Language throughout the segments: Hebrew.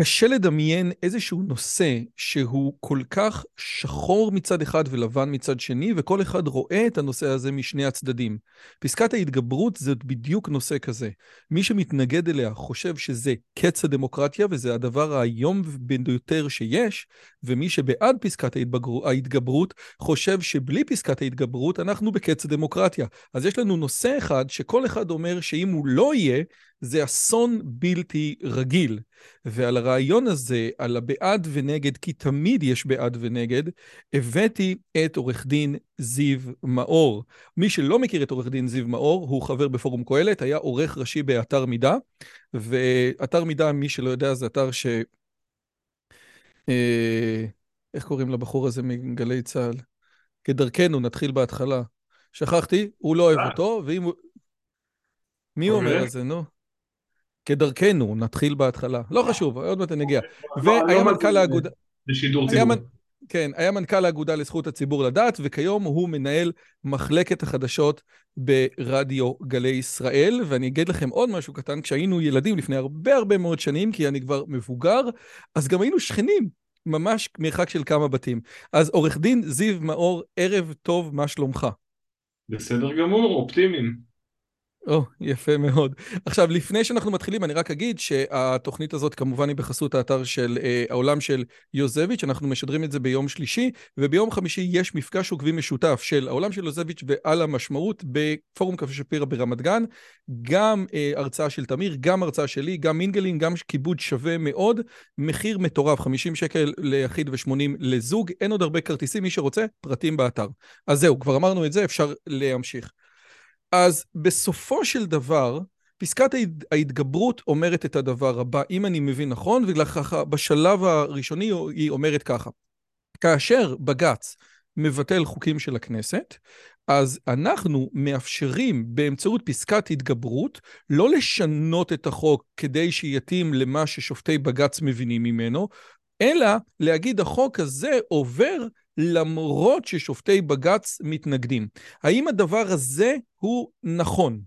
קשה לדמיין איזשהו נושא שהוא כל כך שחור מצד אחד ולבן מצד שני, וכל אחד רואה את הנושא הזה משני הצדדים. פסקת ההתגברות זאת בדיוק נושא כזה. מי שמתנגד אליה חושב שזה קץ הדמוקרטיה, וזה הדבר האיום ביותר שיש, ומי שבעד פסקת ההתגברות חושב שבלי פסקת ההתגברות אנחנו בקץ הדמוקרטיה. אז יש לנו נושא אחד שכל אחד אומר שאם הוא לא יהיה, זה אסון בלתי רגיל. ועל הרעיון הזה, על הבעד ונגד, כי תמיד יש בעד ונגד, הבאתי את עורך דין זיו מאור. מי שלא מכיר את עורך דין זיו מאור, הוא חבר בפורום קהלת, היה עורך ראשי באתר מידע, ואתר מידע, מי שלא יודע, זה אתר ש... איך קוראים לבחור הזה מגלי צהל? כדרכנו, נתחיל בהתחלה. שכחתי, הוא לא אוהב אותו, ואם הוא... מי אומר על זה, נו? כדרכנו, נתחיל בהתחלה. לא חשוב, עוד מעט נגיע. והיה מנכ"ל האגודה... בשידור ציבור. כן, היה מנכ"ל האגודה לזכות הציבור לדעת, וכיום הוא מנהל מחלקת החדשות ברדיו גלי ישראל, ואני אגיד לכם עוד משהו קטן, כשהיינו ילדים לפני הרבה מאוד שנים, כי אני כבר מבוגר, אז גם היינו שכנים, ממש מרחק של כמה בתים. אז עורך דין זיו מאור, ערב טוב, מה שלומך? בסדר גמור, אופטימיים. יפה מאוד. עכשיו, לפני שאנחנו מתחילים, אני רק אגיד שהתוכנית הזאת כמובן היא בחסות האתר של העולם של יוזביץ', אנחנו משדרים את זה ביום שלישי, וביום חמישי יש מפגש עוקבים משותף של העולם של יוזביץ' ועל המשמעות בפורום קפה שפירא ברמת גן, גם הרצאה של תמיר, גם הרצאה שלי, גם מינגלין, גם כיבוד שווה מאוד, מחיר מטורף, 50 שקל ליחיד ו80 לזוג, אין עוד הרבה כרטיסים, מי שרוצה, פרטים באתר. אז זהו, כבר אמרנו את זה, אפשר להמשיך. אז בסופו של דבר, פסקת ההתגברות אומרת את הדבר הבא, אם אני מבין נכון, ולכך בשלב הראשוני היא אומרת ככה, כאשר בג"ץ מבטל חוקים של הכנסת, אז אנחנו מאפשרים באמצעות פסקת התגברות לא לשנות את החוק כדי שיתאים למה ששופטי בג"ץ מבינים ממנו, אלא להגיד החוק הזה עובר למרות ששופטי בג"ץ מתנגדים. האם הדבר הזה הוא נכון?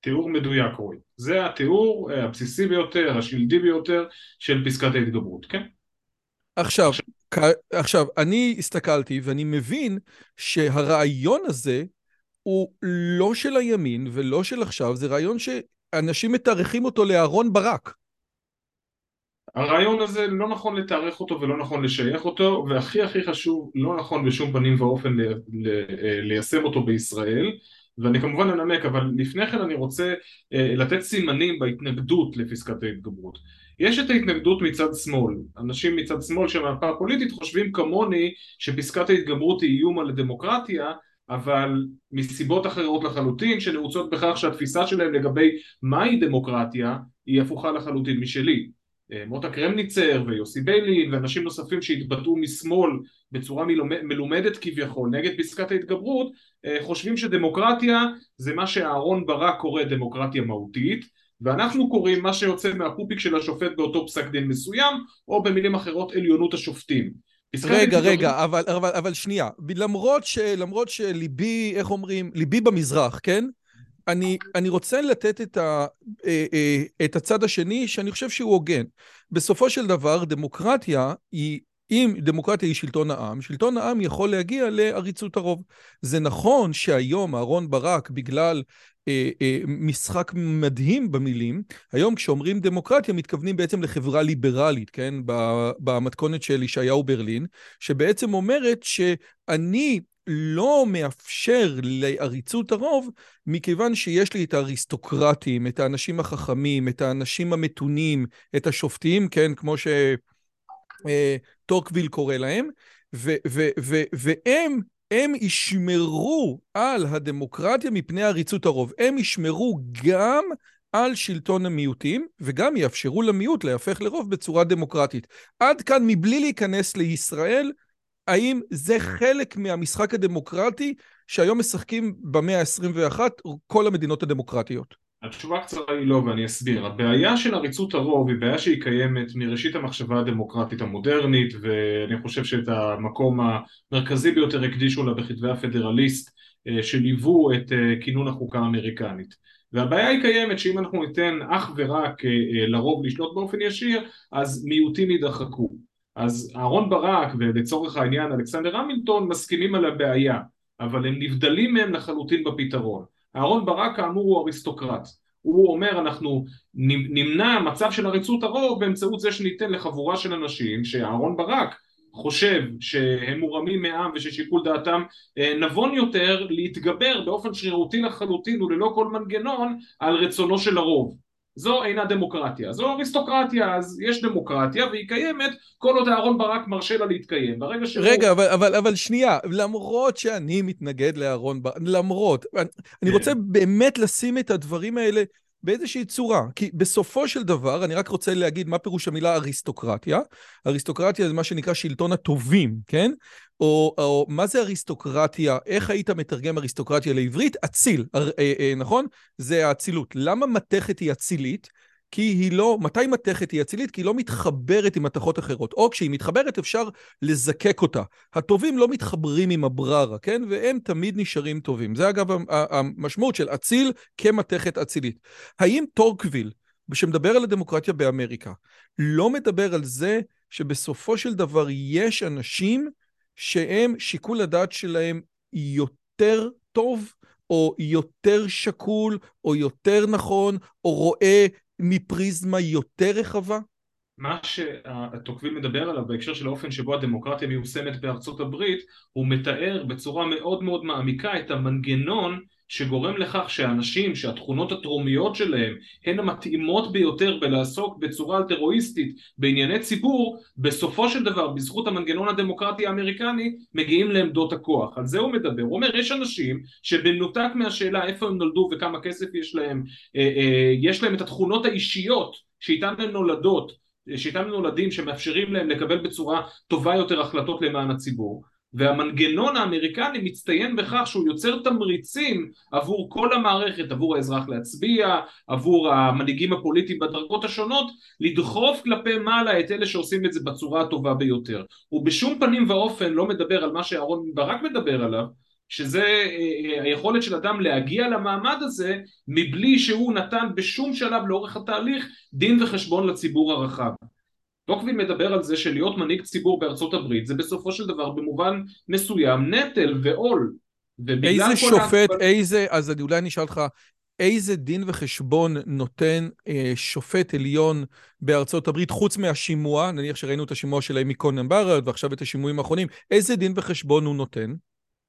תיאור מדויק, רואי. זה התיאור הבסיסי ביותר, השלדי ביותר של פסקת ההתגברות, כן? עכשיו, אני הסתכלתי ואני מבין שהרעיון הזה הוא לא של הימין ולא של עכשיו, זה רעיון שאנשים מתארחים אותו לאהרון ברק. הרעיון הזה לא נכון לתארך אותו ולא נכון לשייך אותו, והכי הכי חשוב, לא נכון בשום פנים ואופן ליישם אותו בישראל, ואני כמובן אנמק, אבל לפני כן אני רוצה לתת סימנים בהתנגדות לפסקת ההתגברות. יש את ההתנגדות מצד שמאל, אנשים מצד שמאל שמהפה הפוליטית חושבים כמוני שפסקת ההתגברות היא איום על הדמוקרטיה, אבל מסיבות אחרות לחלוטין שנרוצות בכך שהתפיסה שלהם לגבי מהי דמוקרטיה היא הפוכה לחלוטין משלי. מוטה קרמניצר ויוסי ביילין ואנשים נוספים שהתבטאו משמאל בצורה מלומדת כביכול נגד פסקת ההתגברות, חושבים שדמוקרטיה זה מה שאהרון ברק קורא דמוקרטיה מהותית, ואנחנו קוראים מה שיוצא מהפופיק של השופט באותו פסק דין מסוים, או במילים אחרות עליונות השופטים. רגע, אבל שנייה, למרות שליבי, איך אומרים, ליבי במזרח, כן? אני רוצה לתת את הצד השני שאני חושב שהוא הוגן. בסופו של דבר, דמוקרטיה היא, אם דמוקרטיה היא שלטון העם, שלטון העם יכול להגיע לעריצות הרוב. זה נכון שהיום אהרון ברק, בגלל משחק מדהים במילים, היום כשאומרים דמוקרטיה מתכוונים בעצם לחברה ליברלית, כן? במתכונת של ישעיהו ברלין, שבעצם אומרת שאני לא מאפשר לעריצות הרוב, מכיוון שיש לי את האריסטוקרטים, את האנשים החכמים, את האנשים המתונים, את השופטים, כן, כמו ש... טורקוויל קורא להם, והם ישמרו על הדמוקרטיה מפני עריצות הרוב, הם ישמרו גם על שלטון המיעוטים, וגם יאפשרו למיעוט להפך לרוב בצורה דמוקרטית. עד כאן מבלי להיכנס לישראל, האם זה חלק מהמשחק הדמוקרטי שהיום משחקים במאה ה-21 כל המדינות הדמוקרטיות? התשובה קצרה היא לא, ואני אסביר. הבעיה של עריצות הרוב היא בעיה שהיא קיימת מראשית המחשבה הדמוקרטית המודרנית, ואני חושב שאת המקום המרכזי ביותר הקדישו לה בכתבי הפדרליסט שליוו את כינון החוקה האמריקנית. והבעיה היא קיימת שאם אנחנו ניתן אך ורק לרוב לשלוט באופן ישיר, אז מיעוטים ידחקו. אז אהרון ברק ולצורך העניין אלכסנדר המילטון מסכימים על הבעיה, אבל הם נבדלים מהם לחלוטין בפתרון. אהרון ברק כאמור הוא אריסטוקרט, הוא אומר אנחנו נמנע מצב של עריצות הרוב באמצעות זה שניתן לחבורה של אנשים שאהרון ברק חושב שהם מורמים מעם וששיקול דעתם נבון יותר להתגבר באופן שרירותי לחלוטין וללא כל מנגנון על רצונו של הרוב. זו אינה דמוקרטיה, זו אריסטוקרטיה, אז יש דמוקרטיה והיא קיימת, כל עוד אהרון ברק מרשה לה להתקיים. רגע, אבל שנייה, למרות שאני מתנגד לאהרון ברק, למרות, אני רוצה באמת לשים את הדברים האלה באיזושהי צורה, כי בסופו של דבר, אני רק רוצה להגיד מה פירוש המילה אריסטוקרטיה, אריסטוקרטיה זה מה שנקרא שלטון הטובים, כן? או מה זה אריסטוקרטיה, איך היית מתרגם אריסטוקרטיה לעברית? אציל, נכון? זה האצילות. למה מתכת היא אצילית? כי היא לא, מתי מתכת היא אצילית? כי היא לא מתחברת עם מתכות אחרות, או כשהיא מתחברת אפשר לזקק אותה. הטובים לא מתחברים עם הבררה, כן? והם תמיד נשארים טובים. זה אגב המשמעות של אציל כמתכת אצילית. האם טורקוויל, שמדבר על הדמוקרטיה באמריקה, לא מדבר על זה שבסופו של דבר יש אנשים שהם שיקול הדעת שלהם יותר טוב, או יותר שקול, או יותר נכון, או רואה מפריזמה יותר רחבה? מה שהטוקוויל מדבר עליו בהקשר של האופן שבו הדמוקרטיה מיושמת בארצות הברית, הוא מתאר בצורה מאוד מאוד מעמיקה את המנגנון שגורם לכך שאנשים שהתכונות התרומיות שלהם הן המתאימות ביותר בלעסוק בצורה אלטרואיסטית בענייני ציבור, בסופו של דבר בזכות המנגנון הדמוקרטי האמריקני מגיעים לעמדות הכוח. על זה הוא מדבר, הוא אומר יש אנשים שבנותק מהשאלה איפה הם נולדו וכמה כסף יש להם, יש להם את התכונות האישיות שאיתן הם נולדות, שאיתן הם נולדים שמאפשרים להם לקבל בצורה טובה יותר החלטות למען הציבור. והמנגנון האמריקני מצטיין בכך שהוא יוצר תמריצים עבור כל המערכת, עבור האזרח להצביע, עבור המנהיגים הפוליטיים בדרגות השונות, לדחוף כלפי מעלה את אלה שעושים את זה בצורה הטובה ביותר. הוא בשום פנים ואופן לא מדבר על מה שאהרון ברק מדבר עליו, שזה היכולת של אדם להגיע למעמד הזה, מבלי שהוא נתן בשום שלב לאורך התהליך דין וחשבון לציבור הרחב. טוקוויל מדבר על זה שלהיות מנהיג ציבור בארצות הברית, זה בסופו של דבר במובן מסוים נטל ועול. איזה שופט, אז אולי אני אשאל לך, איזה דין וחשבון נותן שופט עליון בארצות הברית, חוץ מהשימוע, נניח שראינו את השימוע של אימי קונן בארד, ועכשיו את השימועים האחרונים, איזה דין וחשבון הוא נותן?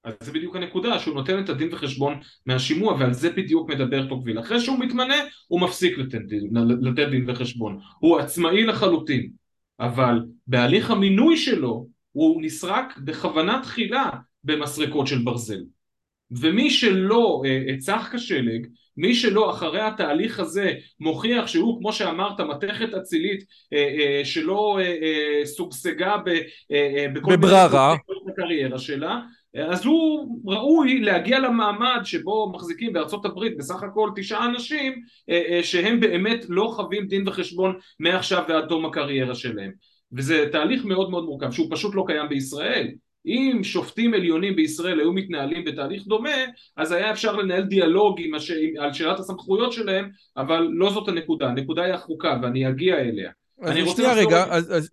אז זה בדיוק הנקודה, שהוא נותן את הדין וחשבון מהשימוע, ועל זה בדיוק מדבר טוקוויל. אחרי שהוא מתמנה, הוא מפסיק לתת דין וחשבון. הוא עצמאי לחלוטין. אבל בהליך המינוי שלו הוא נסרק בכוונה תחילה במסרקות של ברזל. ומי שלא הצח כשלג, מי שלא אחרי התהליך הזה מוכיח שהוא, כמו שאמרת, מתכת אצילית שלא סוגסגה בכל בררה בקריירה שלה, אז הוא ראוי להגיע למעמד שבו מחזיקים בארצות הברית בסך הכל 9 אנשים שהם באמת לא חווים דין וחשבון מעכשיו ועד תום הקריירה שלהם. וזה תהליך מאוד מאוד מורכב שהוא פשוט לא קיים בישראל. אם שופטים עליונים בישראל היו מתנהלים בתהליך דומה, אז היה אפשר לנהל דיאלוג על שאלת הסמכויות שלהם, אבל לא זאת הנקודה, הנקודה היא החוקה ואני אגיע אליה.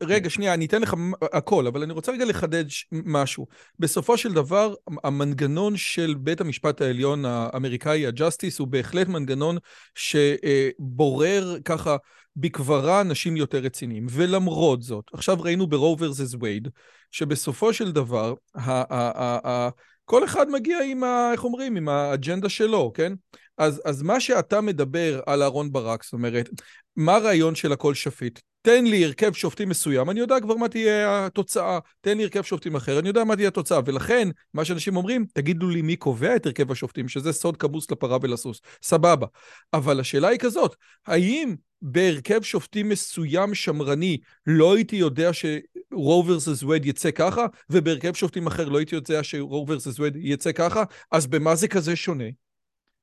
רגע, שנייה, אני אתן לך הכל, אבל אני רוצה רגע לחדד משהו. בסופו של דבר, המנגנון של בית המשפט העליון האמריקאי, הג'סטיס, הוא בהחלט מנגנון שבורר ככה בקברה אנשים יותר רציניים. ולמרות זאת, עכשיו ראינו ברו ורסס וייד, שבסופו של דבר, כל אחד מגיע עם, איך אומרים, עם האג'נדה שלו, כן? אז מה שאתה מדבר על אהרון ברק, זאת אומרת, מה הרעיון של הכל שפיט? תן לי הרכב שופטים מסוים, אני יודע כבר מה תהיה התוצאה, תן לי הרכב שופטים אחר, אני יודע מה תהיה התוצאה, ולכן, מה שאנשים אומרים, תגידו לי מי קובע את הרכב השופטים, שזה סוד כמוס לפרה ולסוס, סבבה. אבל השאלה היא כזאת, האם בהרכב שופטים מסוים שמרני, לא הייתי יודע ש-Roe versus Wade יצא ככה, ובהרכב שופטים אחר לא הייתי יודע ש-Roe versus Wade יצא ככה, אז במה זה כזה שונה?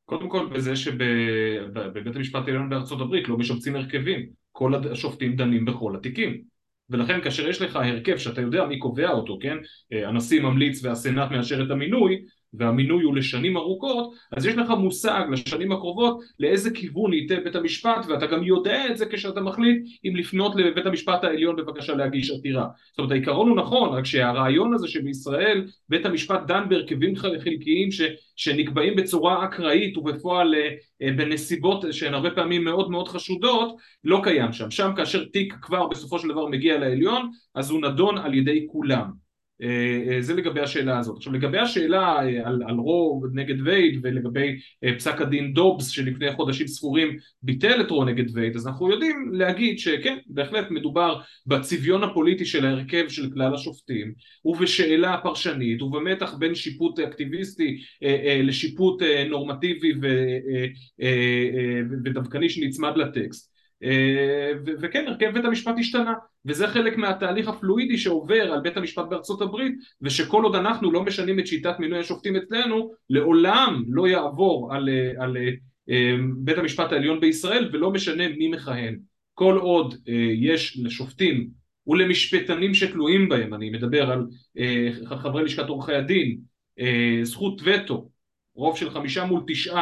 קודם כל, בזה שבבית המשפט העליון בארצות הברית לא משופצים הרכבים, כל השופטים דנים בכל התיקים, ולכן כאשר יש לך הרכב שאתה יודע מי קובע אותו, כן? הנשיא ממליץ והסנאט מאשר את המינוי, והמינוי הוא לשנים ארוכות, אז יש לך מושג לשנים הקרובות לאיזה כיוון ייתה בית המשפט, ואתה גם יודע את זה כשאתה מחליט אם לפנות לבית המשפט העליון בבקשה להגיש עתירה. זאת אומרת, העיקרון הוא נכון, רק שהרעיון הזה שבישראל בית המשפט דן בהרכבים חלקיים שנקבעים בצורה אקראית ובפועל בנסיבות שהן הרבה פעמים מאוד מאוד חשודות, לא קיים שם. שם כאשר תיק כבר בסופו של דבר מגיע לעליון, אז הוא נדון על ידי כולם. זה לגבי השאלה הזאת. עכשיו לגבי השאלה על רו נגד וייד ולגבי פסק הדין דובס שלפני חודשים ספורים ביטל את רו נגד וייד, אז אנחנו יודעים להגיד שכן, בהחלט מדובר בצביון הפוליטי של ההרכב של כלל השופטים ובשאלה הפרשנית ובמתח בין שיפוט אקטיביסטי לשיפוט נורמטיבי ודווקני שנצמד לטקסט. וכן, הרכב בית המשפט השתנה, וזה חלק מהתהליך הפלואידי שעובר על בית המשפט בארצות הברית, ושכל עוד אנחנו לא משנים את שיטת מינוי השופטים אצלנו, לעולם לא יעבור על בית המשפט העליון בישראל, ולא משנה מי מכהן. כל עוד יש לשופטים ולמשפטנים שתלויים בהם, אני מדבר על חברי לשכת עורכי הדין, זכות וטו, רוב של 5 מול 9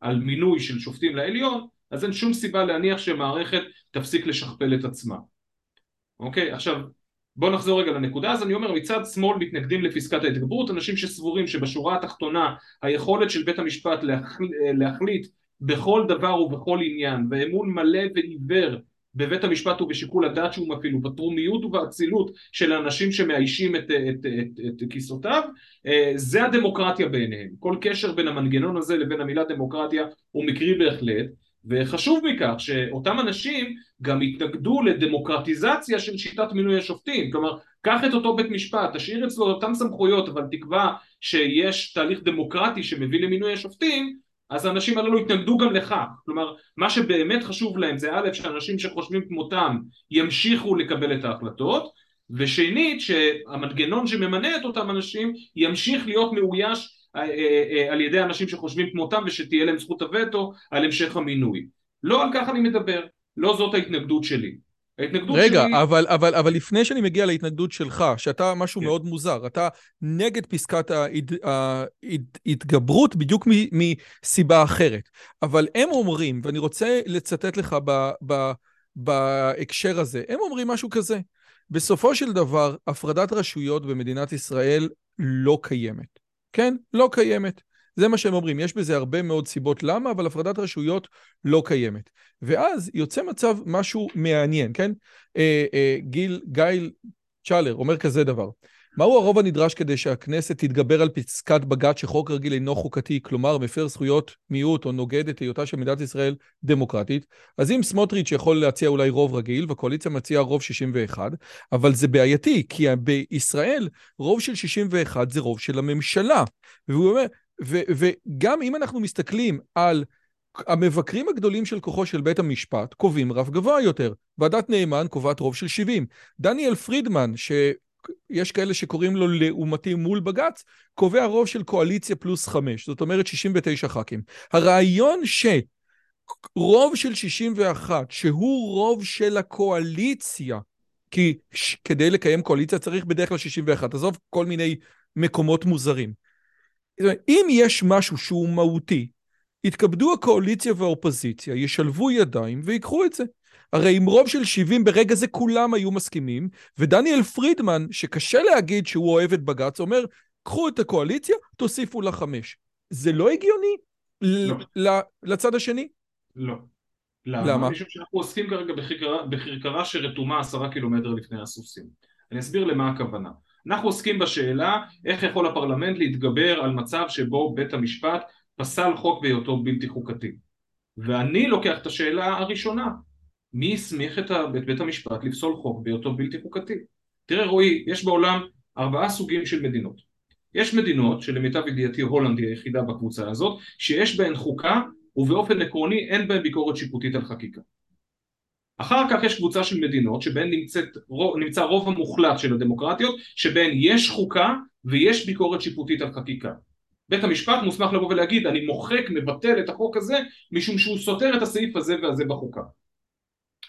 על מינוי של שופטים לעליון, אז אין שום סיבה להניח שמערכת תפסיק לשכפל את עצמה. אוקיי, עכשיו בוא נחזור רגע לנקודה. אז אני אומר, מצד שמאל מתנגדים לפסקת ההתגברות, אנשים שסבורים שבשורה התחתונה היכולת של בית המשפט להחליט בכל דבר ובכל עניין, ואמון מלא ועיוור בבית המשפט ובשיקול הדעת שהוא מפעיל, ובתרומיות ובאצילות של האנשים שמאיישים את כיסותיו, זה הדמוקרטיה בעיניהם. כל קשר בין המנגנון הזה לבין המילה דמוקרטיה הוא מקרי בהחלט, וחשוב מכך שאותם אנשים גם התנגדו לדמוקרטיזציה של שיטת מינוי השופטים. כלומר, קח את אותו בית משפט, תשאיר אצלו אותם סמכויות, אבל תקבע שיש תהליך דמוקרטי שמביא למינוי השופטים, אז האנשים הללו התנגדו גם לך. כלומר, מה שבאמת חשוב להם זה א', שאנשים שחושבים כמותם ימשיכו לקבל את ההחלטות, ושנית, שהמנגנון שממנה את אותם אנשים ימשיך להיות מאויש על ידי אנשים שחושבים כמותם, ושתהיה להם זכות הווטו על המשך המינוי. לא על כך אני מדבר, לא זאת ההתנגדות שלי. רגע, אבל לפני שאני מגיע להתנגדות שלך, שאתה משהו מאוד מוזר, אתה נגד פסקת ההתגברות בדיוק מסיבה אחרת, אבל הם אומרים, ואני רוצה לצטט לך בהקשר הזה, הם אומרים משהו כזה, בסופו של דבר, הפרדת רשויות במדינת ישראל לא קיימת. כן? לא קיימת. זה מה שהם אומרים. יש בזה הרבה מאוד סיבות למה, אבל הפרדת רשויות לא קיימת. ואז יוצא מצב משהו מעניין, כן? גיל צ'לר אומר כזה דבר. מהו הרוב הנדרש כדי שהכנסת תתגבר על פסקת בג"ץ שחוק רגיל אינו חוקתי, כלומר מפר זכויות מיעוט או נוגד את היותה של מדינת ישראל דמוקרטית? אז אם סמוטריץ' יכול להציע אולי רוב רגיל, והקואליציה מציעה רוב 61, אבל זה בעייתי, כי בישראל רוב של 61 זה רוב של הממשלה. והוא אומר, וגם אם אנחנו מסתכלים על המבקרים הגדולים של כוחו של בית המשפט, קובעים רף גבוה יותר. ועדת נאמן קובעת רוב של 70. דניאל פרידמן, יש כאלה שקוראים לו לעומתי מול בגץ, קובע רוב של קואליציה פלוס 5, זאת אומרת 69 ח"כים. הרעיון שרוב של 61, שהוא רוב של הקואליציה, כי כדי לקיים קואליציה צריך בדרך כלל 61, עזוב כל מיני מקומות מוזרים. זאת אומרת, אם יש משהו שהוא מהותי, יתכבדו הקואליציה והאופוזיציה, ישלבו ידיים ויקחו את זה. הרי עם רוב של 70 ברגע זה כולם היו מסכימים, ודניאל פרידמן, שקשה להגיד שהוא אוהב את בגץ, אומר, קחו את הקואליציה, תוסיפו לה 5. זה לא הגיוני? לא. לצד השני? לא. למה? משום שאנחנו עוסקים כרגע בחרקרה שרתומה 10 קילומטר לפני הסוסים. אני אסביר למה הכוונה. אנחנו עוסקים בשאלה, איך יכול הפרלמנט להתגבר על מצב שבו בית המשפט פסל חוק בהיותו בלתי חוקתי. ואני לוקח את השאלה הראשונה. מי הסמיך את בית המשפט לפסול חוק בהיותו בלתי חוקתי? תראה רועי, יש בעולם 4 סוגים של מדינות. יש מדינות, שלמיטב ידיעתי הולנד היא היחידה בקבוצה הזאת, שיש בהן חוקה ובאופן עקרוני אין בהן ביקורת שיפוטית על חקיקה. אחר כך יש קבוצה של מדינות שבהן נמצא רוב המוחלט של הדמוקרטיות, שבהן יש חוקה ויש ביקורת שיפוטית על חקיקה. בית המשפט מוסמך לבוא ולהגיד, אני מוחק, מבטל את החוק הזה, משום שהוא סותר את הסעיף הזה והזה בחוקה.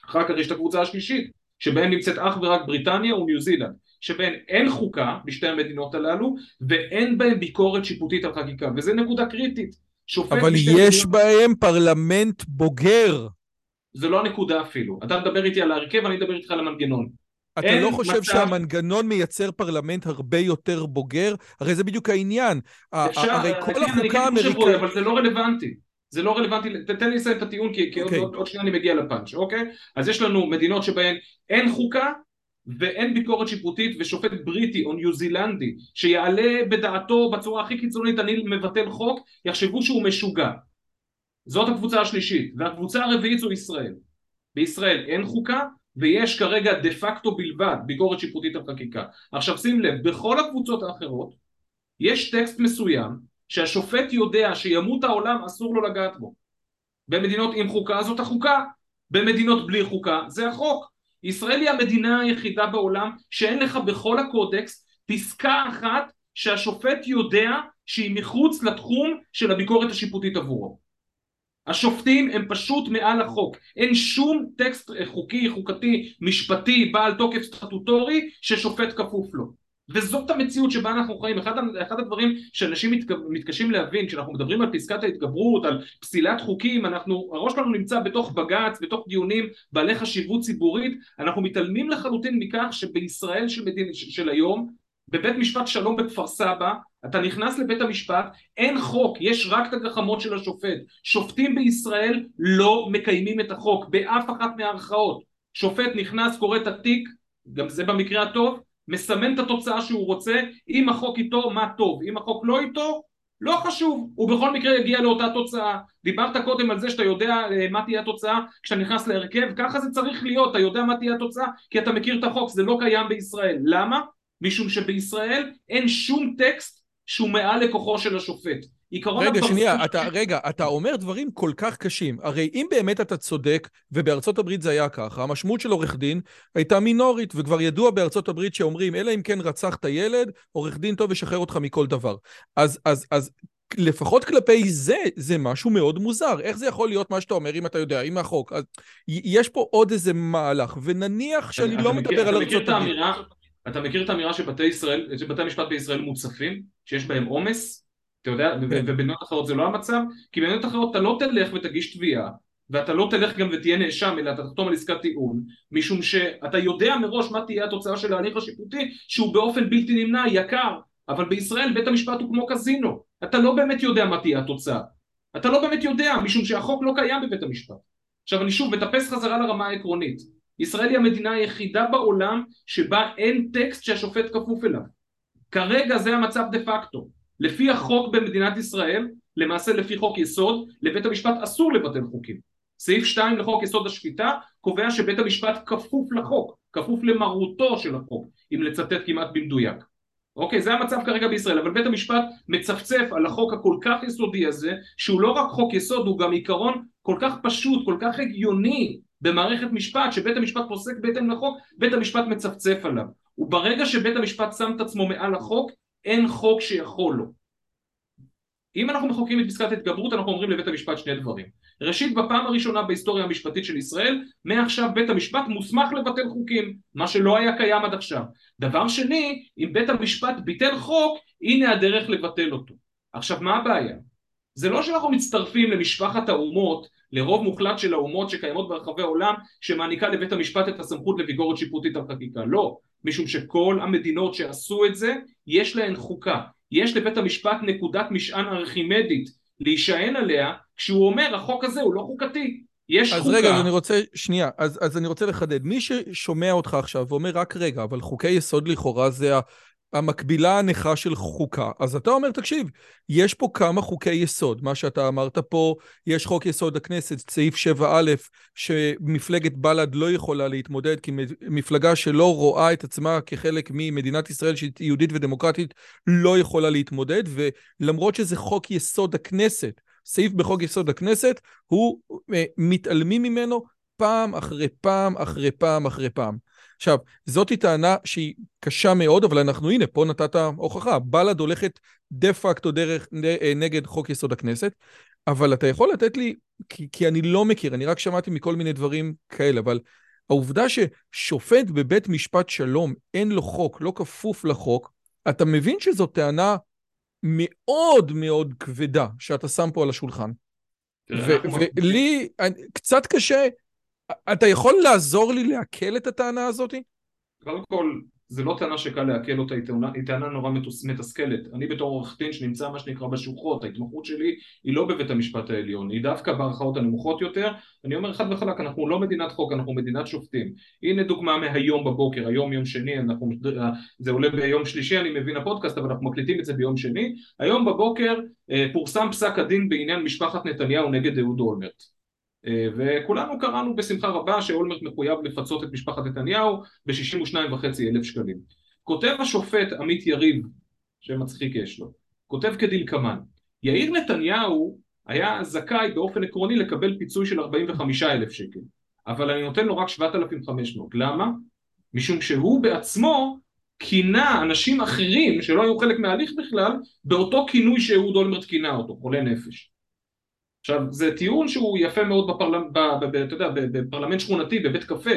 אחר כך יש את הקבוצה השלישית, שבהן נמצאת אך ורק בריטניה וניו זילנד, שבהן אין חוקה בשתי המדינות הללו, ואין בהן ביקורת שיפוטית על חקיקה, וזה נקודה קריטית. אבל יש בהן פרלמנט בוגר. זה לא הנקודה אפילו. אתה מדבר איתי על ההרכב, אני מדבר איתך על המנגנון. אתה לא חושב שהמנגנון מייצר פרלמנט הרבה יותר בוגר? הרי זה בדיוק העניין. הרי כל החוקה האמריקאית... אבל זה לא רלוונטי. זה לא רלוונטי, תתן לי לסיים את הטיעון, כי עוד שנייה אני מגיע לפאנץ', אוקיי? אז יש לנו מדינות שבהן אין חוקה, ואין ביקורת שיפוטית, ושופט בריטי או ניו זילנדי, שיעלה בדעתו בצורה הכי קיצונית, אני מבטל חוק, יחשבו שהוא משוגע. זאת הקבוצה השלישית, והקבוצה הרביעית זו ישראל. בישראל אין חוקה, ויש כרגע דה פקטו בלבד ביקורת שיפוטית על חקיקה. עכשיו שים לב, בכל הקבוצות האחרות, יש טקסט מסוים, שהשופט יודע שימות העולם אסור לו לגעת בו. במדינות עם חוקה זאת החוקה, במדינות בלי חוקה זה החוק. ישראל היא המדינה היחידה בעולם שאין לך בכל הקודקס פסקה אחת שהשופט יודע שהיא מחוץ לתחום של הביקורת השיפוטית עבורו. השופטים הם פשוט מעל החוק. אין שום טקסט חוקי, חוקתי, משפטי, בעל תוקף סטטוטורי ששופט כפוף לו. וזאת המציאות שבה אנחנו חיים. אחד הדברים שאנשים מתקשים להבין, כשאנחנו מדברים על פסקת ההתגברות, על פסילת חוקים, הראש שלנו נמצא בתוך בגץ, בתוך דיונים בעלי חשיבות ציבורית, אנחנו מתעלמים לחלוטין מכך שבישראל של היום, בבית משפט שלום בכפר סבא, אתה נכנס לבית המשפט, אין חוק, יש רק את הגחמות של השופט. שופטים בישראל לא מקיימים את החוק, באף אחת מהערכאות. שופט נכנס, קורא את התיק, גם זה במקרה הטוב, מסמן את התוצאה שהוא רוצה, אם החוק איתו, מה טוב, אם החוק לא איתו, לא חשוב, הוא בכל מקרה יגיע לאותה תוצאה. דיברת קודם על זה שאתה יודע מה תהיה התוצאה, כשאתה נכנס להרכב, ככה זה צריך להיות, אתה יודע מה תהיה התוצאה, כי אתה מכיר את החוק, זה לא קיים בישראל. למה? משום שבישראל אין שום טקסט שהוא מעל לכוחו של השופט. רגע, שנייה, אתה אומר דברים כל כך קשים. הרי אם באמת אתה צודק, ובארצות הברית זה היה ככה, המשמעות של עורך דין הייתה מינורית, וכבר ידוע בארצות הברית שאומרים, אלא אם כן רצחת ילד, עורך דין טוב ישחרר אותך מכל דבר. אז לפחות כלפי זה, זה משהו מאוד מוזר. איך זה יכול להיות מה שאתה אומר, אם אתה יודע, אם החוק? אז יש פה עוד איזה מהלך, ונניח שאני לא מדבר על ארצות הברית. אתה מכיר את האמירה שבתי המשפט בישראל מוצפים, שיש בהם עומס? אתה יודע, ובמדינות אחרות זה לא המצב, כי במדינות אחרות אתה לא תלך ותגיש תביעה, ואתה לא תלך גם ותהיה נאשם, אלא אתה תחתום על עסקת טיעון, משום שאתה יודע מראש מה תהיה התוצאה של ההליך השיפוטי, שהוא באופן בלתי נמנע, יקר, אבל בישראל בית המשפט הוא כמו קזינו, אתה לא באמת יודע מה תהיה התוצאה, אתה לא באמת יודע, משום שהחוק לא קיים בבית המשפט. עכשיו אני שוב מטפס חזרה לרמה העקרונית, ישראל היא המדינה היחידה בעולם שבה אין טקסט שהשופט כפוף אליו. כרגע זה המצב דה פקטו. לפי החוק במדינת ישראל, למעשה לפי חוק יסוד, לבית המשפט אסור לבטל חוקים. סעיף 2 לחוק יסוד השפיטה קובע שבית המשפט כפוף לחוק, כפוף למרותו של החוק, אם לצטט כמעט במדויק. אוקיי, זה המצב כרגע בישראל, אבל בית המשפט מצפצף על החוק הכל כך יסודי הזה, שהוא לא רק חוק יסוד, הוא גם עיקרון כל כך פשוט, כל כך הגיוני במערכת משפט, שבית המשפט פוסק בהתאם לחוק, בית המשפט מצפצף עליו. וברגע שבית המשפט שם את עצמו מעל החוק, אין חוק שיכול לו. אם אנחנו מחוקקים את פסקת ההתגברות, אנחנו אומרים לבית המשפט שני דברים. ראשית, בפעם הראשונה בהיסטוריה המשפטית של ישראל, מעכשיו בית המשפט מוסמך לבטל חוקים, מה שלא היה קיים עד עכשיו. דבר שני, אם בית המשפט ביטל חוק, הנה הדרך לבטל אותו. עכשיו, מה הבעיה? זה לא שאנחנו מצטרפים למשפחת האומות, לרוב מוחלט של האומות שקיימות ברחבי העולם, שמעניקה לבית המשפט את הסמכות לביקורת שיפוטית על חקיקה. לא. משום שכל המדינות שעשו את זה, יש להן חוקה. יש לבית המשפט נקודת משען ארכימדית להישען עליה, כשהוא אומר, החוק הזה הוא לא חוקתי. יש אז חוקה. רגע, אז אני רוצה, שנייה, אז אני רוצה לחדד. מי ששומע אותך עכשיו ואומר, רק רגע, אבל חוקי יסוד לכאורה זה המקבילה הנחה של חוקה. אז אתה אומר, תקשיב, יש פה כמה חוקי יסוד, מה שאתה אמרת פה, יש חוק יסוד הכנסת, סעיף 7א, שמפלגת בלד לא יכולה להתמודד, כי מפלגה שלא רואה את עצמה כחלק ממדינת ישראל, שהיא יהודית ודמוקרטית, לא יכולה להתמודד, ולמרות שזה חוק יסוד הכנסת, סעיף בחוק יסוד הכנסת, הוא מתעלמים ממנו פעם אחרי פעם אחרי פעם אחרי פעם. עכשיו, זאת היא טענה שהיא קשה מאוד, אבל אנחנו, הנה, פה נתת הוכחה, בלד הולכת דה פקטו דרך נגד חוק יסוד הכנסת, אבל אתה יכול לתת לי, כי אני לא מכיר, אני רק שמעתי מכל מיני דברים כאלה, אבל העובדה ששופט בבית משפט שלום, אין לו חוק, לא כפוף לחוק, אתה מבין שזו טענה מאוד מאוד כבדה, שאתה שם פה על השולחן. ולי, קצת קשה, אתה יכול לעזור לי להקל את הטענה הזאת? קודם כל, זה לא טענה שקל להקל אותה, היא טענה נורא מתסכלת. אני בתור עורך דין שנמצא מה שנקרא בשוחות, ההתמחות שלי היא לא בבית המשפט העליון, היא דווקא בערכאות הנמוכות יותר. אני אומר חד וחלק, אנחנו לא מדינת חוק, אנחנו מדינת שופטים. הנה דוגמה מהיום בבוקר, היום יום שני, זה עולה ביום שלישי, אני מבין הפודקאסט, אבל אנחנו מקליטים את זה ביום שני. היום בבוקר פורסם פסק הדין בעניין משפחת נתניהו נגד אהוד אולמרט. וכולנו קראנו בשמחה רבה שאולמרט מחויב לפצות את משפחת נתניהו ב-62,500 שקלים. כותב השופט עמית יריב, שמצחיק יש לו, כותב כדלקמן: יאיר נתניהו היה זכאי באופן עקרוני לקבל פיצוי של 45,000 שקל, אבל אני נותן לו רק 7,500. למה? משום שהוא בעצמו כינה אנשים אחרים שלא היו חלק מההליך בכלל באותו כינוי שאהוד אולמרט כינה אותו, חולה נפש. עכשיו, זה טיעון שהוא יפה מאוד בפרלמנט שכונתי, בבית קפה,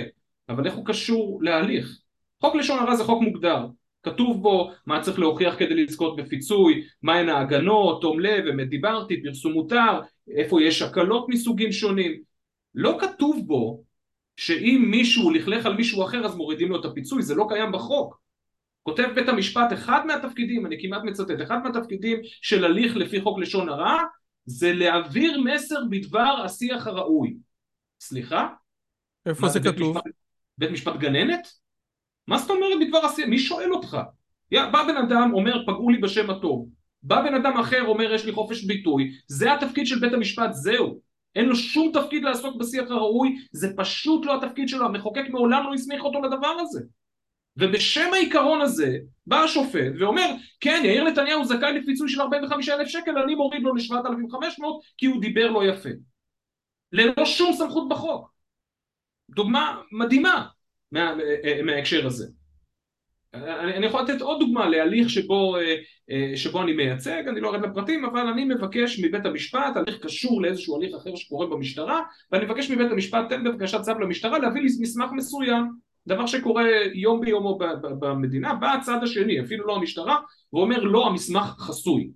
אבל איך הוא קשור להליך? חוק לשון הרע זה חוק מוגדר, כתוב בו מה צריך להוכיח כדי לזכות בפיצוי, מהן ההגנות, תום לב, אמת דיברתי, פרסום מותר, איפה יש הקלות מסוגים שונים. לא כתוב בו שאם מישהו לכלך על מישהו אחר אז מורידים לו את הפיצוי, זה לא קיים בחוק. כותב בית המשפט, אחד מהתפקידים, אני כמעט מצטט, אחד מהתפקידים של הליך לפי חוק לשון הרע, זה להעביר מסר בדבר השיח הראוי. סליחה? איפה זה כתוב? בית משפט גננת? מה זאת אומרת בדבר השיח? מי שואל אותך? בא בן אדם אומר פגעו לי בשם הטוב. בא בן אדם אחר אומר יש לי חופש ביטוי. זה התפקיד של בית המשפט, זהו. אין לו שום תפקיד לעסוק בשיח הראוי, זה פשוט לא התפקיד שלו, המחוקק מעולם לא יסמיך אותו לדבר הזה. ובשם העיקרון הזה בא השופט ואומר, כן, יאיר נתניהו זכאי לפיצוי של 45,000 שקל, אני מוריד לו ל-7,500 כי הוא דיבר לא יפה. ללא שום סמכות בחוק. דוגמה מדהימה מההקשר הזה. אני יכול לתת עוד דוגמה להליך שבו אני מייצג, אני לא ארד לפרטים, אבל אני מבקש מבית המשפט, הליך קשור לאיזשהו הליך אחר שקורה במשטרה, ואני מבקש מבית המשפט, תן בבקשת צו למשטרה, להביא לי מסמך מסוים. דבר שקורה יום ביומו במדינה, בא הצד השני, אפילו לא המשטרה, ואומר לא, המסמך חסוי.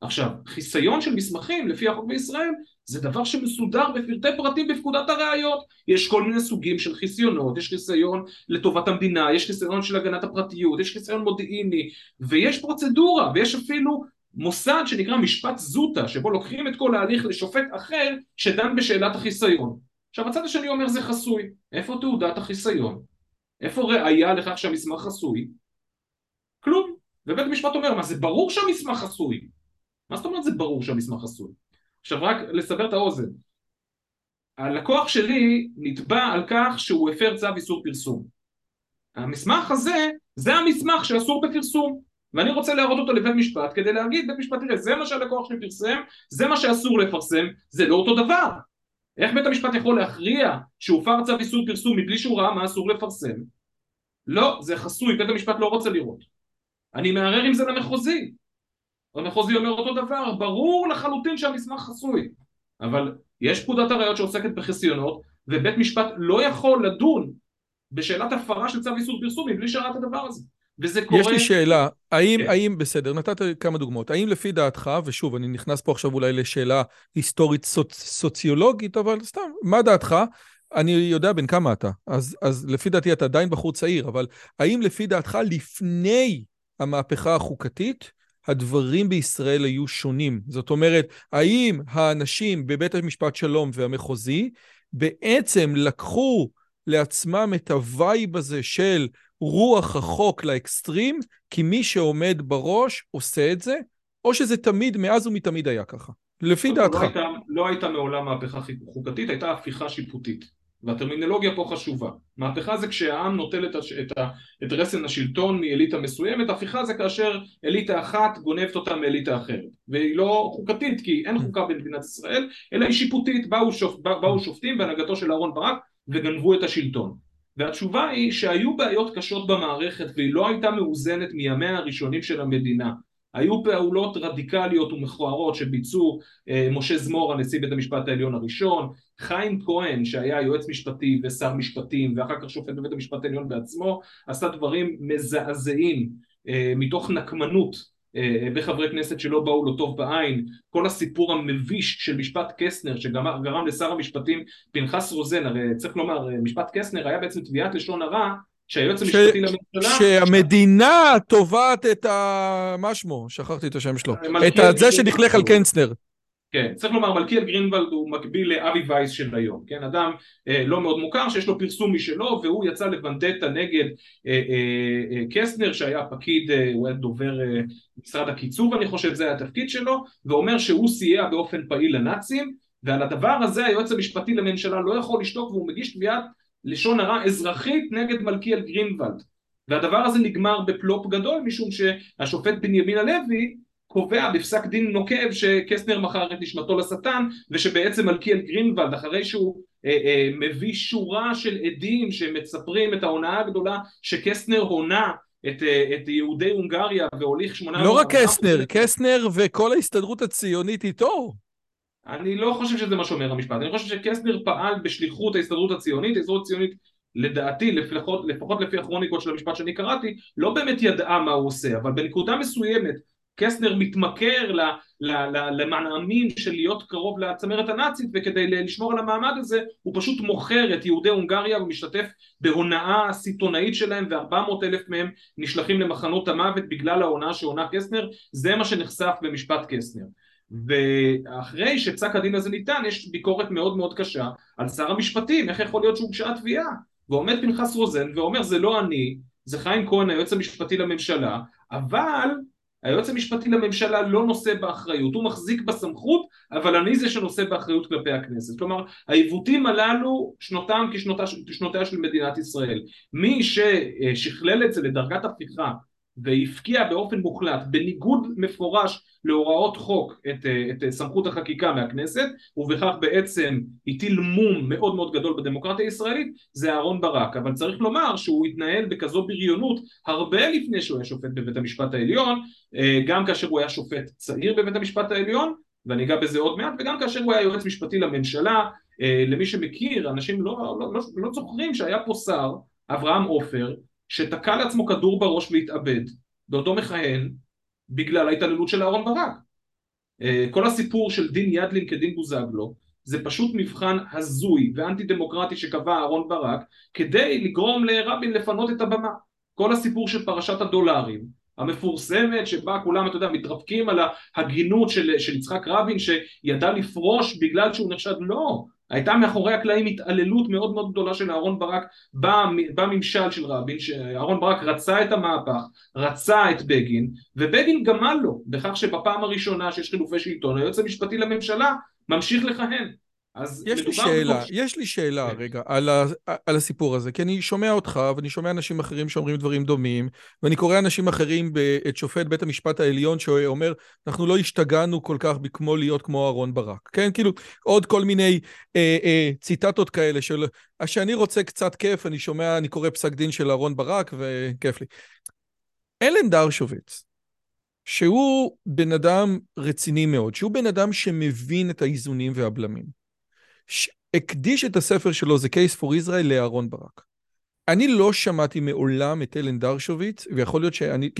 עכשיו, חיסיון של מסמכים לפי החוק בישראל, זה דבר שמסודר בפרטי פרטים בפקודת הראיות. יש כל מיני סוגים של חיסיונות, יש חיסיון לטובת המדינה, יש חיסיון של הגנת הפרטיות, יש חיסיון מודיעיני, ויש פרוצדורה, ויש אפילו מוסד שנקרא משפט זוטה, שבו לוקחים את כל ההליך לשופט אחר שדן בשאלת החיסיון. עכשיו, הצד השני אומר זה חסוי. איפה תעודת החיסיון? איפה ראיה לכך שהמסמך חסוי? כלום. ובית המשפט אומר, מה זה ברור שהמסמך חסוי? מה זאת אומרת זה ברור שהמסמך חסוי? עכשיו רק לסבר את האוזן. הלקוח שלי נתבע על כך שהוא הפר צו איסור פרסום. המסמך הזה, זה המסמך שאסור בפרסום. ואני רוצה להראות אותו לבית משפט כדי להגיד, בית משפט תראה, זה מה שהלקוח שלי פרסם, זה מה שאסור לפרסם, זה לא אותו דבר. איך בית המשפט יכול להכריע שהופר צו איסור פרסום מבלי שהוא ראה מה אסור לפרסם? לא, זה חסוי, בית המשפט לא רוצה לראות. אני מערער עם זה למחוזי. המחוזי אומר אותו דבר, ברור לחלוטין שהמסמך חסוי. אבל יש פקודת הראיות שעוסקת בחסיונות, ובית משפט לא יכול לדון בשאלת הפרה של צו איסור פרסום מבלי שראה את הדבר הזה. וזה קורה... יש לי שאלה, האם בסדר, נתת כמה דוגמאות, האם לפי דעתך, ושוב, אני נכנס פה עכשיו אולי לשאלה היסטורית סוציולוגית, אבל סתם, מה דעתך? אני יודע בין כמה אתה, אז לפי דעתי אתה עדיין בחור צעיר, אבל האם לפי דעתך לפני המהפכה החוקתית, הדברים בישראל היו שונים? זאת אומרת, האם האנשים בבית המשפט שלום והמחוזי, בעצם לקחו לעצמם את הווי בזה של רוח החוק לאקסטרים, כי מי שעומד בראש עושה את זה, או שזה תמיד, מאז ומתמיד היה ככה. לפי דעתך. לא הייתה מעולם מהפכה חוקתית, הייתה הפיכה שיפוטית. והטרמינולוגיה פה חשובה. מהפכה זה כשהעם נוטל את רסן השלטון מאליטה מסוימת, הפיכה זה כאשר אליטה אחת גונבת אותה מאליטה אחרת. והיא לא חוקתית, כי אין חוקה במדינת ישראל, אלא היא שיפוטית, באו שופטים בהנהגתו של אהרן ברק וגנבו את השלטון. והתשובה היא שהיו בעיות קשות במערכת, והיא לא הייתה מאוזנת מימיה הראשונים של המדינה. היו פעולות רדיקליות ומכוערות שביצעו משה זמורה, נשיא בית המשפט העליון הראשון, חיים כהן שהיה יועץ משפטי ושר משפטים ואחר כך שופט בבית המשפט העליון בעצמו, עשה דברים מזעזעים מתוך נקמנות בחברי כנסת שלא באו לו טוב בעין. כל הסיפור המביש של משפט קסנר שגרם לשר המשפטים פנחס רוזן, הרי צריך לומר משפט קסנר היה בעצם תביעת לשון הרע שהיועץ המשפטי לממשלה... שהמדינה תובעת את המשמו, שכחתי את השם שלו, את זה שנחלך על קנסטנר. כן, צריך לומר, מלכיאל גרינוולד הוא מקביל לאבי וייס של היום, כן, אדם לא מאוד מוכר, שיש לו פרסום משלו, והוא יצא לבנדטה נגד קסטנר, שהיה פקיד, הוא היה דובר משרד הקיצוב, אני חושב זה היה התפקיד שלו, ואומר שהוא סייע באופן פעיל לנאצים, ועל הדבר הזה היועץ המשפטי לממשלה לא יכול לשתוק, והוא מגיש תביעת לשון הרע אזרחית נגד מלכיאל גרינוולד. והדבר הזה נגמר בפלופ גדול, משום שהשופט בנימין הלוי קובע בפסק דין נוקב שקסנר מכר את נשמתו לשטן, ושבעצם מלכיאל גרינוולד, אחרי שהוא מביא שורה של עדים שמצפרים את ההונאה הגדולה, שקסנר הונה את יהודי הונגריה והוליך 800... לא רק קסנר, קסנר וכל ההסתדרות הציונית איתו. אני לא חושב שזה מה שאומר המשפט, אני חושב שקסנר פעל בשליחות ההסתדרות הציונית, ההסתדרות הציונית לדעתי, לפחות לפי הכרוניקות של המשפט שאני קראתי, לא באמת ידעה מה הוא עושה, אבל בנקודה מסוימת, קסנר מתמכר למנעמים של להיות קרוב לצמרת הנאצית, וכדי לשמור על המעמד הזה, הוא פשוט מוכר את יהודי הונגריה, ומשתתף בהונאה סיטונאית שלהם, ו400,000 מהם נשלחים למחנות המוות, בגלל ההונאה שהונה קסנר, זה מה שנחשף במשפט קסנר. ואחרי שפסק הדין הזה ניתן, יש ביקורת מאוד מאוד קשה על שר המשפטים, איך יכול להיות שהוגשה תביעה? ועומד פנחס רוזן ואומר, זה לא אני, זה חיים כהן, היועץ המשפטי לממשלה, אבל היועץ המשפטי לממשלה לא נושא באחריות, הוא מחזיק בסמכות, אבל אני זה שנושא באחריות כלפי הכנסת. כלומר, העיוותים הללו שנותם כשנותיה של מדינת ישראל. מי ששכלל את זה לדרגת הפיכה, והפקיע באופן מוחלט, בניגוד מפורש להוראות חוק את סמכות החקיקה מהכנסת, ובכך בעצם הטיל מום מאוד מאוד גדול בדמוקרטיה הישראלית, זה אהרון ברק. אבל צריך לומר שהוא התנהל בכזו בריונות הרבה לפני שהוא היה שופט בבית המשפט העליון, גם כאשר הוא היה שופט צעיר בבית המשפט העליון, ואני אגע בזה עוד מעט, וגם כאשר הוא היה יועץ משפטי לממשלה, למי שמכיר, אנשים לא זוכרים שהיה פה שר, אברהם עופר, שתקע לעצמו כדור בראש והתאבד, באותו מכהן, בגלל ההתעללות של אהרון ברק. כל הסיפור של דין ידלין כדין בוזגלו, זה פשוט מבחן הזוי ואנטי דמוקרטי שקבע אהרון ברק, כדי לגרום לרבין לפנות את הבמה. כל הסיפור של פרשת הדולרים, המפורסמת שבה כולם, אתה יודע, מתרפקים על ההגינות של יצחק רבין, שידע לפרוש בגלל שהוא נחשד, לא. הייתה מאחורי הקלעים התעללות מאוד מאוד גדולה של אהרון ברק בממשל של רבין, שאהרון ברק רצה את המהפך, רצה את בגין, ובגין גמל לו, בכך שבפעם הראשונה שיש חילופי שלטון, היועץ המשפטי לממשלה ממשיך לכהן. יש לי שאלה רגע על הסיפור הזה, כי אני שומע אותך ואני שומע אנשים אחרים שאומרים דברים דומים, ואני קורא אנשים אחרים את שופט בית המשפט העליון שאומר אנחנו לא השתגענו כל כך כמו להיות כמו אהרון ברק, כן, כאילו עוד כל מיני ציטטות כאלה של שאני רוצה קצת כיף, אני קורא פסק דין של אהרון ברק וכיף לי. אלן דרשוביץ, שהוא בן אדם רציני מאוד, שהוא בן אדם שמבין את האיזונים והבלמים, הקדיש את הספר שלו, זה Case for Israel, לאהרון ברק. אני לא שמעתי מעולם את אלן דרשוביץ, ויכול להיות שאני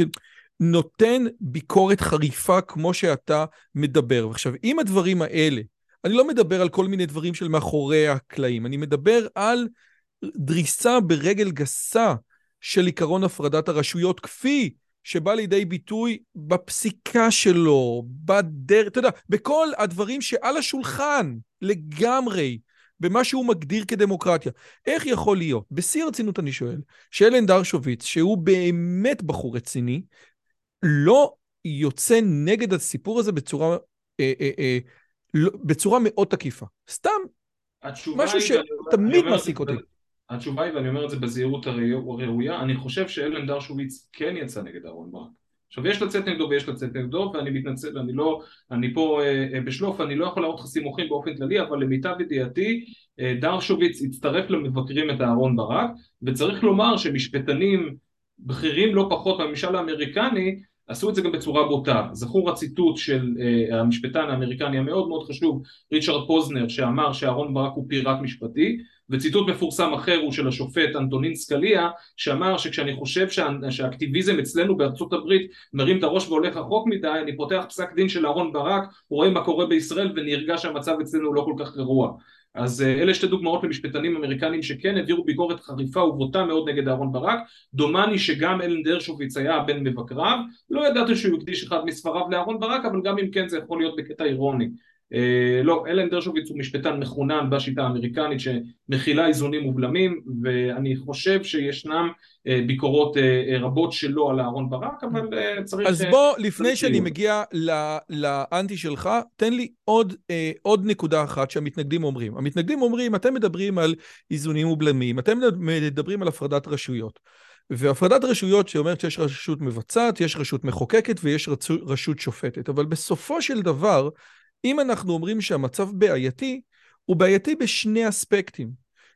נותן ביקורת חריפה כמו שאתה מדבר. ועכשיו, עם הדברים האלה, אני לא מדבר על כל מיני דברים של מאחורי הקלעים, אני מדבר על דריסה ברגל גסה של עיקרון הפרדת הרשויות, כפי שבא לידי ביטוי בפסיקה שלו, בדרך, אתה יודע, בכל הדברים שעל השולחן, לגמרי, במה שהוא מגדיר כדמוקרטיה. איך יכול להיות? בשיא הרצינות אני שואל, שאלן דרשוביץ, שהוא באמת בחור רציני, לא יוצא נגד הסיפור הזה בצורה, בצורה מאוד תקיפה. סתם, משהו שתמיד מעסיק אותי. התשובה היא, ואני אומר את זה בזהירות הראויה, אני חושב שאלן דרשוביץ כן יצא נגד אהרן ברק. עכשיו, יש לצאת נגדו ויש לצאת נגדו, ואני מתנצל, אני פה בשלוף, אני לא יכול להראות חסים מוחים באופן כללי, אבל למיטב ידיעתי, דרשוביץ הצטרף למבקרים את אהרן ברק, וצריך לומר שמשפטנים בכירים לא פחות מהממשל האמריקני, עשו את זה גם בצורה בוטה. זכור הציטוט של המשפטן האמריקני המאוד מאוד חשוב, ריצ'רד פוזנר, שאמר שאהרן ברק הוא פיראט משפטי, וציטוט מפורסם אחר הוא של השופט אנטונין סקליה, שאמר שכשאני חושב שהאקטיביזם אצלנו בארצות הברית מרים את הראש והולך רחוק מדי, אני פותח פסק דין של אהרן ברק, רואה מה קורה בישראל ונרגש שהמצב אצלנו לא כל כך גרוע. אז אלה שתי דוגמאות למשפטנים אמריקנים שכן הביאו ביקורת חריפה ובוטה מאוד נגד אהרן ברק, דומני שגם אלן דרשוביץ היה בין מבקריו, לא ידעתי שהוא יקדיש אחד מספריו לאהרן ברק, אבל גם אם כן זה יכול להיות בקטע אירוני. לא, אלן דרשוביץ הוא משפטן מכונן בשיטה האמריקנית שמכילה איזונים ובלמים, ואני חושב שישנם ביקורות רבות שלו על אהרן ברק, אבל צריך... אז בוא, לפני שאני מגיע לאנטי שלך, תן לי עוד נקודה אחת שהמתנגדים אומרים. המתנגדים אומרים, אתם מדברים על איזונים ובלמים, אתם מדברים על הפרדת רשויות. והפרדת רשויות שאומרת שיש רשות מבצעת, יש רשות מחוקקת ויש רשות שופטת. אבל בסופו של דבר, אם אנחנו אומרים שהמצב בעייתי, הוא בעייתי בשני אספקטים,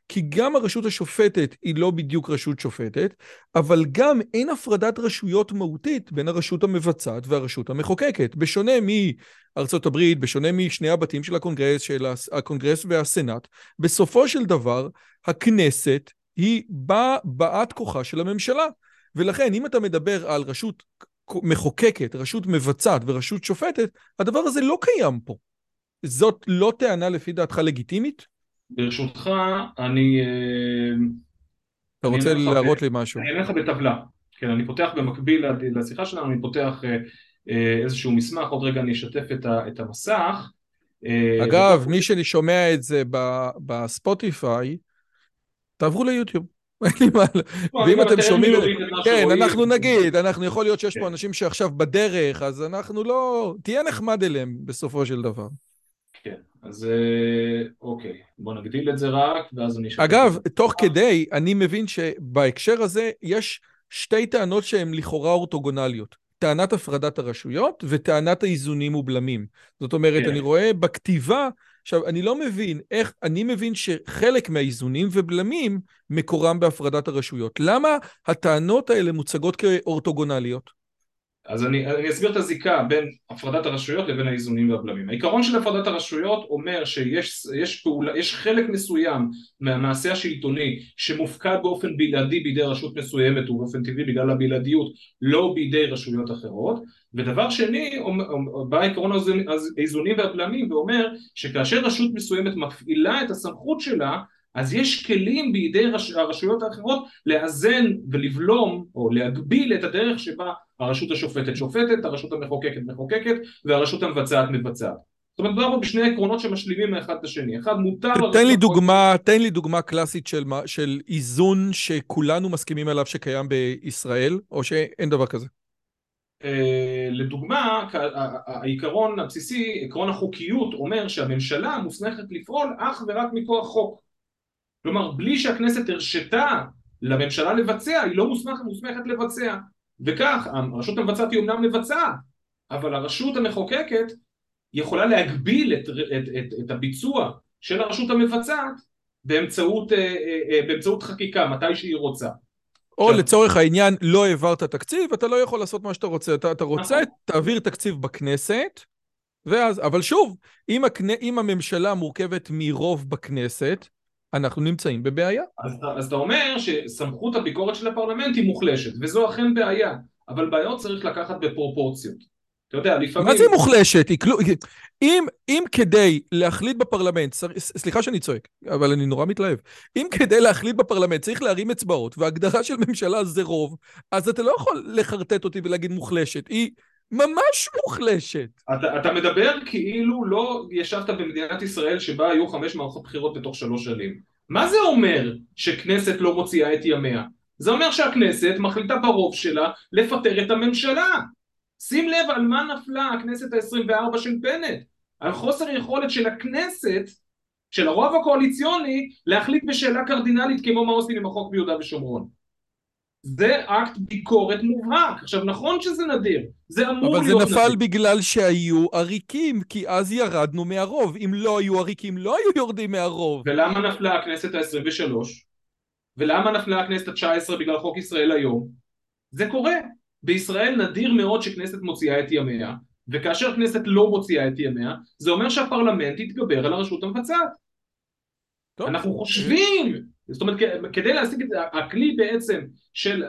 כי גם הרשות השופטת היא לא בדיוק רשות שופטת, אבל גם אין הפרדת רשויות מהותית בין הרשות המבצעת והרשות המחוקקת, בשונה מארצות הברית, בשונה משני הבתים של הקונגרס והסנאט, בסופו של דבר, הכנסת היא בעת כוחה של הממשלה, ולכן אם אתה מדבר על רשות מחוקקת, רשות מבצעת ורשות שופטת, הדבר הזה לא קיים פה. זאת לא טענה לפי דעתך לגיטימית? ברשותך, אתה רוצה להראות לי משהו? אני אלך בטבלה. כן, אני פותח במקביל לשיחה שלנו, אני פותח איזשהו מסמך, עוד רגע אני אשתף את המסך. אגב, מי ששומע את זה בספוטיפיי, תעברו ליוטיוב. ואם אתם שומעים, כן, אנחנו נגיד, אנחנו יכול להיות שיש פה אנשים שעכשיו בדרך, אז אנחנו לא, תהיה נחמד אליהם בסופו של דבר. כן, אז אוקיי, בוא נגדיל את זה רק, ואז אני אשאר. אגב, תוך כדי, אני מבין שבהקשר הזה יש שתי טענות שהן לכאורה אורתוגונליות. טענת הפרדת הרשויות וטענת האיזונים ובלמים. זאת אומרת, אני רואה בכתיבה, עכשיו, אני לא מבין איך, אני מבין שחלק מהאיזונים ובלמים מקורם בהפרדת הרשויות. למה הטענות האלה מוצגות כאורתוגונליות? אז אני אסביר את הזיקה בין הפרדת הרשויות לבין האיזונים והבלמים. העיקרון של הפרדת הרשויות אומר שיש חלק מסוים מהמעשה השלטוני שמופקד באופן בלעדי בידי רשות מסוימת ובאופן טבעי בגלל הבלעדיות, לא בידי רשויות אחרות. ודבר שני, בא העיקרון האיזונים והבלמים ואומר שכאשר רשות מסוימת מפעילה את הסמכות שלה, אז יש כלים בידי הרשויות האחרות לאזן ולבלום או להגביל את הדרך שבה הרשות השופטת שופטת, הרשות המחוקקת מחוקקת והרשות המבצעת מבצעת. זאת אומרת, מדובר פה בשני עקרונות שמשלימים האחד את השני. אחד מותר... תן לי דוגמה קלאסית של איזון שכולנו מסכימים עליו שקיים בישראל, או שאין דבר כזה. לדוגמה, העיקרון הבסיסי, עקרון החוקיות, אומר שהממשלה מוסמכת לפעול אך ורק מכוח חוק. כלומר, בלי שהכנסת הרשתה לממשלה לבצע, היא לא מוסמכת לבצע. וכך, הרשות המבצעת היא אומנם לבצעת, אבל הרשות המחוקקת יכולה להגביל את הביצוע של הרשות המבצעת באמצעות חקיקה, מתי שהיא רוצה. או לצורך העניין, לא העברת תקציב, אתה לא יכול לעשות מה שאתה רוצה. אתה רוצה, תעביר תקציב בכנסת, ואז, אבל שוב, אם הממשלה מורכבת מרוב בכנסת, אנחנו נמצאים בבעיה. אז אתה אומר שסמכות הביקורת של הפרלמנט היא מוחלשת, וזו אכן בעיה, אבל בעיות צריך לקחת בפרופורציות. אתה יודע, לפעמים... מה זה מוחלשת? אם כדי להחליט בפרלמנט, סליחה שאני צועק, אבל אני נורא מתלהב, אם כדי להחליט בפרלמנט צריך להרים אצבעות, וההגדרה של ממשלה זה רוב, אז אתה לא יכול לחרטט אותי ולהגיד מוחלשת, היא ממש מוחלשת. אתה מדבר כאילו לא ישבת במדינת ישראל שבה היו 5 מערכות בחירות בתוך 3 שנים. מה זה אומר שכנסת לא מוציאה את ימיה? זה אומר שהכנסת מחליטה ברוב שלה לפטר את הממשלה. שים לב על מה נפלה הכנסת ה-24 של בנט. על חוסר יכולת של הכנסת, של הרוב הקואליציוני, להחליט בשאלה קרדינלית כמו מה עושים עם החוק ביהודה ושומרון. זה אקט ביקורת מובהק. עכשיו, נכון שזה נדיר, זה אמור להיות נדיר. אבל זה נפל בגלל שהיו עריקים, כי אז ירדנו מהרוב. אם לא היו עריקים, לא היו יורדים מהרוב. ולמה נפלה הכנסת ה-23? ולמה נפלה הכנסת ה-19 בגלל חוק ישראל היום? זה קורה. בישראל נדיר מאוד שכנסת מוציאה את ימיה, וכאשר כנסת לא מוציאה את ימיה, זה אומר שהפרלמנט יתגבר על הרשות המבצעת. אנחנו חושבים, זאת אומרת, כדי להשיג את זה, הכלי בעצם של,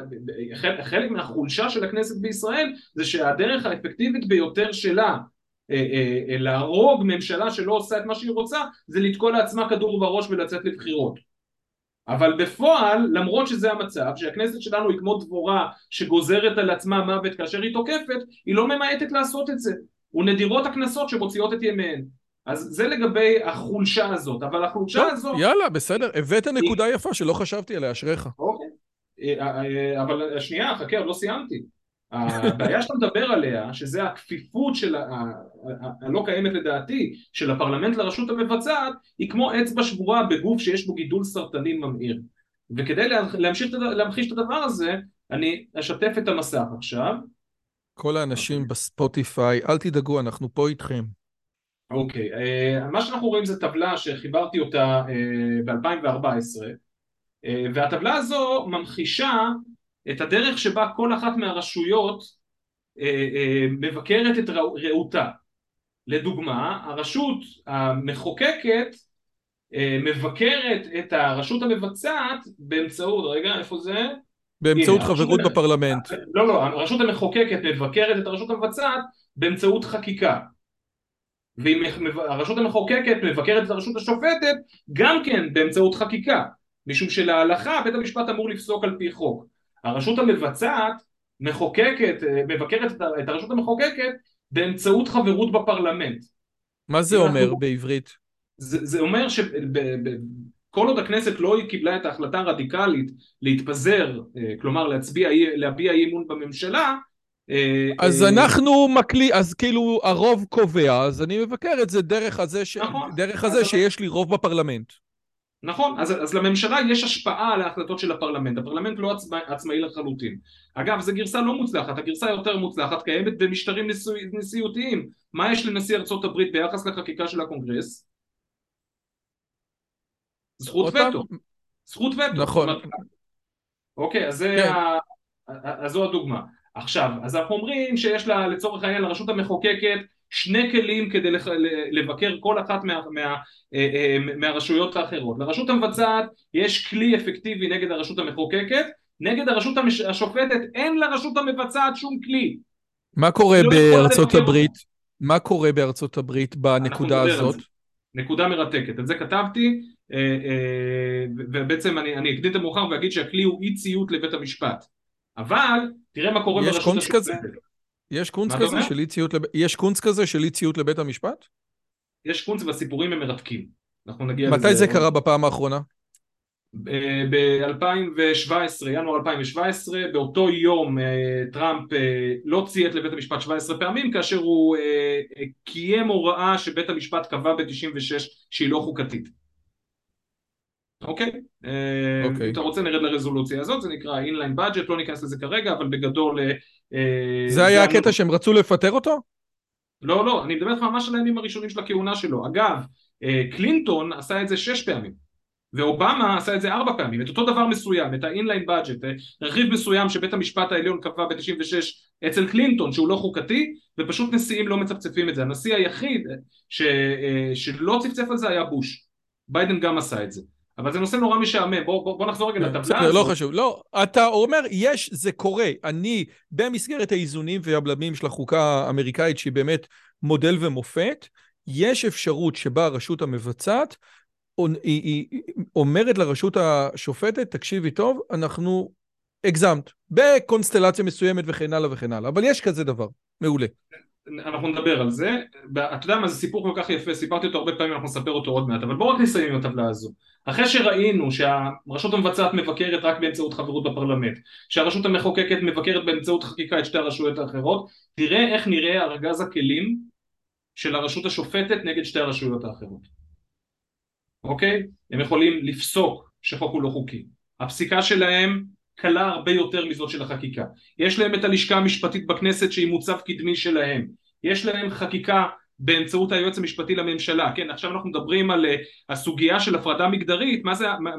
חלק מהחולשה של הכנסת בישראל, זה שהדרך האפקטיבית ביותר שלה, להרוג ממשלה שלא עושה את מה שהיא רוצה, זה לתקוע לעצמה כדור בראש ולצאת לבחירות. אבל בפועל, למרות שזה המצב, שהכנסת שלנו היא כמו דבורה שגוזרת על עצמה מוות כאשר היא תוקפת, היא לא ממעטת לעשות את זה. ונדירות הכנסות שמוציאות את ימיהן. אז זה לגבי החולשה הזאת. אבל החולשה טוב, הזאת... יאללה, בסדר. הבאת נקודה יפה שלא חשבתי עליה, אשריך. אוקיי. אבל השנייה, חכה, עוד לא סיימתי. הבעיה שאתה מדבר עליה, שזה הכפיפות של הלא קיימת לדעתי, של הפרלמנט לרשות המבצעת, היא כמו אצבע שבורה בגוף שיש בו גידול סרטני ממאיר. וכדי להמחיש את הדבר הזה, אני אשתף את המסך עכשיו. כל האנשים בספוטיפיי, אל תדאגו, אנחנו פה איתכם. אוקיי, מה שאנחנו רואים זה טבלה שחיברתי אותה ב-2014, והטבלה הזו ממחישה את הדרך שבה כל אחת מהרשויות מבקרת את רעותה. לדוגמה, הרשות המחוקקת מבקרת את הרשות המבצעת באמצעות, רגע, איפה זה? באמצעות חברות בפרלמנט. לא, לא, הרשות המחוקקת מבקרת את הרשות המבצעת באמצעות חקיקה. והרשות המחוקקת מבקרת את הרשות השופטת גם כן באמצעות חקיקה. משום שלהלכה, בית המשפט אמור לפסוק על פי חוק. הרשות המבצעת מבקרת את הרשות המחוקקת באמצעות חברות בפרלמנט. מה זה אומר בעברית? זה אומר שכל עוד הכנסת לא קיבלה את ההחלטה הרדיקלית להתפזר, כלומר להביע אי-אמון בממשלה, אז אנחנו אז כאילו הרוב קובע, אז אני מבקר את זה דרך הזה שיש לי רוב בפרלמנט. נכון, אז לממשלה יש השפעה על ההחלטות של הפרלמנט. הפרלמנט לא עצמאי לחלוטין. אגב, זו גרסה לא מוצלחת, הגרסה יותר מוצלחת קיימת במשטרים נשיאותיים. מה יש לנשיא ארצות הברית ביחס לחקיקה של הקונגרס? זכות וטו. זכות וטו. נכון. אוקיי, אז זו הדוגמה. עכשיו, אז אנחנו אומרים שיש לצורך העניין לרשות המחוקקת, שני כלים כדי לבקר כל אחת מהרשויות האחרות. לרשות המבצעת יש כלי אפקטיבי נגד הרשות המחוקקת, נגד הרשות השופטת אין לרשות המבצעת שום כלי. מה קורה בארצות הברית? מה קורה בארצות הברית בנקודה הזאת? נקודה מרתקת. את זה כתבתי, ובעצם אני אקדים את המאוחר ואגיד שהכלי הוא אי ציות לבית המשפט. אבל תראה מה קורה ברשות השופטת. יש קונץ כזה של אי-ציות לבית המשפט? יש קונץ והסיפורים הם מרתקים. אנחנו נגיע לזה. מתי זה קרה בפעם האחרונה? ב-2017, ינואר 2017, באותו יום טראמפ לא ציית לבית המשפט 17 פעמים, כאשר הוא קיים הוראה שבית המשפט קבע ב-96 שהיא לא חוקתית. אוקיי? אוקיי. אתה רוצה נרד לרזולוציה הזאת, זה נקרא אינליין בדג'ט, לא ניכנס לזה כרגע, אבל בגדול... זה היה הקטע שהם רצו לפטר אותו? לא, לא, אני מדבר לך ממש על הימים הראשונים של הכהונה שלו. אגב, קלינטון עשה את זה 6 פעמים, ואובמה עשה את זה 4 פעמים. את אותו דבר מסוים, את האינליין בדג'ט, רכיב מסוים שבית המשפט העליון קבע ב-96 אצל קלינטון, שהוא לא חוקתי, ופשוט נשיאים לא מצפצפים את זה. הנשיא היחיד שלא צפצף על זה היה בוש. ביידן גם עשה את זה. אבל זה נושא נורא משעמם, בוא נחזור רגע לטבלה. לא חשוב, לא, אתה אומר, יש, זה קורה, אני במסגרת האיזונים והבלמים של החוקה האמריקאית, שהיא באמת מודל ומופת, יש אפשרות שבה הרשות המבצעת, היא אומרת לרשות השופטת, תקשיבי טוב, אנחנו הגזמת, בקונסטלציה מסוימת וכן הלאה וכן הלאה, אבל יש כזה דבר. מעולה. אנחנו נדבר על זה, אתה יודע מה, זה סיפור כל כך יפה, סיפרתי אותו הרבה פעמים, אנחנו נספר אותו עוד מעט, אבל בואו רק נסיים עם הטבלה הזו. אחרי שראינו שהרשות המבצעת מבקרת רק באמצעות חברות בפרלמנט, שהרשות המחוקקת מבקרת באמצעות חקיקה את שתי הרשויות האחרות, תראה איך נראה ארגז הכלים של הרשות השופטת נגד שתי הרשויות האחרות. אוקיי? הם יכולים לפסוק שחוק הוא לא חוקי. הפסיקה שלהם קלה הרבה יותר מזאת של החקיקה. יש להם את הלשכה המשפטית בכנסת שהיא מוצב קדמי שלהם. יש להם חקיקה באמצעות היועץ המשפטי לממשלה. כן, עכשיו אנחנו מדברים על הסוגיה של הפרדה מגדרית.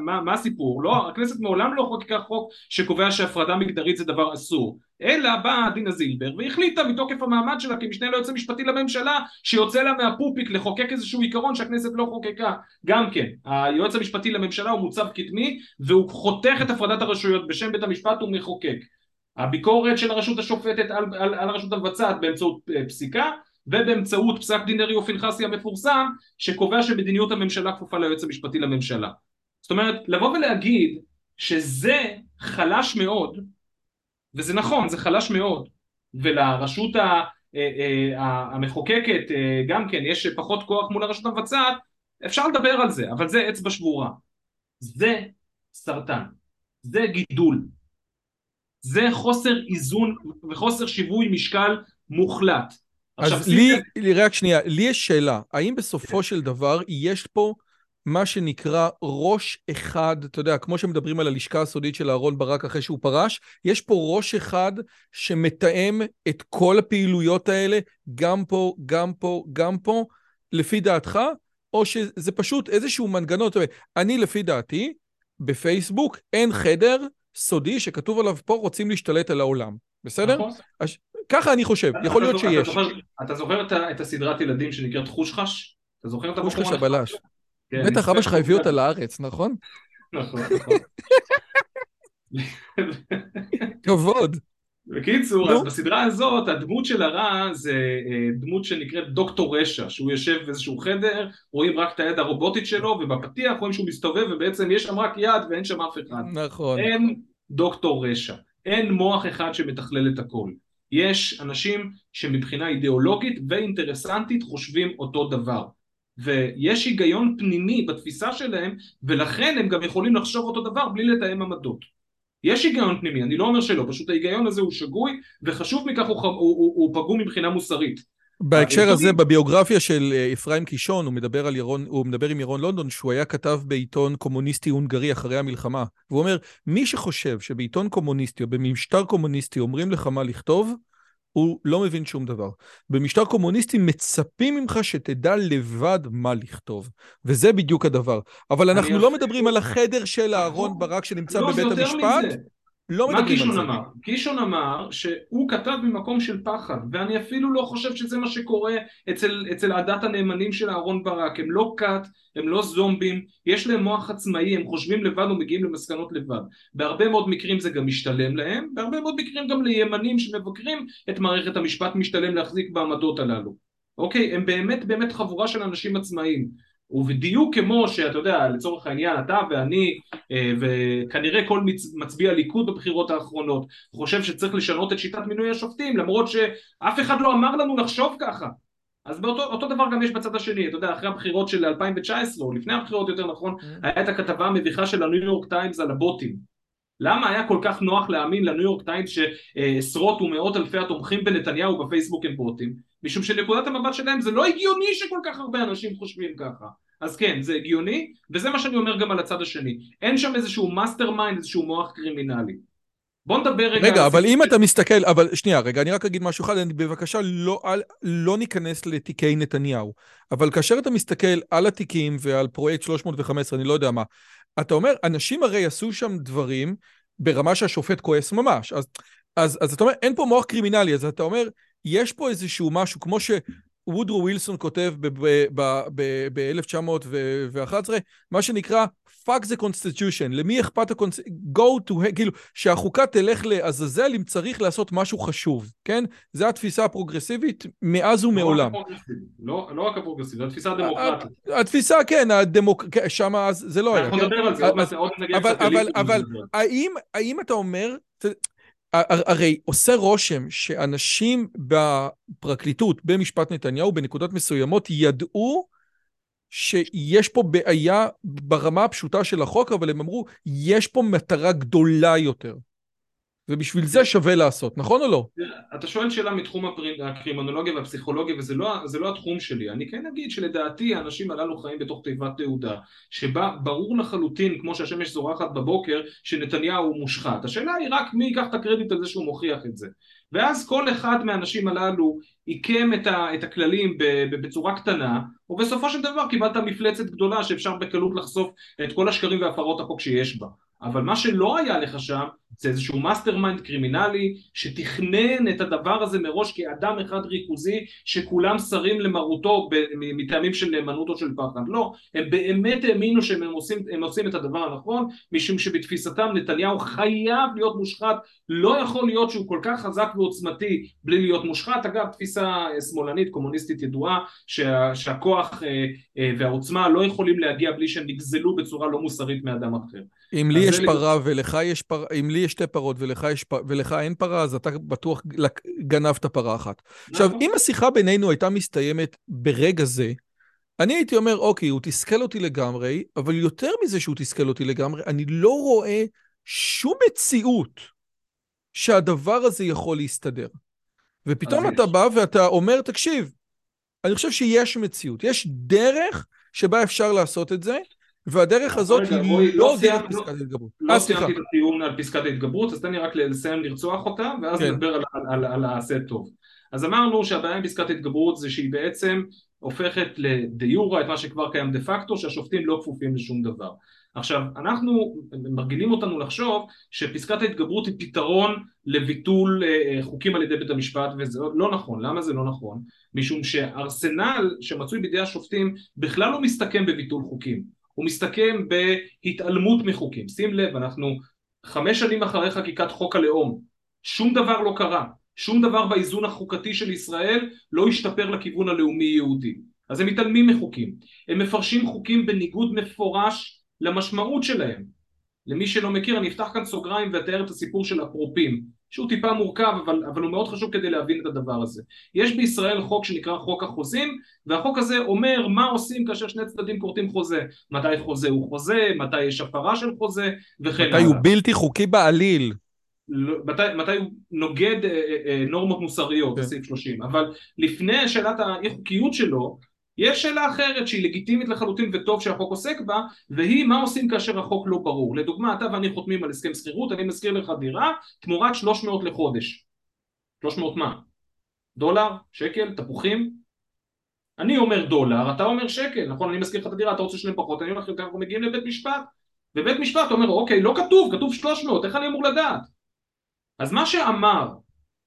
מה הסיפור? לא, הכנסת מעולם לא חוקקה חוק שקובע שהפרדה מגדרית זה דבר אסור. אלא באה דינה זילבר והחליטה מתוקף המעמד שלה כמשנה ליועץ המשפטי לממשלה שיוצא לה מהפופיק לחוקק איזשהו עיקרון שהכנסת לא חוקקה. גם כן, היועץ המשפטי לממשלה הוא מוצב קדמי והוא חותך את הפרדת הרשויות בשם בית המשפט ומחוקק. הביקורת של הרשות השופטת על הרשות המבצעת באמצעות פסיקה ובאמצעות פסק דין נרי ופנחסי המפורסם שקובע שמדיניות הממשלה כפופה ליועץ המשפטי לממשלה. זאת אומרת, לבוא ולהגיד שזה חלש מאוד, וזה נכון, זה חלש מאוד, ולרשות המחוקקת גם כן יש פחות כוח מול הרשות המבצעת, אפשר לדבר על זה, אבל זה אצבע שבורה. זה סרטן, זה גידול, זה חוסר איזון וחוסר שיווי משקל מוחלט. אז רק שנייה, לי יש שאלה, האם בסופו של דבר יש פה מה שנקרא ראש אחד, אתה יודע, כמו שמדברים על הלשכה הסודית של אהרון ברק אחרי שהוא פרש, יש פה ראש אחד שמתאם את כל הפעילויות האלה, גם פה, גם פה, גם פה, לפי דעתך, או שזה פשוט איזשהו מנגנון, אתה יודע, אני לפי דעתי, בפייסבוק אין חדר סודי שכתוב עליו פה רוצים להשתלט על העולם, בסדר? ככה אני חושב, יכול להיות שיש. אתה זוכר את הסדרת ילדים שנקראת חושחש? אתה זוכר את חושחש הבלש? בטח, אבא שלך הביא אותה לארץ, נכון? נכון, נכון. כבוד. בקיצור, אז בסדרה הזאת, הדמות של הרע זה דמות שנקראת דוקטור רשע, שהוא יושב באיזשהו חדר, רואים רק את היד הרובוטית שלו, ובפתיח רואים שהוא מסתובב, ובעצם יש שם רק יד ואין שם אף אחד. נכון. אין דוקטור רשע. אין מוח אחד שמתכלל את הכל. יש אנשים שמבחינה אידיאולוגית ואינטרסנטית חושבים אותו דבר. ויש היגיון פנימי בתפיסה שלהם, ולכן הם גם יכולים לחשוב אותו דבר בלי לתאם עמדות. יש היגיון פנימי, אני לא אומר שלא, פשוט ההיגיון הזה הוא שגוי, וחשוב מכך הוא פגום מבחינה מוסרית. בהקשר הזה, בביוגרפיה של אפרים קישון, הוא מדבר עם ירון לונדון, שהוא היה כתב בעיתון קומוניסטי הונגרי אחרי המלחמה, והוא אומר, מי שחושב שבעיתון קומוניסטי או במשטר קומוניסטי אומרים לך מה לכתוב, הוא לא מבין שום דבר. במשטר קומוניסטי מצפים ממך שתדע לבד מה לכתוב, וזה בדיוק הדבר. אבל אנחנו לא מדברים על החדר של אהרון ברק שנמצא בבית המשפט, לא מדברים על זה. מה קישון אמר? שהוא כתב ממקום של פחד, ואני אפילו לא חושב שזה מה שקורה אצל עדת הנאמנים של אהרון ברק, הם לא קאט, הם לא זומבים, יש להם מוח עצמאי, הם חושבים לבד ומגיעים למסקנות לבד. בהרבה מאוד מקרים זה גם משתלם להם, בהרבה מאוד מקרים גם לימנים שמבקרים את מערכת המשפט משתלם להחזיק בעמדות הללו. אוקיי, הם באמת חבורה של אנשים עצמאיים. ובדיוק כמו שאתה יודע, לצורך העניין, אתה ואני, וכנראה כל מצביע ליכוד בבחירות האחרונות, חושב שצריך לשנות את שיטת מינוי השופטים, למרות שאף אחד לא אמר לנו לחשוב ככה. אז באותו דבר גם יש בצד השני, אתה יודע, אחרי הבחירות של 2019, או לפני הבחירות יותר נכון, היה את הכתבה המביכה של הניו יורק טיימס על הבוטים. למה היה כל כך נוח להאמין לניו יורק טיימס שעשרות ומאות אלפי התומכים בנתניהו ובפייסבוק הם בוטים? משום שנקודת המבט שלהם זה לא הגיוני שכל כך הרבה אנשים חושבים ככה. אז כן, זה הגיוני, וזה מה שאני אומר גם על הצד השני. אין שם איזשהו מאסטר מיינד, איזשהו מוח קרימינלי. בוא נדבר רגע, אבל אם אתה מסתכל, אבל שנייה, רגע, אני רק אגיד משהו אחד, אני בבקשה לא ניכנס לתיקי נתניהו, אבל כאשר אתה מסתכל על התיקים ועל פרויקט 315, אני לא יודע מה, אתה אומר, אנשים הרי עשו שם דברים ברמה שהשופט כועס ממש, אז אתה אומר, אין פה מוח קרימינלי, אז אתה אומר, יש פה איזשהו משהו, כמו שוודרו ווילסון כותב ב-1911, מה שנקרא, fuck the constitution, למי אכפת go to, כאילו, שהחוקה תלך לעזאזל אם צריך לעשות משהו חשוב, כן? זו התפיסה הפרוגרסיבית מאז ומעולם. לא רק הפרוגרסיבית, זו התפיסה הדמוקרטית. התפיסה, כן, שם זה לא היה. אנחנו נדבר על זה, עוד נגיד. אבל האם אתה אומר... הרי עושה רושם שאנשים בפרקליטות, במשפט נתניהו, בנקודות מסוימות, ידעו שיש פה בעיה ברמה הפשוטה של החוק, אבל הם אמרו, יש פה מטרה גדולה יותר. ובשביל זה שווה לעשות, נכון או לא? אתה שואל שאלה מתחום הקרימינולוגיה והפסיכולוגיה, וזה לא התחום שלי. אני כן אגיד שלדעתי האנשים הללו חיים בתוך תיבת תהודה, שבה ברור לחלוטין, כמו שהשמש זורחת בבוקר, שנתניהו מושחת. השאלה היא רק מי ייקח את הקרדיט על זה שהוא מוכיח את זה. ואז כל אחד מהאנשים הללו עיקם את הכללים בצורה קטנה, ובסופו של דבר קיבלת מפלצת גדולה שאפשר בקלות לחשוף את כל השקרים והפרות החוק שיש בה. אבל מה שלא היה לך שם, זה איזשהו מאסטר מיינד קרימינלי, שתכנן את הדבר הזה מראש כאדם אחד ריכוזי, שכולם שרים למרותו מטעמים של נאמנות או של פחד. לא, הם באמת האמינו שהם עושים את הדבר הנכון, משום שבתפיסתם נתניהו חייב להיות מושחת, לא יכול להיות שהוא כל כך חזק ועוצמתי בלי להיות מושחת. אגב, תפיסה שמאלנית, קומוניסטית ידועה, שהכוח והעוצמה לא יכולים להגיע בלי שהם נגזלו בצורה לא מוסרית מאדם אחר. אם לי יש פרה ולך יש פרה, אם לי יש שתי פרות ולך אין פרה, אז אתה בטוח גנבת פרה אחת. עכשיו, אם השיחה בינינו הייתה מסתיימת ברגע זה, אני הייתי אומר, אוקיי, הוא תסכל אותי לגמרי, אבל יותר מזה שהוא תסכל אותי לגמרי, אני לא רואה שום מציאות שהדבר הזה יכול להסתדר. ופתאום אתה בא ואתה אומר, תקשיב, אני חושב שיש מציאות, יש דרך שבה אפשר לעשות את זה, והדרך הזאת היא לא דרך פסקת ההתגברות. לא סיימתי את הטיעון על פסקת ההתגברות, אז תן לי רק לסיים לרצוח אותה, ואז נדבר על העשה טוב. אז אמרנו שהבעיה עם פסקת ההתגברות זה שהיא בעצם הופכת לדיורה, את מה שכבר קיים דה פקטו, שהשופטים לא כפופים לשום דבר. עכשיו, אנחנו מרגילים אותנו לחשוב שפסקת ההתגברות היא פתרון לביטול חוקים על ידי בית המשפט, וזה לא נכון. למה זה לא נכון? משום שהארסנל שמצוי בידי השופטים בכלל לא מסתכם בביטול חוקים. הוא מסתכם בהתעלמות מחוקים. שים לב, אנחנו 5 שנים אחרי חקיקת חוק הלאום. שום דבר לא קרה. שום דבר באיזון החוקתי של ישראל לא השתפר לכיוון הלאומי יהודי. אז הם מתעלמים מחוקים. הם מפרשים חוקים בניגוד מפורש למשמעות שלהם. למי שלא מכיר, אני אפתח כאן סוגריים ואתאר את הסיפור של אפרופים, שהוא טיפה מורכב, אבל הוא מאוד חשוב כדי להבין את הדבר הזה. יש בישראל חוק שנקרא חוק החוזים, והחוק הזה אומר מה עושים כאשר שני צדדים כורתים חוזה. מתי חוזה הוא חוזה, מתי יש הפרה של חוזה, וכן הלאה. מתי הוא בלתי חוקי בעליל. מתי הוא נוגד נורמות מוסריות, בסעיף 30. אבל לפני שאלת האי-חוקיות שלו, יש שאלה אחרת שהיא לגיטימית לחלוטין וטוב שהחוק עוסק בה, והיא מה עושים כאשר החוק לא ברור. לדוגמה, אתה ואני חותמים על הסכם שכירות, אני מזכיר לך דירה, תמורת 300 לחודש. 300 מה? דולר? שקל? תפוחים? אני אומר דולר, אתה אומר שקל, נכון? אני מזכיר לך את הדירה, אתה רוצה שלם פחות, אני אומר, אנחנו מגיעים לבית משפט, ובית משפט אומר, אוקיי, לא כתוב, כתוב 300, איך אני אמור לדעת? אז מה שאמר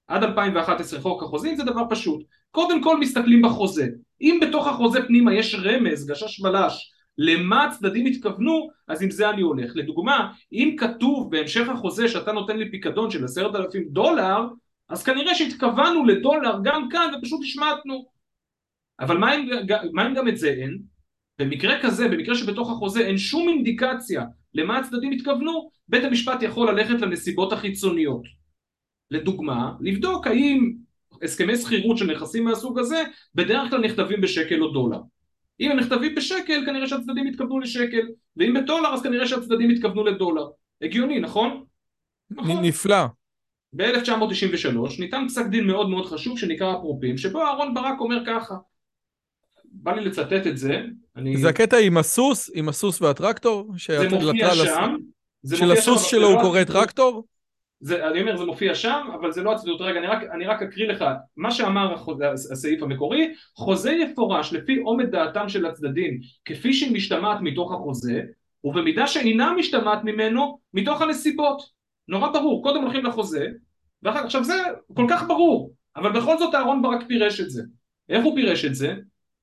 עד 2011 חוק החוזים זה דבר פשוט. קודם כל מסתכלים בחוזה. אם בתוך החוזה פנימה יש רמז, גשש בלש, למה הצדדים התכוונו, אז עם זה אני הולך. לדוגמה, אם כתוב בהמשך החוזה שאתה נותן לי פיקדון של 10,000 דולר, אז כנראה שהתכוונו לדולר גם כאן ופשוט השמעתנו. אבל מה אם גם את זה אין? במקרה כזה, במקרה שבתוך החוזה אין שום אינדיקציה למה הצדדים התכוונו, בית המשפט יכול ללכת לנסיבות החיצוניות. לדוגמה, לבדוק האם הסכמי שכירות של נכסים מהסוג הזה, בדרך כלל נכתבים בשקל או דולר. אם הם נכתבים בשקל, כנראה שהצדדים התכוונו לשקל, ואם בדולר, אז כנראה שהצדדים התכוונו לדולר. הגיוני, נכון? נפלא. ב-1993 ניתן פסק דין מאוד מאוד חשוב שנקרא אפרופים, שבו אהרון ברק אומר ככה, בא לי לצטט את זה, זה הקטע עם הסוס והטרקטור, זה מופיע שם, של הסוס שלו הוא קורא טרקטור? אני אומר, זה מופיע שם, אבל זה לא הצדדות. רגע, אני רק אקריא לך מה שאמר הסעיף המקורי. חוזה יפורש לפי עומד דעתם של הצדדים, כפי שהיא משתמעת מתוך החוזה, ובמידה שאינה משתמעת ממנו, מתוך הנסיבות. נורא ברור, קודם הולכים לחוזה, ואחר עכשיו זה כל כך ברור, אבל בכל זאת אהרון ברק פירש את זה. איך הוא פירש את זה?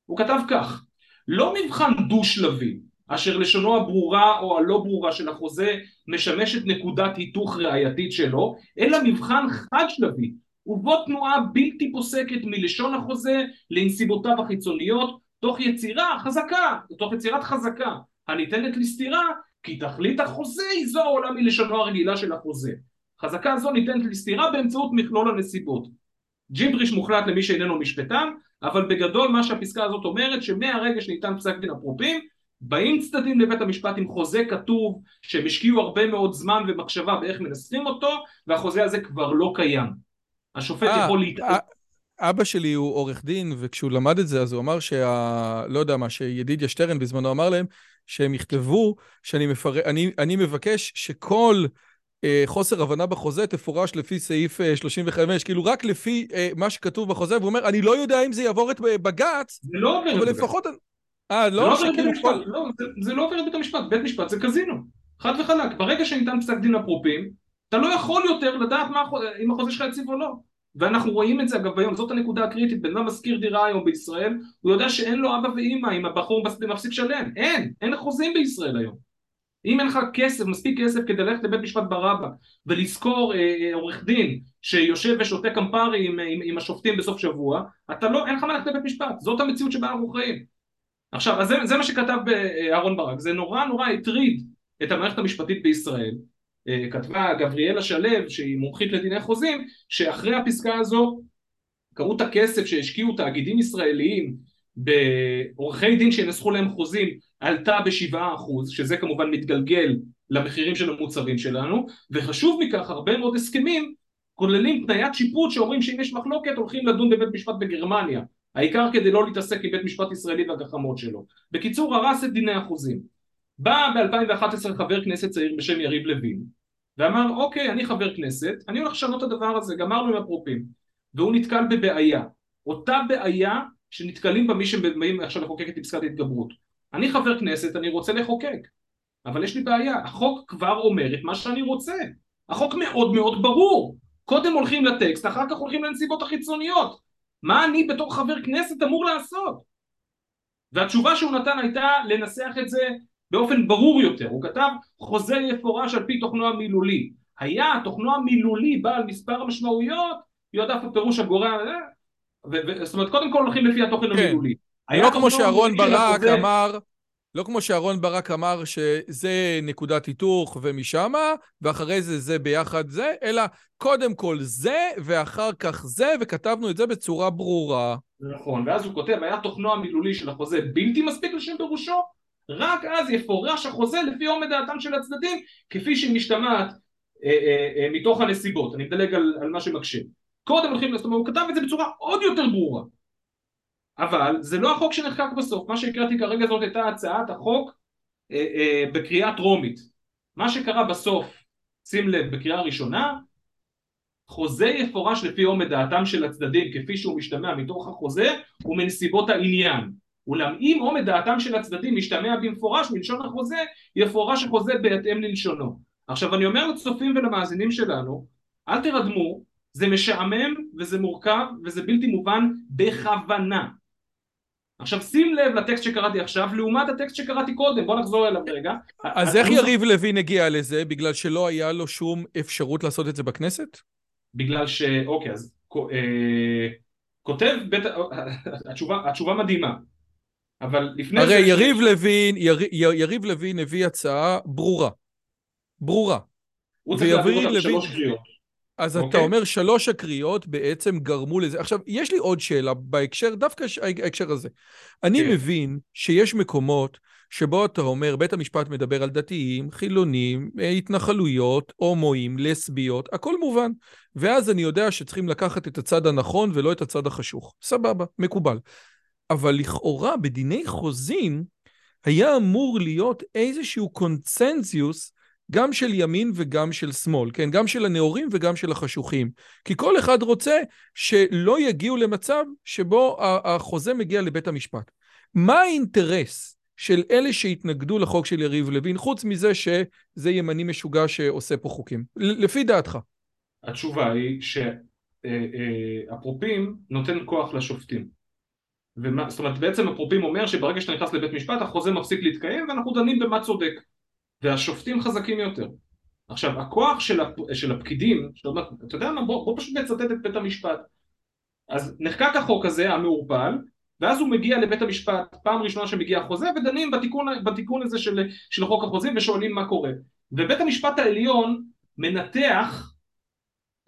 הוא כתב כך, לא מבחן דו-שלבי, אשר לשונו הברורה או הלא ברורה של החוזה משמשת נקודת היתוך ראייתית שלו, אלא מבחן חד-שלבי, ובו תנועה בלתי פוסקת מלשון החוזה לנסיבותיו החיצוניות, תוך יצירת חזקה, הניתנת לסתירה, כי תכלית החוזה היא זו העולה מלשונו הרגילה של החוזה. חזקה זו ניתנת לסתירה באמצעות מכלול הנסיבות. ג'יבריש מוחלט למי שאיננו משפטן, אבל בגדול מה שהפסקה הזאת אומרת, שמהרגע שניתן פסק דין אפרופים, באים צדדים לבית המשפט עם חוזה כתוב, שהם השקיעו הרבה מאוד זמן ומחשבה באיך מנסחים אותו, והחוזה הזה כבר לא קיים. השופט יכול להתערב. אבא שלי הוא עורך דין, וכשהוא למד את זה, אז הוא אמר לא יודע מה, שידידיה שטרן בזמנו אמר להם, שהם יכתבו, אני מבקש שכל חוסר הבנה בחוזה תפורש לפי סעיף 35, כאילו רק לפי מה שכתוב בחוזה, והוא אומר, אני לא יודע אם זה יעבור את בג"ץ, זה לא עובר את בג"ץ. זה לא עובר את בית המשפט, בית משפט זה קזינו, חד וחלק. ברגע שניתן פסק דין אפרופים, אתה לא יכול יותר לדעת אם החוזה שלך יציב או לא. ואנחנו רואים את זה אגב היום, זאת הנקודה הקריטית, בן מה מזכיר דירה היום בישראל, הוא יודע שאין לו אבא ואמא, אם הבחור מפסיק שלם, אין חוזים בישראל היום. אם אין לך כסף, מספיק כסף כדי ללכת לבית משפט ברבא, ולזכור עורך דין שיושב ושותה קמפרי עם השופטים בסוף שבוע, אתה לא, אין לך מה ללכת לבית משפט, זאת המציאות שבה אנחנו חיים. עכשיו, אז זה מה שכתב אהרון ברק, זה נורא הטריד את המערכת המשפטית בישראל, כתבה גבריאלה שלב, שהיא מומחית לדיני חוזים, שאחרי הפסקה הזו, כמות הכסף שהשקיעו תאגידים ישראליים בעורכי דין שנסחו להם חוזים, עלתה ב7%, שזה כמובן מתגלגל למחירים של המוצרים שלנו, וחשוב מכך, הרבה מאוד הסכמים כוללים תניית שיפוט שאומרים שאם יש מחלוקת, הולכים לדון בבית משפט בגרמניה, העיקר כדי לא להתעסק עם בית משפט ישראלי והגחמות שלו. בקיצור, הרס את דיני החוזים. בא ב-2011 חבר כנסת צעיר בשם יריב לוין, ואמר, אוקיי, אני חבר כנסת, אני הולך לשנות את הדבר הזה, גמרנו עם אפרופים. והוא נתקל בבעיה, אותה בעיה שנתקלים במי שבאים עכשיו לחוקק את פסקת ההתגברות. אני חבר כנסת, אני רוצה לחוקק, אבל יש לי בעיה, החוק כבר אומר את מה שאני רוצה. החוק מאוד מאוד ברור, קודם הולכים לטקסט, אחר כך הולכים לנסיבות החיצוניות. מה אני בתור חבר כנסת אמור לעשות? והתשובה שהוא נתן הייתה לנסח את זה באופן ברור יותר. הוא כתב, חוזה יפורש על פי תוכנו המילולי. היה תוכנו המילולי בעל מספר המשמעויות, יודף הפירוש הגורם, זאת אומרת, קודם כל הולכים לפי התוכן המילולי. לא כמו שאהרון ברק אמר שזה נקודת היתוך ומשם, ואחרי זה זה ביחד זה, אלא קודם כל זה, ואחר כך זה, וכתבנו את זה בצורה ברורה. נכון, ואז הוא כותב, היה תוכנו המילולי של החוזה בלתי מספיק לשם פירושו, רק אז יפורש החוזה לפי עומד דעתם של הצדדים, כפי שהיא משתמעת מתוך הנסיבות. אני מדלג על מה שמקשה. קודם הולכים לסתום, הוא כתב את זה בצורה עוד יותר ברורה. אבל זה לא החוק שנחקק בסוף, מה שהקראתי כרגע זאת הייתה הצעת החוק בקריאה טרומית. מה שקרה בסוף, שים לב, בקריאה ראשונה, חוזה יפורש לפי עומד דעתם של הצדדים, כפי שהוא משתמע מתוך החוזה, ומנסיבות העניין. אולם אם עומד דעתם של הצדדים משתמע במפורש מלשון החוזה, יפורש החוזה בהתאם ללשונו. עכשיו אני אומר לצופים ולמאזינים שלנו, אל תרדמו, זה משעמם וזה מורכב וזה בלתי מובן בכוונה. עכשיו שים לב לטקסט שקראתי עכשיו, לעומת הטקסט שקראתי קודם, בוא נחזור אליו רגע. אז איך יריב לוין הגיע לזה, בגלל שלא היה לו שום אפשרות לעשות את זה בכנסת? בגלל ש... אוקיי, אז כותב בית... התשובה מדהימה. אבל לפני... הרי יריב לוין הביא הצעה ברורה. ברורה. הוא צריך להביא אותה 3 קריאות. אז אתה אומר 3 הקריאות בעצם גרמו לזה. עכשיו, יש לי עוד שאלה בהקשר, דווקא ההקשר הזה. אני מבין שיש מקומות שבו אתה אומר, בית המשפט מדבר על דתיים, חילונים, התנחלויות, הומואים, לסביות, הכל מובן. ואז אני יודע שצריכים לקחת את הצד הנכון ולא את הצד החשוך. סבבה, מקובל. אבל לכאורה בדיני חוזים היה אמור להיות איזשהו קונצנזיוס גם של ימין וגם של שמאל, כן? גם של הנאורים וגם של החשוכים. כי כל אחד רוצה שלא יגיעו למצב שבו החוזה מגיע לבית המשפט. מה האינטרס של אלה שהתנגדו לחוק של יריב לוין, חוץ מזה שזה ימני משוגע שעושה פה חוקים? לפי דעתך. התשובה היא שאפרופים נותן כוח לשופטים. זאת אומרת, בעצם אפרופים אומר שברגע שאתה נכנס לבית משפט, החוזה מפסיק להתקיים ואנחנו דנים במה צודק. והשופטים חזקים יותר. עכשיו, הכוח של הפקידים, אתה יודע מה, בוא פשוט נצטט את בית המשפט. אז נחקק החוק הזה, המעורפל, ואז הוא מגיע לבית המשפט, פעם ראשונה שמגיע החוזה, ודנים בתיקון הזה של חוק החוזים, ושואלים מה קורה. ובית המשפט העליון מנתח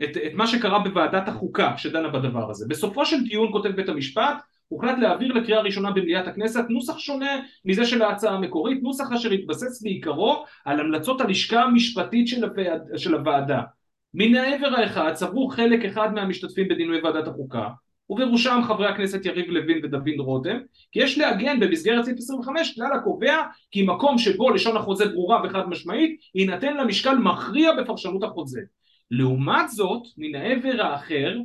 את מה שקרה בוועדת החוקה שדנה בדבר הזה. בסופו של דיון, כותב בית המשפט, הוחלט להעביר לקריאה ראשונה במליאת הכנסת נוסח שונה מזה של ההצעה המקורית, נוסח אשר התבסס בעיקרו על המלצות הלשכה המשפטית של הוועדה. מן העבר האחד, סברו חלק אחד מהמשתתפים בדינוי ועדת החוקה, ובראשם חברי הכנסת יריב לוין ודוד רותם, כי יש להגן במסגרת סעיף 25 כלל הקובע כי מקום שבו לשון החוזה ברורה וחד משמעית, יינתן לה משקל מכריע בפרשנות החוזה. לעומת זאת, מן העבר האחר,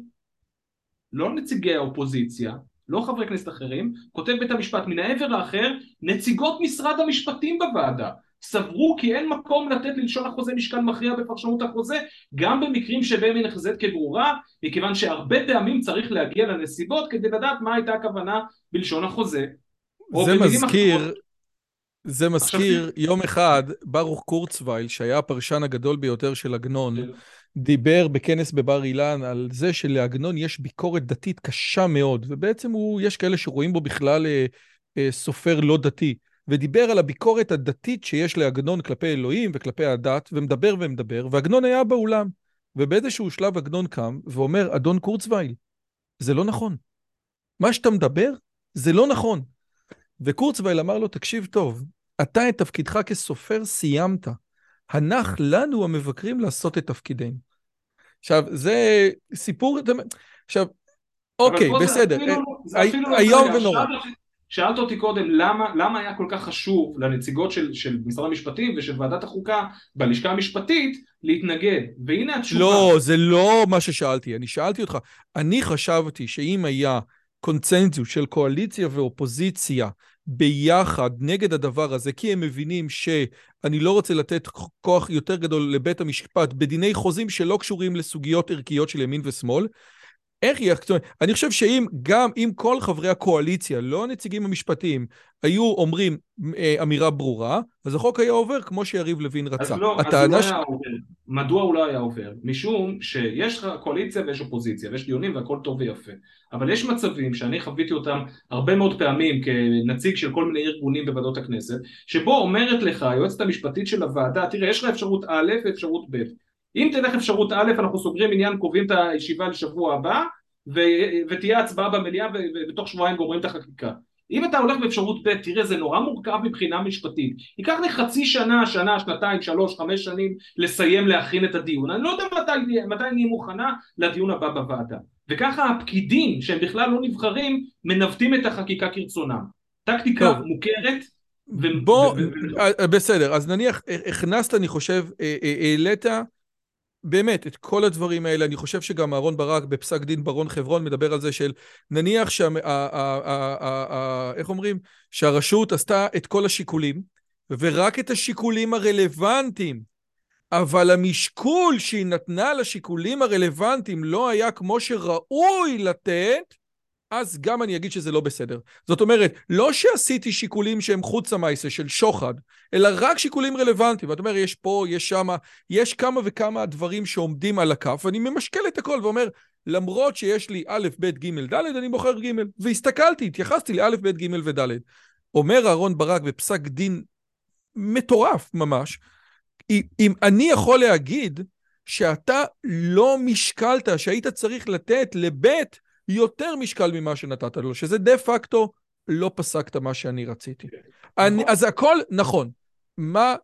לא נציגי האופוזיציה, לא חברי כנסת אחרים, כותב בית המשפט, מן העבר האחר, נציגות משרד המשפטים בוועדה, סברו כי אין מקום לתת ללשון החוזה משקל מכריע בפרשנות החוזה, גם במקרים שבהם היא נחזית כברורה, מכיוון שהרבה פעמים צריך להגיע לנסיבות, כדי לדעת מה הייתה הכוונה בלשון החוזה. זה מזכיר, יום אחד, ברוך קורצווייל, שהיה הפרשן הגדול ביותר של עגנון, דיבר בכנס בבר אילן על זה שלעגנון יש ביקורת דתית קשה מאוד, ובעצם יש כאלה שרואים בו בכלל סופר לא דתי, ודיבר על הביקורת הדתית שיש לעגנון כלפי אלוהים וכלפי הדת, ומדבר, ועגנון היה באולם, ובאיזשהו שלב עגנון קם ואומר, אדון קורצווייל, זה לא נכון. מה שאתה מדבר, זה לא נכון. וקורצווייל אמר לו, תקשיב טוב, אתה את תפקידך כסופר סיימת, הנח לנו המבקרים לעשות את תפקידנו. עכשיו, זה סיפור, עכשיו, אוקיי, בסדר, היום ונורא. שאלת אותי קודם, למה היה כל כך חשוב לנציגות של משרד המשפטים ושל ועדת החוקה בלשכה המשפטית להתנגד? והנה התשובה. לא, זה לא מה ששאלתי, אני שאלתי אותך. אני חשבתי שאם היה קונצנזוס של קואליציה ואופוזיציה ביחד נגד הדבר הזה, כי הם מבינים שאני לא רוצה לתת כוח יותר גדול לבית המשפט בדיני חוזים שלא קשורים לסוגיות ערכיות של ימין ושמאל, אני חושב שאם גם אם כל חברי הקואליציה, לא הנציגים המשפטיים, היו אומרים אמירה ברורה, אז החוק היה עובר כמו שיריב לוין רצה. אז לא, אז הוא היה עובר. מדוע הוא לא היה עובר? משום שיש קואליציה ויש אופוזיציה, ויש דיונים והכל טוב ויפה. אבל יש מצבים שאני חוויתי אותם הרבה מאוד פעמים כנציג של כל מיני ארגונים בוועדות הכנסת, שבו אומרת לך היועצת המשפטית של הוועדה, תראה, יש לך אפשרות א' ואפשרות ב'. אם תלך אפשרות א', אנחנו סוגרים עניין, קובעים את הישיבה לשבוע הבא, ותהיה הצבעה במליאה, ובתוך שבועיים גומרים את החקיקה. אם אתה הולך באפשרות ב', תראה, זה נורא מורכב מבחינה משפטית. ייקח לי חצי שנה, שנתיים, 3, 5 שנים, לסיים להכין את הדיון. אני לא יודע מתי אני מוכנה לדיון הבא בוועדה. וככה הפקידים, שהם בכלל לא נבחרים, מנווטים את החקיקה כרצונם. טקטיקה מוכרת, בסדר, אז נניח, הכנסת, אני חושב, העלית באמת, את כל הדברים האלה, אני חושב שגם אהרון ברק בפסק דין ברון חברון מדבר על זה של נניח שהרשות עשתה את כל השיקולים, ורק את השיקולים הרלוונטיים, אבל המשקול שהיא נתנה לשיקולים הרלוונטיים לא היה כמו שראוי לתת, אז גם אני אגיד שזה לא בסדר. זאת אומרת, לא שעשיתי שיקולים שהם חוץ המעשה של שוחד, אלא רק שיקולים רלוונטיים. זאת אומרת, יש פה, יש שמה, יש כמה וכמה דברים שעומדים על הכף, ואני ממשקל את הכל ואומר, למרות שיש לי א', ב', ג', ד', אני בוחר ג', והסתכלתי, התייחסתי לא', ב', ג' וד'. אומר אהרון ברק בפסק דין מטורף ממש, אם אני יכול להגיד שאתה לא משקלת, שהיית צריך לתת לבית, יותר משקל ממה שנתת לו, שזה דה פקטו לא פסקת מה שאני רציתי. אז הכל נכון. מה?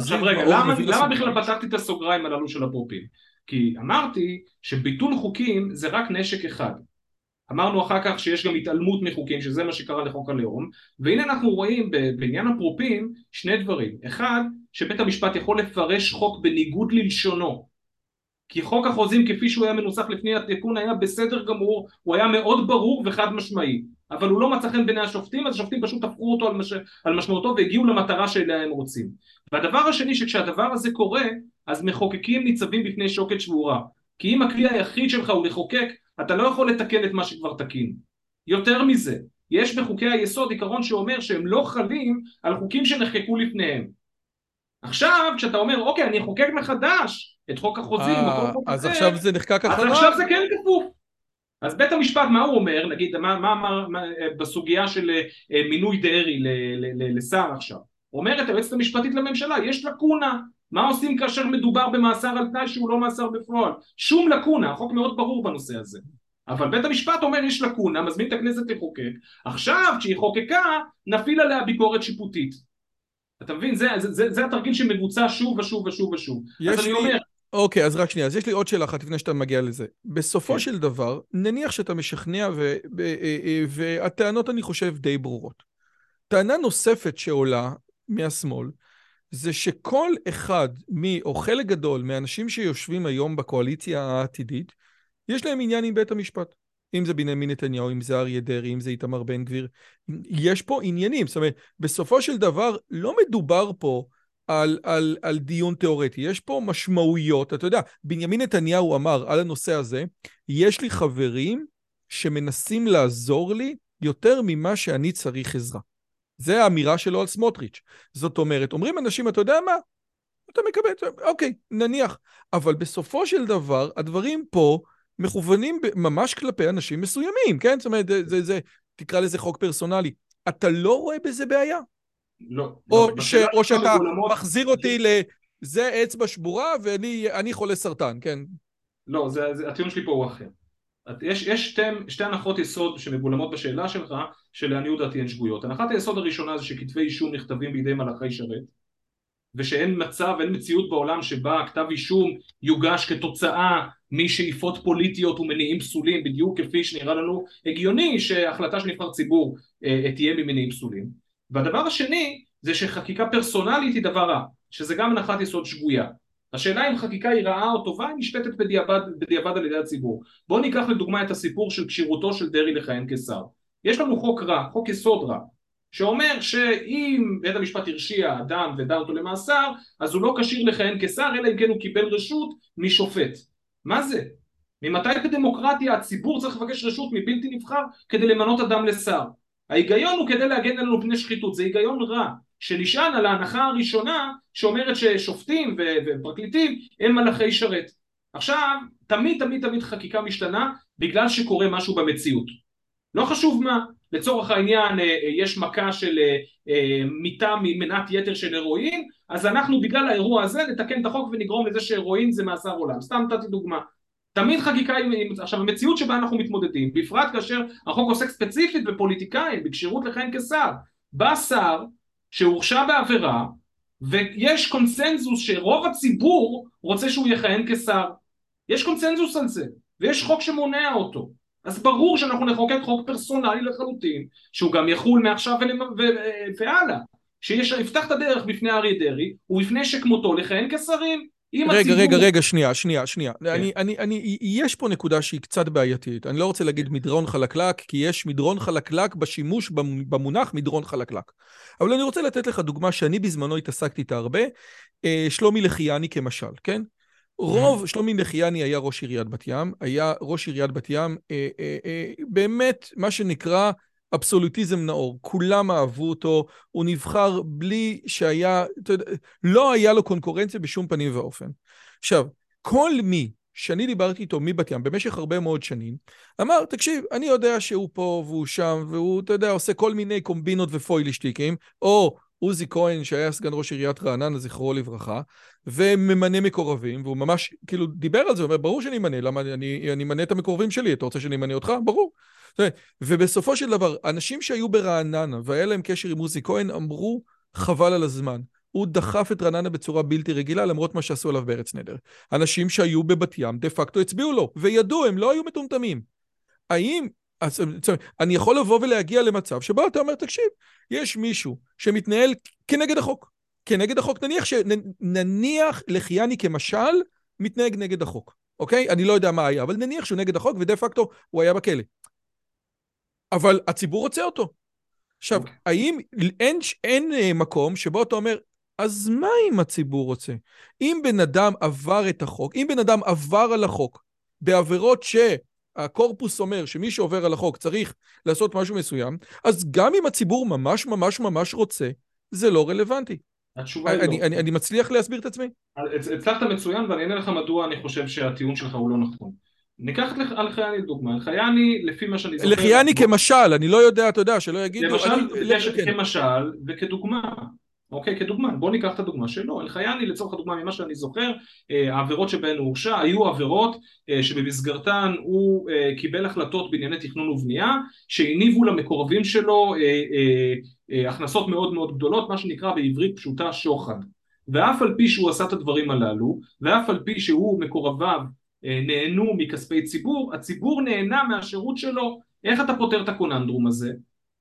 עכשיו רגע, למה בכלל פתחתי את הסוגריים הללו של הפרופים? כי אמרתי שביטול חוקים זה רק נשק אחד. אמרנו אחר כך שיש גם התעלמות מחוקים, שזה מה שקרה לחוק הלאום, והנה אנחנו רואים בעניין הפרופים שני דברים. אחד, שבית המשפט יכול לפרש חוק בניגוד ללשונו, כי חוק החוזים כפי שהוא היה מנוסח לפני התיקון היה בסדר גמור, הוא היה מאוד ברור וחד משמעי, אבל הוא לא מצא חן בעיני השופטים, אז השופטים פשוט הפכו אותו על משמעותו והגיעו למטרה שאליה הם רוצים. והדבר השני שכשהדבר הזה קורה, אז מחוקקים ניצבים בפני שוקת שבורה, כי אם הכלי היחיד שלך הוא לחוקק, אתה לא יכול לתקן את מה שכבר תקין. יותר מזה, יש בחוקי היסוד עיקרון שאומר שהם לא חלים על חוקים שנחקקו לפניהם. עכשיו כשאתה אומר, אוקיי, אני אחוקק מחדש, את חוק החוזים, אז עכשיו זה נחקק אחר. אז עכשיו זה כן כפוף. אז בית המשפט, מה הוא אומר? נגיד, מה אמר בסוגיה של מינוי דארי לשר עכשיו? אומרת היועצת המשפטית לממשלה, יש לקונה, מה עושים כאשר מדובר במאסר על תנאי שהוא לא מאסר בפועל? שום לקונה, החוק מאוד ברור בנושא הזה. אבל בית המשפט אומר יש לקונה, מזמין את הכנסת לחוקק, עכשיו כשהיא חוקקה נפיל עליה ביקורת שיפוטית. אתה מבין? זה התרגיל שמבוצע שוב ושוב ושוב ושוב. אז אני אומר... אוקיי, אז רק שנייה, אז יש לי עוד שאלה אחת לפני שאתה מגיע לזה. בסופו של דבר, נניח שאתה משכנע והטענות אני חושב די ברורות. טענה נוספת שעולה מהשמאל, זה שכל אחד או חלק גדול מהאנשים שיושבים היום בקואליציה העתידית, יש להם עניין עם בית המשפט. אם זה בנימין נתניהו, אם זה אריה דרעי, אם זה איתמר בן גביר, יש פה עניינים. זאת אומרת, בסופו של דבר לא מדובר פה על דיון תיאורטי, יש פה משמעויות. אתה יודע, בנימין נתניהו אמר על הנושא הזה, יש לי חברים שמנסים לעזור לי יותר ממה שאני צריך עזרה. זה האמירה שלו על סמוטריץ'. זאת אומרת, אומרים אנשים, אתה יודע מה? אתה מקבל, אוקיי, נניח. אבל בסופו של דבר, הדברים פה מכוונים ממש כלפי אנשים מסוימים, כן? זאת אומרת, תקרא לזה חוק פרסונלי. אתה לא רואה בזה בעיה? לא. או שאתה מחזיר אותי לזה אצבע שבורה, ואני חולה סרטן, כן? לא, הטיעון שלי פה הוא אחר. יש שתי הנחות יסוד שמגולמות בשאלה שלך, שלעניות דעתי הן שגויות. הנחת היסוד הראשונה זה שכתבי אישום נכתבים בידי מלאכי שרת, ושאין מצב, אין מציאות בעולם שבה כתב אישום יוגש כתוצאה משאיפות פוליטיות ומניעים פסולים, בדיוק כפי שנראה לנו הגיוני שהחלטה של נבחר ציבור תהיה ממניעים פסולים. והדבר השני זה שחקיקה פרסונלית היא דבר רע, שזה גם הנחת יסוד שגויה. השאלה אם חקיקה היא רעה או טובה, היא נשפטת בדיעבד על ידי הציבור. בואו ניקח לדוגמה את הסיפור של כשירותו של דרעי לכהן כשר. יש לנו חוק רע, חוק יסוד רע, שאומר שאם בית המשפט הרשיע אדם ודע אותו למאסר, אז הוא לא כשיר לכהן כשר, אלא אם כן הוא קיבל רשות משופט. מה זה? ממתי בדמוקרטיה הציבור צריך לבקש רשות מבלתי נבחר כדי למנות אדם לשר? ההיגיון הוא כדי להגן עלינו פני שחיתות, זה היגיון רע, שנשען על ההנחה הראשונה שאומרת ששופטים ופרקליטים הם מלאכי שרת. עכשיו, תמיד חקיקה משתנה בגלל שקורה משהו במציאות. לא חשוב מה, לצורך העניין יש מכה של מיטה ממנת יתר של הרואין, אז אנחנו בגלל האירוע הזה נתקן את החוק ונגרום לזה שהרואין זה מאסר עולם. סתם תתי דוגמה. תמיד חקיקה, עכשיו המציאות שבה אנחנו מתמודדים, בפרט כאשר החוק עוסק ספציפית בפוליטיקאים, בקשירות לכהן כשר, בא שר שהורשע בעבירה, ויש קונצנזוס שרוב הציבור רוצה שהוא יכהן כשר. יש קונצנזוס על זה, ויש חוק שמונע אותו. אז ברור שאנחנו נחוקק חוק פרסונלי לחלוטין, שהוא גם יחול מעכשיו והלאה, שיפתח את הדרך בפני אריה דרעי, ובפני שכמותו לכהן כשרים. רגע, שנייה. יש פה נקודה שהיא קצת בעייתית. אני לא רוצה להגיד מדרון חלקלק, כי יש מדרון חלקלק בשימוש במונח מדרון חלקלק. אבל אני רוצה לתת לך דוגמה שאני בזמנו התעסקתי איתה הרבה, שלומי לחיאני כמשל, כן? רוב שלומי לחיאני היה ראש עיריית בת ים, באמת מה שנקרא אבסולוטיזם נאור, כולם אהבו אותו, הוא נבחר בלי שהיה, לא היה לו קונקורנציה בשום פנים ואופן. עכשיו, כל מי שאני דיברתי איתו מבת ים במשך הרבה מאוד שנים, אמר, תקשיב, אני יודע שהוא פה והוא שם, והוא, אתה יודע, עושה כל מיני קומבינות ופוילשטיקים, או עוזי כהן שהיה סגן ראש עיריית רעננה, זכרו לברכה, וממנה מקורבים, והוא ממש כאילו דיבר על זה, אומר, ברור שאני מנה, למה אני מנה את המקורבים שלי, אתה רוצה שאני מנה אותך? ברור. ובסופו של דבר, אנשים שהיו ברעננה, והיה להם קשר עם עוזי כהן, אמרו, חבל על הזמן. הוא דחף את רעננה בצורה בלתי רגילה, למרות מה שעשו עליו בארץ נדר. אנשים שהיו בבת ים, דה פקטו הצביעו לו, וידעו, הם לא היו מטומטמים. האם... אני יכול לבוא ולהגיע למצב שבו אתה אומר, תקשיב, יש מישהו שמתנהל כנגד החוק, נניח לחיאני כמשל, מתנהג נגד החוק, אוקיי? אני לא יודע מה היה, אבל נניח שהוא נגד החוק, ודה פקטו הוא היה בכלא. אבל הציבור רוצה אותו. עכשיו, האם אין מקום שבו אתה אומר, אז מה אם הציבור רוצה? אם בן אדם עבר את החוק, אם בן אדם עבר על החוק, בעבירות ש... הקורפוס אומר שמי שעובר על החוק צריך לעשות משהו מסוים, אז גם אם הציבור ממש ממש ממש רוצה, זה לא רלוונטי. התשובה היא לא. אני מצליח להסביר את עצמי? הצלחת מצוין, ואני אענה לך מדוע אני חושב שהטיעון שלך הוא לא נכון. ניקח על חייני דוגמה. חייני, לפי מה שאני זוכר... לחייני כמשל, אני לא יודע, אתה יודע, שלא יגידו... למשל, וכדוגמה, אוקיי, כדוגמה, בוא ניקח את הדוגמה שלו, אלחייני לצורך הדוגמה ממה שאני זוכר, העבירות שבהן הוא הורשע, היו עבירות שבמסגרתן הוא קיבל החלטות בענייני תכנון ובנייה, שהניבו למקורבים שלו הכנסות מאוד מאוד גדולות, מה שנקרא בעברית פשוטה שוחד, ואף על פי שהוא עשה את הדברים הללו, ואף על פי שהוא מקורביו נהנו מכספי ציבור, הציבור נהנה מהשירות שלו. איך אתה פותר את הקוננדרום הזה,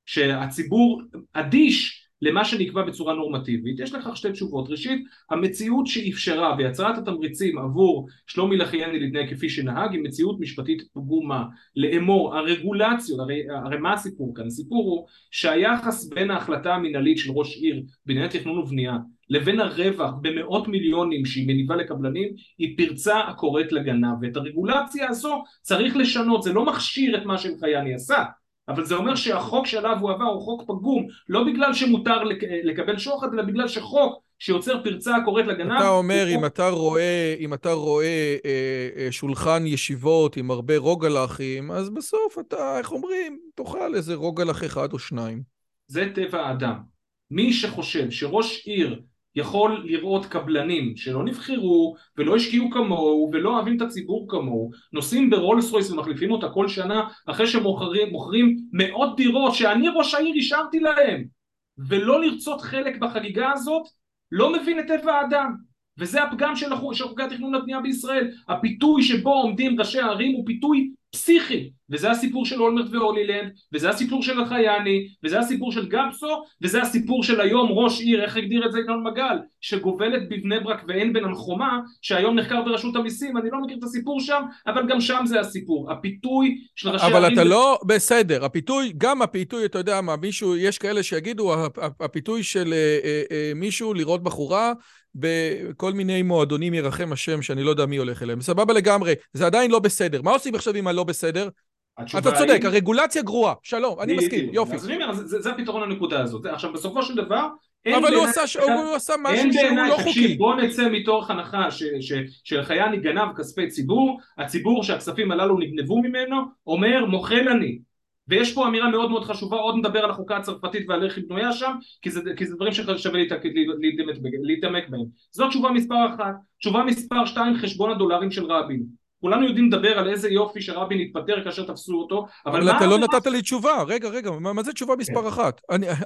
שהציבור אדיש למה שנקבע בצורה נורמטיבית? יש לכך שתי תשובות. ראשית, המציאות שאפשרה ויצרת התמריצים עבור שלומי לחייני לדני כפי שנהג, היא מציאות משפטית פגומה. לאמור, הרגולציות, הרי מה הסיפור כאן? הסיפור הוא שהיחס בין ההחלטה המנהלית של ראש עיר, בענייני תכנון ובנייה, לבין הרווח במאות מיליונים שהיא מניבה לקבלנים, היא פרצה הקוראת לגנב. ואת הרגולציה הזו צריך לשנות, זה לא מכשיר את מה שלחייני עשה. אבל זה אומר שהחוק שעליו הוא עבר הוא חוק פגום, לא בגלל שמותר לקבל שוחד, אלא בגלל שחוק שיוצר פרצה הקוראת לגנב. אתה אומר, אם אתה רואה שולחן ישיבות עם הרבה רוגלחים, אז בסוף אתה, איך אומרים, תאכל איזה רוגלח אחד או שניים. זה טבע האדם. מי שחושב שראש עיר יכול לראות קבלנים שלא נבחרו ולא השקיעו כמוהו ולא אוהבים את הציבור כמוהו, נוסעים ברולס רויס ומחליפים אותה כל שנה אחרי שמוכרים מאות דירות שאני ראש העיר השארתי להם, ולא לרצות חלק בחגיגה הזאת, לא מבין את טבע האדם. וזה הפגם של חוקי התכנון והבנייה בישראל. הפיתוי שבו עומדים ראשי הערים הוא פיתוי פסיכי, וזה הסיפור של אולמרט והולילנד, וזה הסיפור של החייני, וזה הסיפור של גפסו, וזה הסיפור של היום ראש עיר, איך הגדיר את זה ינון מגל, שגובלת בבני ברק ואין בן הנחומה, שהיום נחקר ברשות המסים. אני לא מכיר את הסיפור שם, אבל גם שם זה הסיפור, הפיתוי של ראשי הערים. אבל אתה לא, בסדר, הפיתוי, גם הפיתוי, אתה יודע מה, מישהו, יש כאלה שיגידו, הפיתוי של מישהו לראות בחורה, בכל מיני מועדונים ירחם השם שאני לא יודע מי הולך אליהם, סבבה לגמרי, זה עדיין לא בסדר. מה עושים עכשיו עם הלא בסדר? אתה צודק, הרגולציה גרועה, שלום, אני מסכים, יופי. זה הפתרון הנקודה הזאת, עכשיו בסופו של דבר, אבל הוא עשה משהו שהוא לא חוקי. בוא נצא מתוך הנחה שלחייני גנב כספי ציבור, הציבור שהכספים הללו נגנבו ממנו, אומר מוחל אני. ויש פה אמירה מאוד מאוד חשובה, עוד נדבר על החוקה הצרפתית ועל איך היא בנויה שם, כי זה דברים ששווה להתעמק בהם. זו תשובה מספר 1. תשובה מספר 2, חשבון הדולרים של רבין. כולנו יודעים לדבר על איזה יופי שרבין התפטר כאשר תפסו אותו, אבל אתה לא נתת לי תשובה. רגע, מה זה תשובה מספר 1?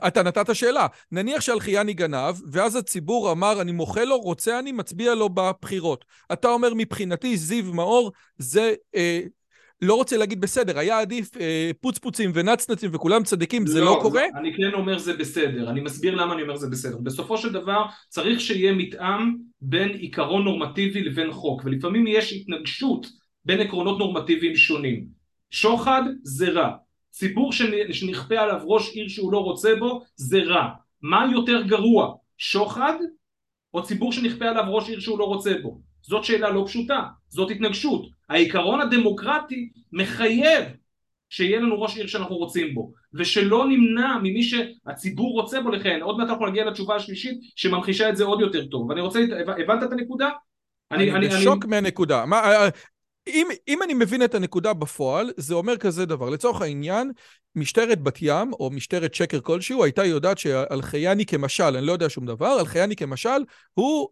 אתה נתת שאלה. נניח שהלחייני גנב, ואז הציבור אמר, אני מוחה לו, רוצה אני, מצביע לו בבחירות. אתה אומר, מבחינתי, זיו מאור, זה... לא רוצה להגיד בסדר, היה עדיף פוצפוצים ונצנצים וכולם צדיקים, זה לא קורה? אני כן אומר זה בסדר, אני מסביר למה אני אומר זה בסדר. בסופו של דבר צריך שיהיה מתאם בין עיקרון נורמטיבי לבין חוק, ולפעמים יש התנגשות בין עקרונות נורמטיביים שונים. שוחד זה רע, ציבור שנכפה עליו ראש עיר שהוא לא רוצה בו זה רע. מה יותר גרוע, שוחד או ציבור שנכפה עליו ראש עיר שהוא לא רוצה בו? זאת שאלה לא פשוטה, זאת התנגשות. העיקרון הדמוקרטי מחייב שיהיה לנו ראש עיר שאנחנו רוצים בו, ושלא נמנע ממי שהציבור רוצה בו. לכן, עוד מעט אנחנו נגיע לתשובה השלישית שממחישה את זה עוד יותר טוב. ואני רוצה, הבנת את הנקודה? אני בשוק מהנקודה. אם אני מבין את הנקודה בפועל, זה אומר כזה דבר. לצורך העניין, משטרת בת ים, או משטרת שקר כלשהו, הייתה יודעת שאלחייני כמשל, אני לא יודע שום דבר, אלחייני כמשל, הוא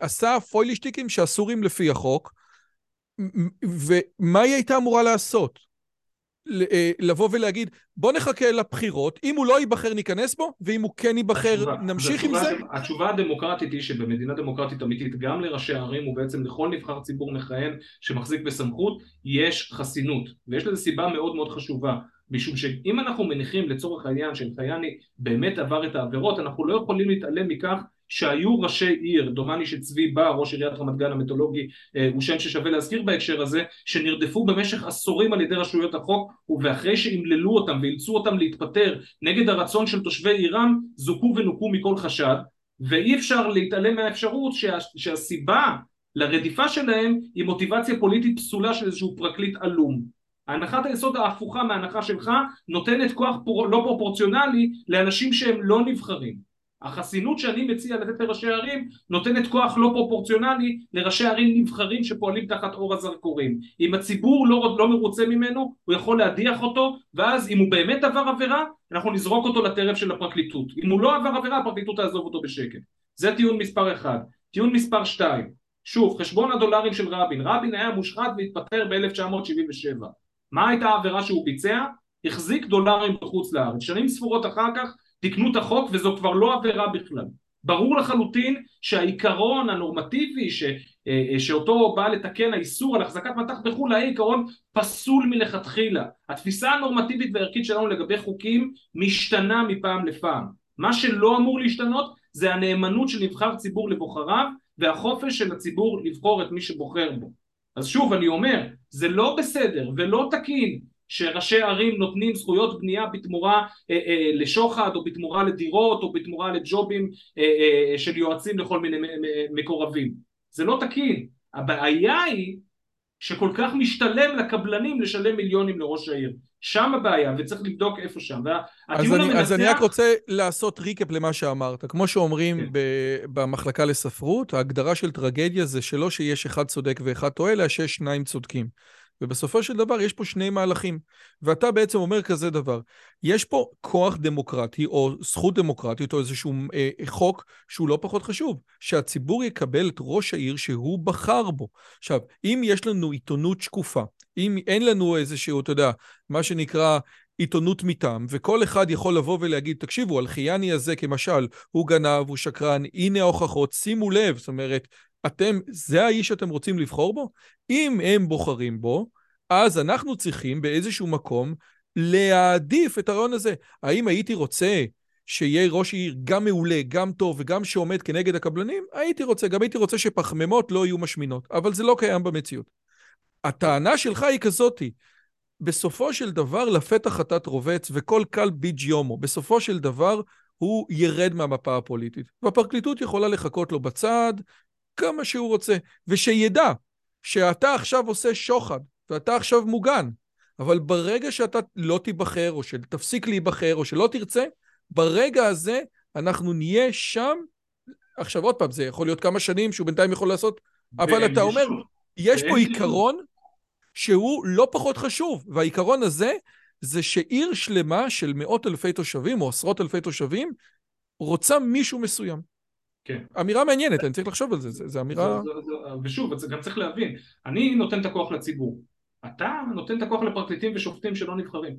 עשה פוילישטיקים שאסורים לפי החוק, ומה היא הייתה אמורה לעשות? לבוא ולהגיד, בוא נחכה לבחירות, אם הוא לא ייבחר ניכנס בו, ואם הוא כן ייבחר נמשיך עם זה? התשובה הדמוקרטית היא שבמדינה דמוקרטית אמיתית, גם לראשי הערים ובעצם לכל נבחר ציבור מכהן שמחזיק בסמכות, יש חסינות, ויש לזה סיבה מאוד מאוד חשובה. משום שאם אנחנו מניחים לצורך העניין שאלחייני באמת עבר את העבירות, אנחנו לא יכולים להתעלם מכך שהיו ראשי עיר, דומני שצבי בר, ראש עיריית רמת גן המיתולוגי, הוא שם ששווה להזכיר בהקשר הזה, שנרדפו במשך עשורים על ידי רשויות החוק, ואחרי שהמללו אותם ואילצו אותם להתפטר נגד הרצון של תושבי עירם, זוכו ונוקו מכל חשד, ואי אפשר להתעלם מהאפשרות שהסיבה לרדיפה שלהם היא מוטיבציה פוליטית פסולה של איזשהו פרקליט עלום. ההנחת היסוד ההפוכה מההנחה שלך נותנת כוח לא פרופורציונלי לאנשים שהם לא נבחרים. החסינות שאני מציע לתת לראשי הערים נותנת כוח לא פרופורציונלי לראשי הערים נבחרים שפועלים תחת אור הזרקורים. אם הציבור לא מרוצה ממנו, הוא יכול להדיח אותו, ואז אם הוא באמת עבר עבירה, אנחנו נזרוק אותו לטרף של הפרקליטות. אם הוא לא עבר עבירה, הפרקליטות תעזוב אותו בשקט. זה טיעון מספר 1. טיעון מספר 2. שוב, חשבון הדולרים של רבין. רבין היה מושחת והתפטר ב-1977. מה הייתה העבירה שהוא ביצע? החזיק דולרים בחוץ לארץ. שנים ספורות אחר כך, תקנו את החוק, וזו כבר לא עבירה בכלל. ברור לחלוטין שהעיקרון הנורמטיבי שאותו בא לתקן האיסור על החזקת מטח בחול, העיקרון פסול מלכתחילה. התפיסה הנורמטיבית והערכית שלנו לגבי חוקים משתנה מפעם לפעם. מה שלא אמור להשתנות זה הנאמנות של נבחר ציבור לבוחריו, והחופש של הציבור לבחור את מי שבוחר בו. אז שוב אני אומר, זה לא בסדר ולא תקין, שראשי ערים נותנים זכויות בנייה בתמורה לשוחד, או בתמורה לדירות, או בתמורה לג'ובים של יועצים לכל מיני מקורבים. זה לא תקין. הבעיה היא שכל כך משתלם לקבלנים לשלם מיליונים לראש העיר. שם הבעיה, וצריך לבדוק איפה שם. אז אני רק רוצה לעשות ריקאפ למה שאמרת. כמו שאומרים במחלקה לספרות, ההגדרה של טרגדיה זה שלא שיש אחד צודק ואחד טועה, אלא שיש שניים צודקים. ובסופו של דבר יש פה שני מהלכים, ואתה בעצם אומר כזה דבר, יש פה כוח דמוקרטי או זכות דמוקרטית או איזשהו חוק שהוא לא פחות חשוב, שהציבור יקבל את ראש העיר שהוא בחר בו. עכשיו, אם יש לנו עיתונות שקופה, אם אין לנו איזשהו, אתה יודע, מה שנקרא עיתונות מטעם, וכל אחד יכול לבוא ולהגיד, תקשיבו, הלחייני הזה כמשל, הוא גנב, הוא שקרן, הנה ההוכחות, שימו לב, זאת אומרת, אתם, זה האיש שאתם רוצים לבחור בו? אם הם בוחרים בו, אז אנחנו צריכים באיזשהו מקום להעדיף את הרעיון הזה. האם הייתי רוצה שיהיה ראש עיר גם מעולה, גם טוב וגם שעומד כנגד הקבלנים? הייתי רוצה שפחממות לא יהיו משמינות, אבל זה לא קיים במציאות. הטענה שלך היא כזאתי, בסופו של דבר לפתח חטאת רובץ וכל קל ביג'יומו, בסופו של דבר הוא ירד מהמפה הפוליטית, והפרקליטות יכולה לחכות לו בצד, כמה שהוא רוצה, ושידע שאתה עכשיו עושה שוחד, ואתה עכשיו מוגן, אבל ברגע שאתה לא תיבחר, או שתפסיק להיבחר, או שלא תרצה, ברגע הזה אנחנו נהיה שם, עכשיו עוד פעם, זה יכול להיות כמה שנים שהוא בינתיים יכול לעשות, אבל אתה אומר, יש פה עיקרון שהוא לא פחות חשוב, והעיקרון הזה זה שעיר שלמה של מאות אלפי תושבים, או עשרות אלפי תושבים, רוצה מישהו מסוים. כן. אמירה מעניינת, אני צריך לחשוב על זה, זה אמירה... ושוב, גם צריך להבין, אני נותן את הכוח לציבור, אתה נותן את הכוח לפרקליטים ושופטים שלא נבחרים.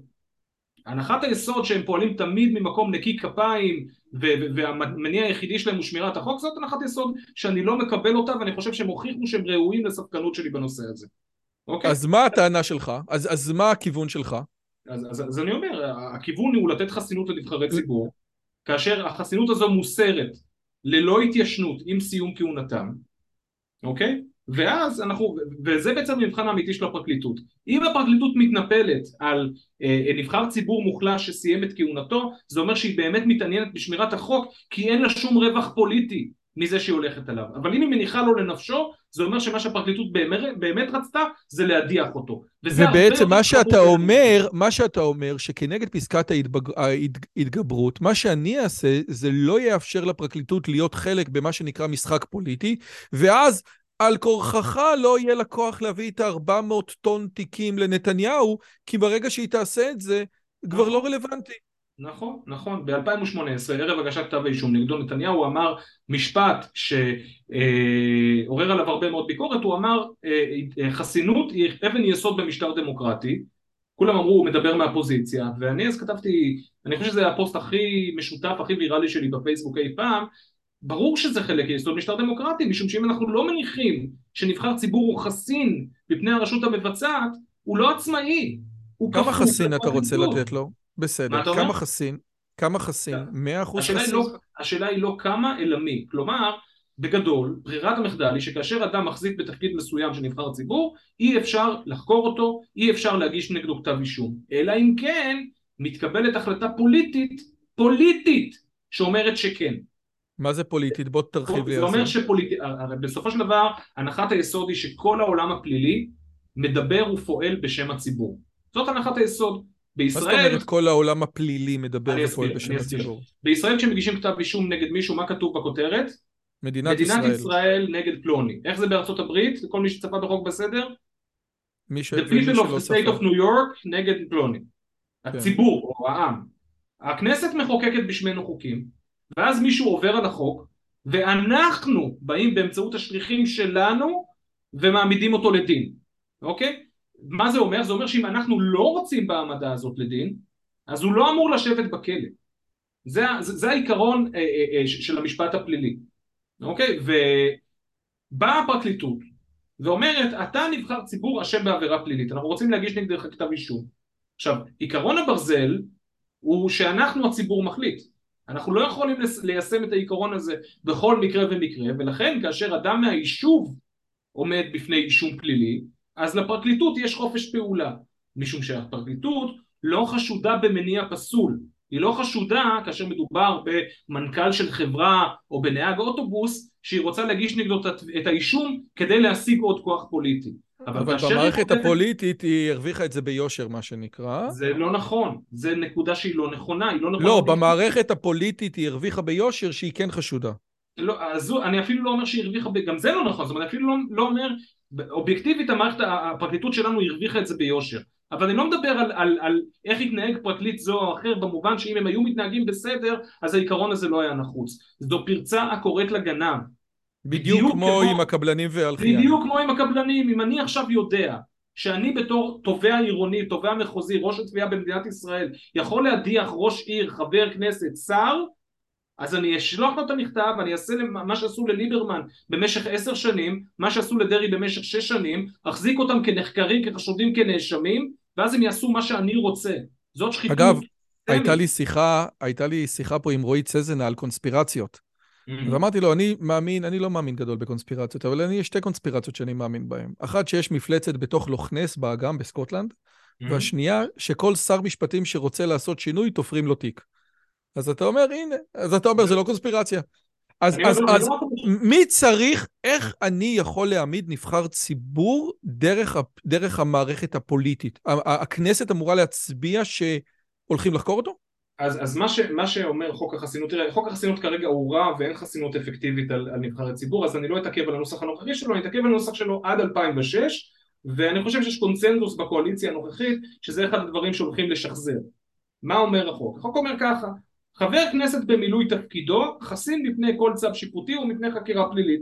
הנחת היסוד שהם פועלים תמיד ממקום נקי כפיים, והמניע היחידי שלהם הוא שמירת החוק, זאת הנחת יסוד שאני לא מקבל אותה, ואני חושב שהם הוכיחו שהם ראויים לספקנות שלי בנושא הזה. אוקיי? אז מה הטענה שלך? אז מה הכיוון שלך? אז אני אומר, הכיוון הוא לתת חסינות לנבחרי ציבור, כאשר החסינות הזו מוסרת ללא התיישנות עם סיום כהונתם, אוקיי? ואז אנחנו, וזה בעצם מבחן האמיתי של הפרקליטות. אם הפרקליטות מתנפלת על נבחר ציבור מוחלש שסיים את כהונתו, זה אומר שהיא באמת מתעניינת בשמירת החוק, כי אין לה שום רווח פוליטי מזה שהיא הולכת עליו. אבל אם היא מניחה לו לנפשו, זה אומר שמה שהפרקליטות באמת רצתה, זה להדיח אותו. ובעצם מה שאתה אומר, שכנגד פסקת ההתגברות, מה שאני אעשה, זה לא יאפשר לפרקליטות להיות חלק במה שנקרא משחק פוליטי, ואז על כורחך לא יהיה לקוח להביא את 400 טון תיקים לנתניהו, כי ברגע שהיא תעשה את זה, כבר לא רלוונטי. נכון. ב-2018, ערב הגשת כתב האישום נגדו נתניהו, הוא אמר משפט שעורר עליו הרבה מאוד ביקורת, הוא אמר חסינות היא אבן יסוד במשטר דמוקרטי, כולם אמרו הוא מדבר מהפוזיציה, ואני אז כתבתי, אני חושב שזה הפוסט הכי משותף, הכי ויראלי שלי בפייסבוק אי פעם, ברור שזה חלק יסוד משטר דמוקרטי, משום שאם אנחנו לא מניחים שנבחר ציבור הוא חסין בפני הרשות המבצעת, הוא לא עצמאי. כמה חסין אתה רוצה לתת לו? בסדר, כמה חסין? כמה חסין? 100% חסין? השאלה היא לא כמה, אלא מי. כלומר, בגדול, ברירת המחדל היא שכאשר אדם מחזיק בתפקיד מסוים של נבחר ציבור, אי אפשר לחקור אותו, אי אפשר להגיש נגדו כתב אישום. אלא אם כן, מתקבלת החלטה פוליטית, שאומרת שכן. מה זה פוליטית? בוא תרחיב לי. זה אומר שפוליטית, בסופו של דבר, הנחת היסוד היא שכל העולם הפלילי מדבר ופועל בשם הציבור. זאת הנחת היסוד. בישראל... את כל העולם הפלילי מדבר ופועל בשם הציבור. בישראל כשמגישים כתב אישום נגד מישהו, מה כתוב בכותרת? מדינת ישראל נגד פלוני. איך זה בארצות הברית? כל מי שצפה בחוק בסדר? The people of the state of New York נגד פלוני. הציבור או העם. הכנסת מחוקקת בשמנו חוקים, ואז מישהו עובר על החוק, ואנחנו באים באמצעות השליחים שלנו, ומעמידים אותו לדין. אוקיי? מה זה אומר? זה אומר שאם אנחנו לא רוצים בעמדה הזאת לדין, אז הוא לא אמור לשבת בכלא. זה העיקרון של המשפט הפלילי. אוקיי? ובאה הפרקליטות, ואומרת, אתה נבחר ציבור אשם בעבירה פלילית. אנחנו רוצים להגיש נגדך כתב אישום. עכשיו, עיקרון הברזל, הוא שאנחנו הציבור מחליט. אנחנו לא יכולים ליישם את העיקרון הזה בכל מקרה ומקרה, ולכן כאשר אדם מהיישוב עומד בפני אישום פלילי, אז לפרקליטות יש חופש פעולה, משום שהפרקליטות לא חשודה במניע פסול, היא לא חשודה כאשר מדובר במנכ"ל של חברה או בנהג אוטובוס, שהיא רוצה להגיש נגדו את האישום כדי להשיג עוד כוח פוליטי. אבל במערכת הפוליטית היא הרוויחה את זה ביושר, מה שנקרא. זה לא נכון, זה נקודה שהיא לא נכונה. לא, במערכת הפוליטית היא הרוויחה ביושר שהיא כן חשודה. אני אפילו לא אומר שהיא הרוויחה, גם זה לא נכון, זאת אומרת, אני אפילו לא אומר, אובייקטיבית הפרקליטות שלנו הרוויחה את זה ביושר, אבל אני לא מדבר על איך התנהג פרקליט זו או אחר, במובן שאם הם היו מתנהגים בסדר, אז העיקרון הזה לא היה נחוץ. זו פרצה הקוראת לגנב. בדיוק כמו עם הקבלנים והלחיין. בדיוק כמו עם הקבלנים, אם אני עכשיו יודע שאני בתור תובע עירוני, תובע מחוזי, ראש התביעה במדינת ישראל, יכול להדיח ראש עיר, חבר כנסת, שר, אז אני אשלח לו את המכתב, אני אעשה מה שעשו לליברמן במשך 10 שנים, מה שעשו לדרי במשך 6 שנים, אחזיק אותם כנחקרים, כחשודים, כנאשמים, ואז הם יעשו מה שאני רוצה. זאת שחיתות. אגב, הייתה לי שיחה פה עם רועי צזנה על קונספירציות. ואמרתי לו, אני לא מאמין גדול בקונספירציות, אבל יש 2 קונספירציות שאני מאמין בהן. אחת שיש מפלצת בתוך לוכנס באגם בסקוטלנד, והשנייה שכל שר משפטים שרוצה לעשות שינוי תופרים לו תיק. אז אתה אומר, הנה, זה לא קונספירציה. אז מי צריך, איך אני יכול להעמיד נבחר ציבור דרך המערכת הפוליטית? הכנסת אמורה להצביע שהולכים לחקור אותו? אז מה שאומר חוק החסינות, תראה, חוק החסינות כרגע הוא רע ואין חסינות אפקטיבית על נבחרי ציבור, אז אני לא אתעכב על הנוסח הנוכחי שלו, אני אתעכב על הנוסח שלו עד 2006, ואני חושב שיש קונצנזוס בקואליציה הנוכחית, שזה אחד הדברים שהולכים לשחזר. מה אומר החוק? החוק אומר ככה, חבר כנסת במילוי תפקידו, חסין מפני כל צו שיפוטי ומפני חקירה פלילית.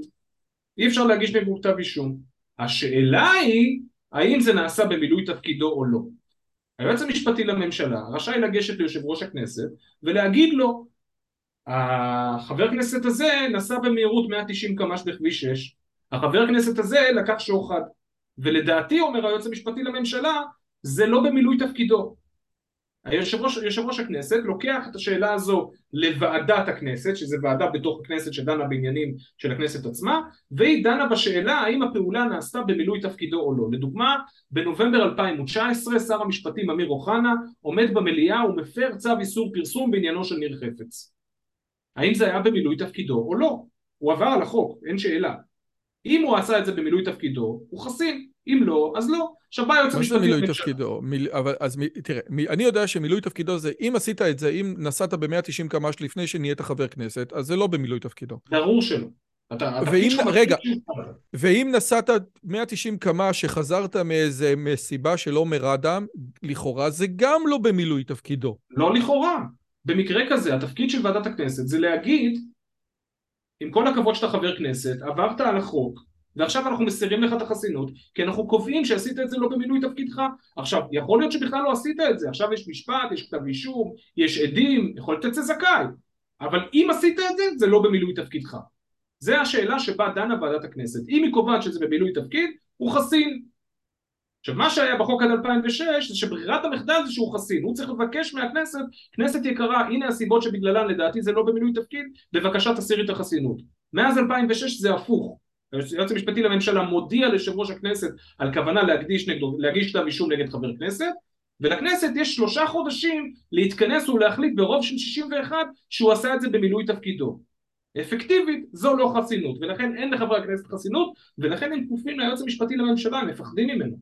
אי אפשר להגיש נגדו כתב אישום. השאלה היא, האם זה נעשה במילוי תפקידו או לא. היועץ המשפטי לממשלה רשאי לגשת ליושב ראש הכנסת ולהגיד לו, החבר הכנסת הזה נסע במהירות 190 קמ"ש בכביש 6, החבר הכנסת הזה לקח שוחד, ולדעתי אומר היועץ המשפטי לממשלה, זה לא במילוי תפקידו. יושב ראש הכנסת לוקח את השאלה הזו לוועדת הכנסת, שזו ועדה בתוך הכנסת שדנה בעניינים של הכנסת עצמה, והיא דנה בשאלה האם הפעולה נעשתה במילוי תפקידו או לא. לדוגמה, בנובמבר 2019 שר המשפטים אמיר אוחנה עומד במליאה ומפר צו איסור פרסום בעניינו של ניר חפץ. האם זה היה במילוי תפקידו או לא? הוא עבר על החוק, אין שאלה. אם הוא עשה את זה במילוי תפקידו, הוא חסין. אם לא, אז לא. שבא יוצא מילוי תפקידו. תראה, אני יודע שמילוי תפקידו זה, אם עשית את זה, אם נסעת ב-190 קמ"ש לפני שנהיית חבר כנסת, אז זה לא במילוי תפקידו. ברור שלא. רגע, ואם נסעת 190 קמ"ש שחזרת מאיזה מסיבה שלא מרדם, לכאורה זה גם לא במילוי תפקידו. לא לכאורה. במקרה כזה, התפקיד של ועדת הכנסת זה להגיד, עם כל הכבוד שאתה חבר כנסת, עברת על החוק, ועכשיו אנחנו מסירים לך את החסינות, כי אנחנו קובעים שעשית את זה לא במילוי תפקידך. עכשיו, יכול להיות שבכלל לא עשית את זה, עכשיו יש משפט, יש כתב אישום, יש עדים, יכול להיות תצא זכאי, אבל אם עשית את זה, זה לא במילוי תפקידך. זו השאלה שבה דנה ועדת הכנסת. אם היא קובעת שזה במילוי תפקיד, הוא חסין. עכשיו, מה שהיה בחוק עד 2006, זה שברירת המחדל זה שהוא חסין, הוא צריך לבקש מהכנסת, כנסת יקרה, הנה הסיבות שבגללן לדעתי זה לא במילוי תפקיד, בבקשה תסיר את החסינות. מאז 2006 זה הפוך. היועץ המשפטי לממשלה מודיע ליושב ראש הכנסת על כוונה להגיש כתב אישום נגד חבר כנסת, ולכנסת יש 3 חודשים להתכנס ולהחליט ברוב של 61 שהוא עשה את זה במילוי תפקידו. אפקטיבית זו לא חסינות, ולכן אין לחברי הכנסת חסינות, ולכן הם כפופים ליועץ המשפטי לממשלה, הם מפחדים ממנו.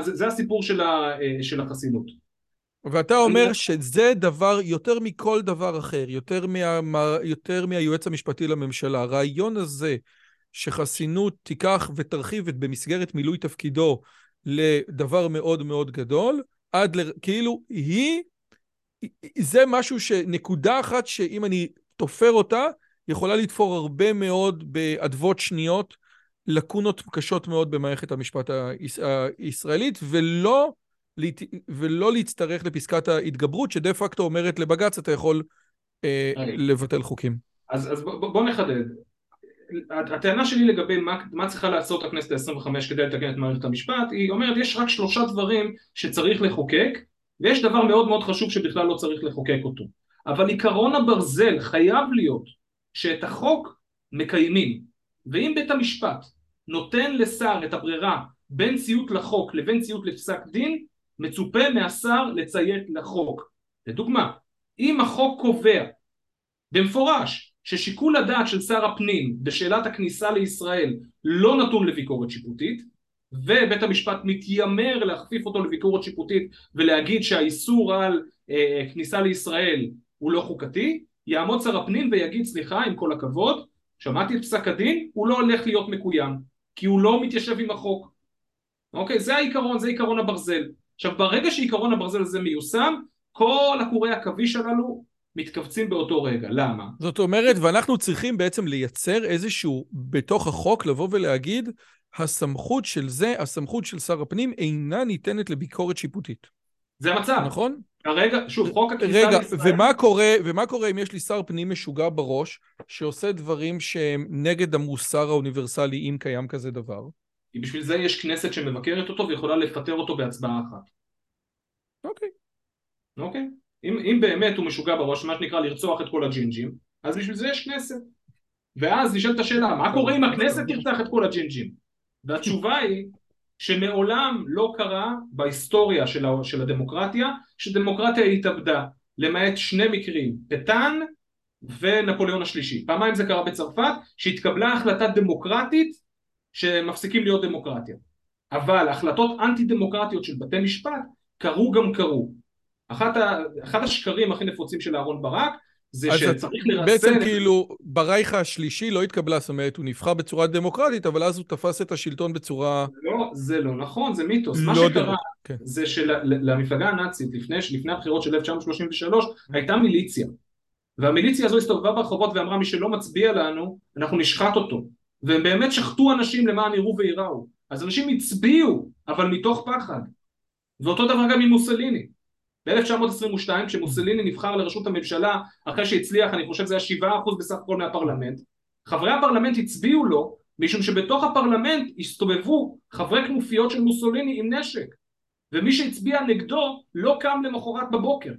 זה הסיפור של החסינות. ואתה אומר שזה דבר יותר מכל דבר אחר, יותר מהיועץ המשפטי לממשלה. הרעיון הזה שחסינות תיקח ותרחיב במסגרת מילוי תפקידו לדבר מאוד מאוד גדול, עד כאילו זה משהו שנקודה אחת שאם אני תופר אותה, יכולה לתפור הרבה מאוד בעדבות שניות, לקונות קשות מאוד במערכת המשפט הישראלית, ולא להצטרך לפסקת ההתגברות, שדה פקטו אומרת לבג"ץ, אתה יכול לבטל חוקים. אז בוא נחדד. הטענה שלי לגבי מה צריכה לעשות הכנסת ה-25 כדי לתקן את מערכת המשפט, היא אומרת, יש רק 3 דברים שצריך לחוקק, ויש דבר מאוד מאוד חשוב שבכלל לא צריך לחוקק אותו. אבל עיקרון הברזל חייב להיות שאת החוק מקיימים. ואם בית המשפט נותן לשר את הברירה בין ציות לחוק לבין ציות לפסק דין, מצופה מהשר לציית לחוק. לדוגמה, אם החוק קובע במפורש ששיקול הדעת של שר הפנים בשאלת הכניסה לישראל לא נתון לביקורת שיפוטית, ובית המשפט מתיימר להכפיף אותו לביקורת שיפוטית ולהגיד שהאיסור על כניסה לישראל הוא לא חוקתי, יעמוד שר הפנים ויגיד, סליחה, עם כל הכבוד, שמעתי את פסק הדין, הוא לא הולך להיות מקוים, כי הוא לא מתיישב עם החוק. אוקיי, זה העיקרון, זה עיקרון הברזל. עכשיו, ברגע שעיקרון הברזל הזה מיושם, כל הקורי הכביש הללו מתכווצים באותו רגע. למה? זאת אומרת, ואנחנו צריכים בעצם לייצר איזשהו בתוך החוק לבוא ולהגיד, הסמכות של זה, הסמכות של שר הפנים, אינה ניתנת לביקורת שיפוטית. זה המצב. נכון? הרגע, שוב, חוק הכניסה לישראל. ומה קורה אם יש לי שר פנים משוגע בראש, שעושה דברים שהם נגד המוסר האוניברסלי, אם קיים כזה דבר? כי בשביל זה יש כנסת שמבקרת אותו, ויכולה לפטר אותו בהצבעה אחת. אוקיי. אוקיי. אם באמת הוא משוגע בראש, מה שנקרא לרצוח את כל הג'ינג'ים, אז בשביל זה יש כנסת. ואז נשאלת השאלה, מה קורה אם הכנסת תרצח את כל הג'ינג'ים? והתשובה היא שמעולם לא קרה בהיסטוריה של הדמוקרטיה, שדמוקרטיה התאבדה, למעט 2 מקרים, פטן ונפוליאון השלישי. פעמיים זה קרה בצרפת, שהתקבלה החלטה דמוקרטית שמפסיקים להיות דמוקרטיה. אבל החלטות אנטי-דמוקרטיות של בתי משפט קרו גם קרו. אחת השקרים הכי נפוצים של אהרון ברק, זה שצריך לרסן... בעצם כאילו, ברייך השלישי לא התקבלה, זאת אומרת, הוא נבחר בצורה דמוקרטית, אבל אז הוא תפס את השלטון בצורה... לא, זה לא נכון, זה מיתוס. מה שקרה זה שלמפלגה הנאצית, לפני הבחירות של 1933, הייתה מיליציה. והמיליציה הזו הסתובבה ברחובות ואמרה, מי שלא מצביע לנו, אנחנו נשחט אותו. והם באמת שחטו אנשים למען יראו ויראו. אז אנשים הצביעו, אבל מתוך פחד. ואותו דבר גם עם מוסליני. ב-1922, כשמוסליני נבחר לראשות הממשלה, אחרי שהצליח, אני חושב זה היה 7% בסך הכל מהפרלמנט, חברי הפרלמנט הצביעו לו, משום שבתוך הפרלמנט הסתובבו חברי כנופיות של מוסליני עם נשק, ומי שהצביע נגדו לא קם למחרת בבוקר.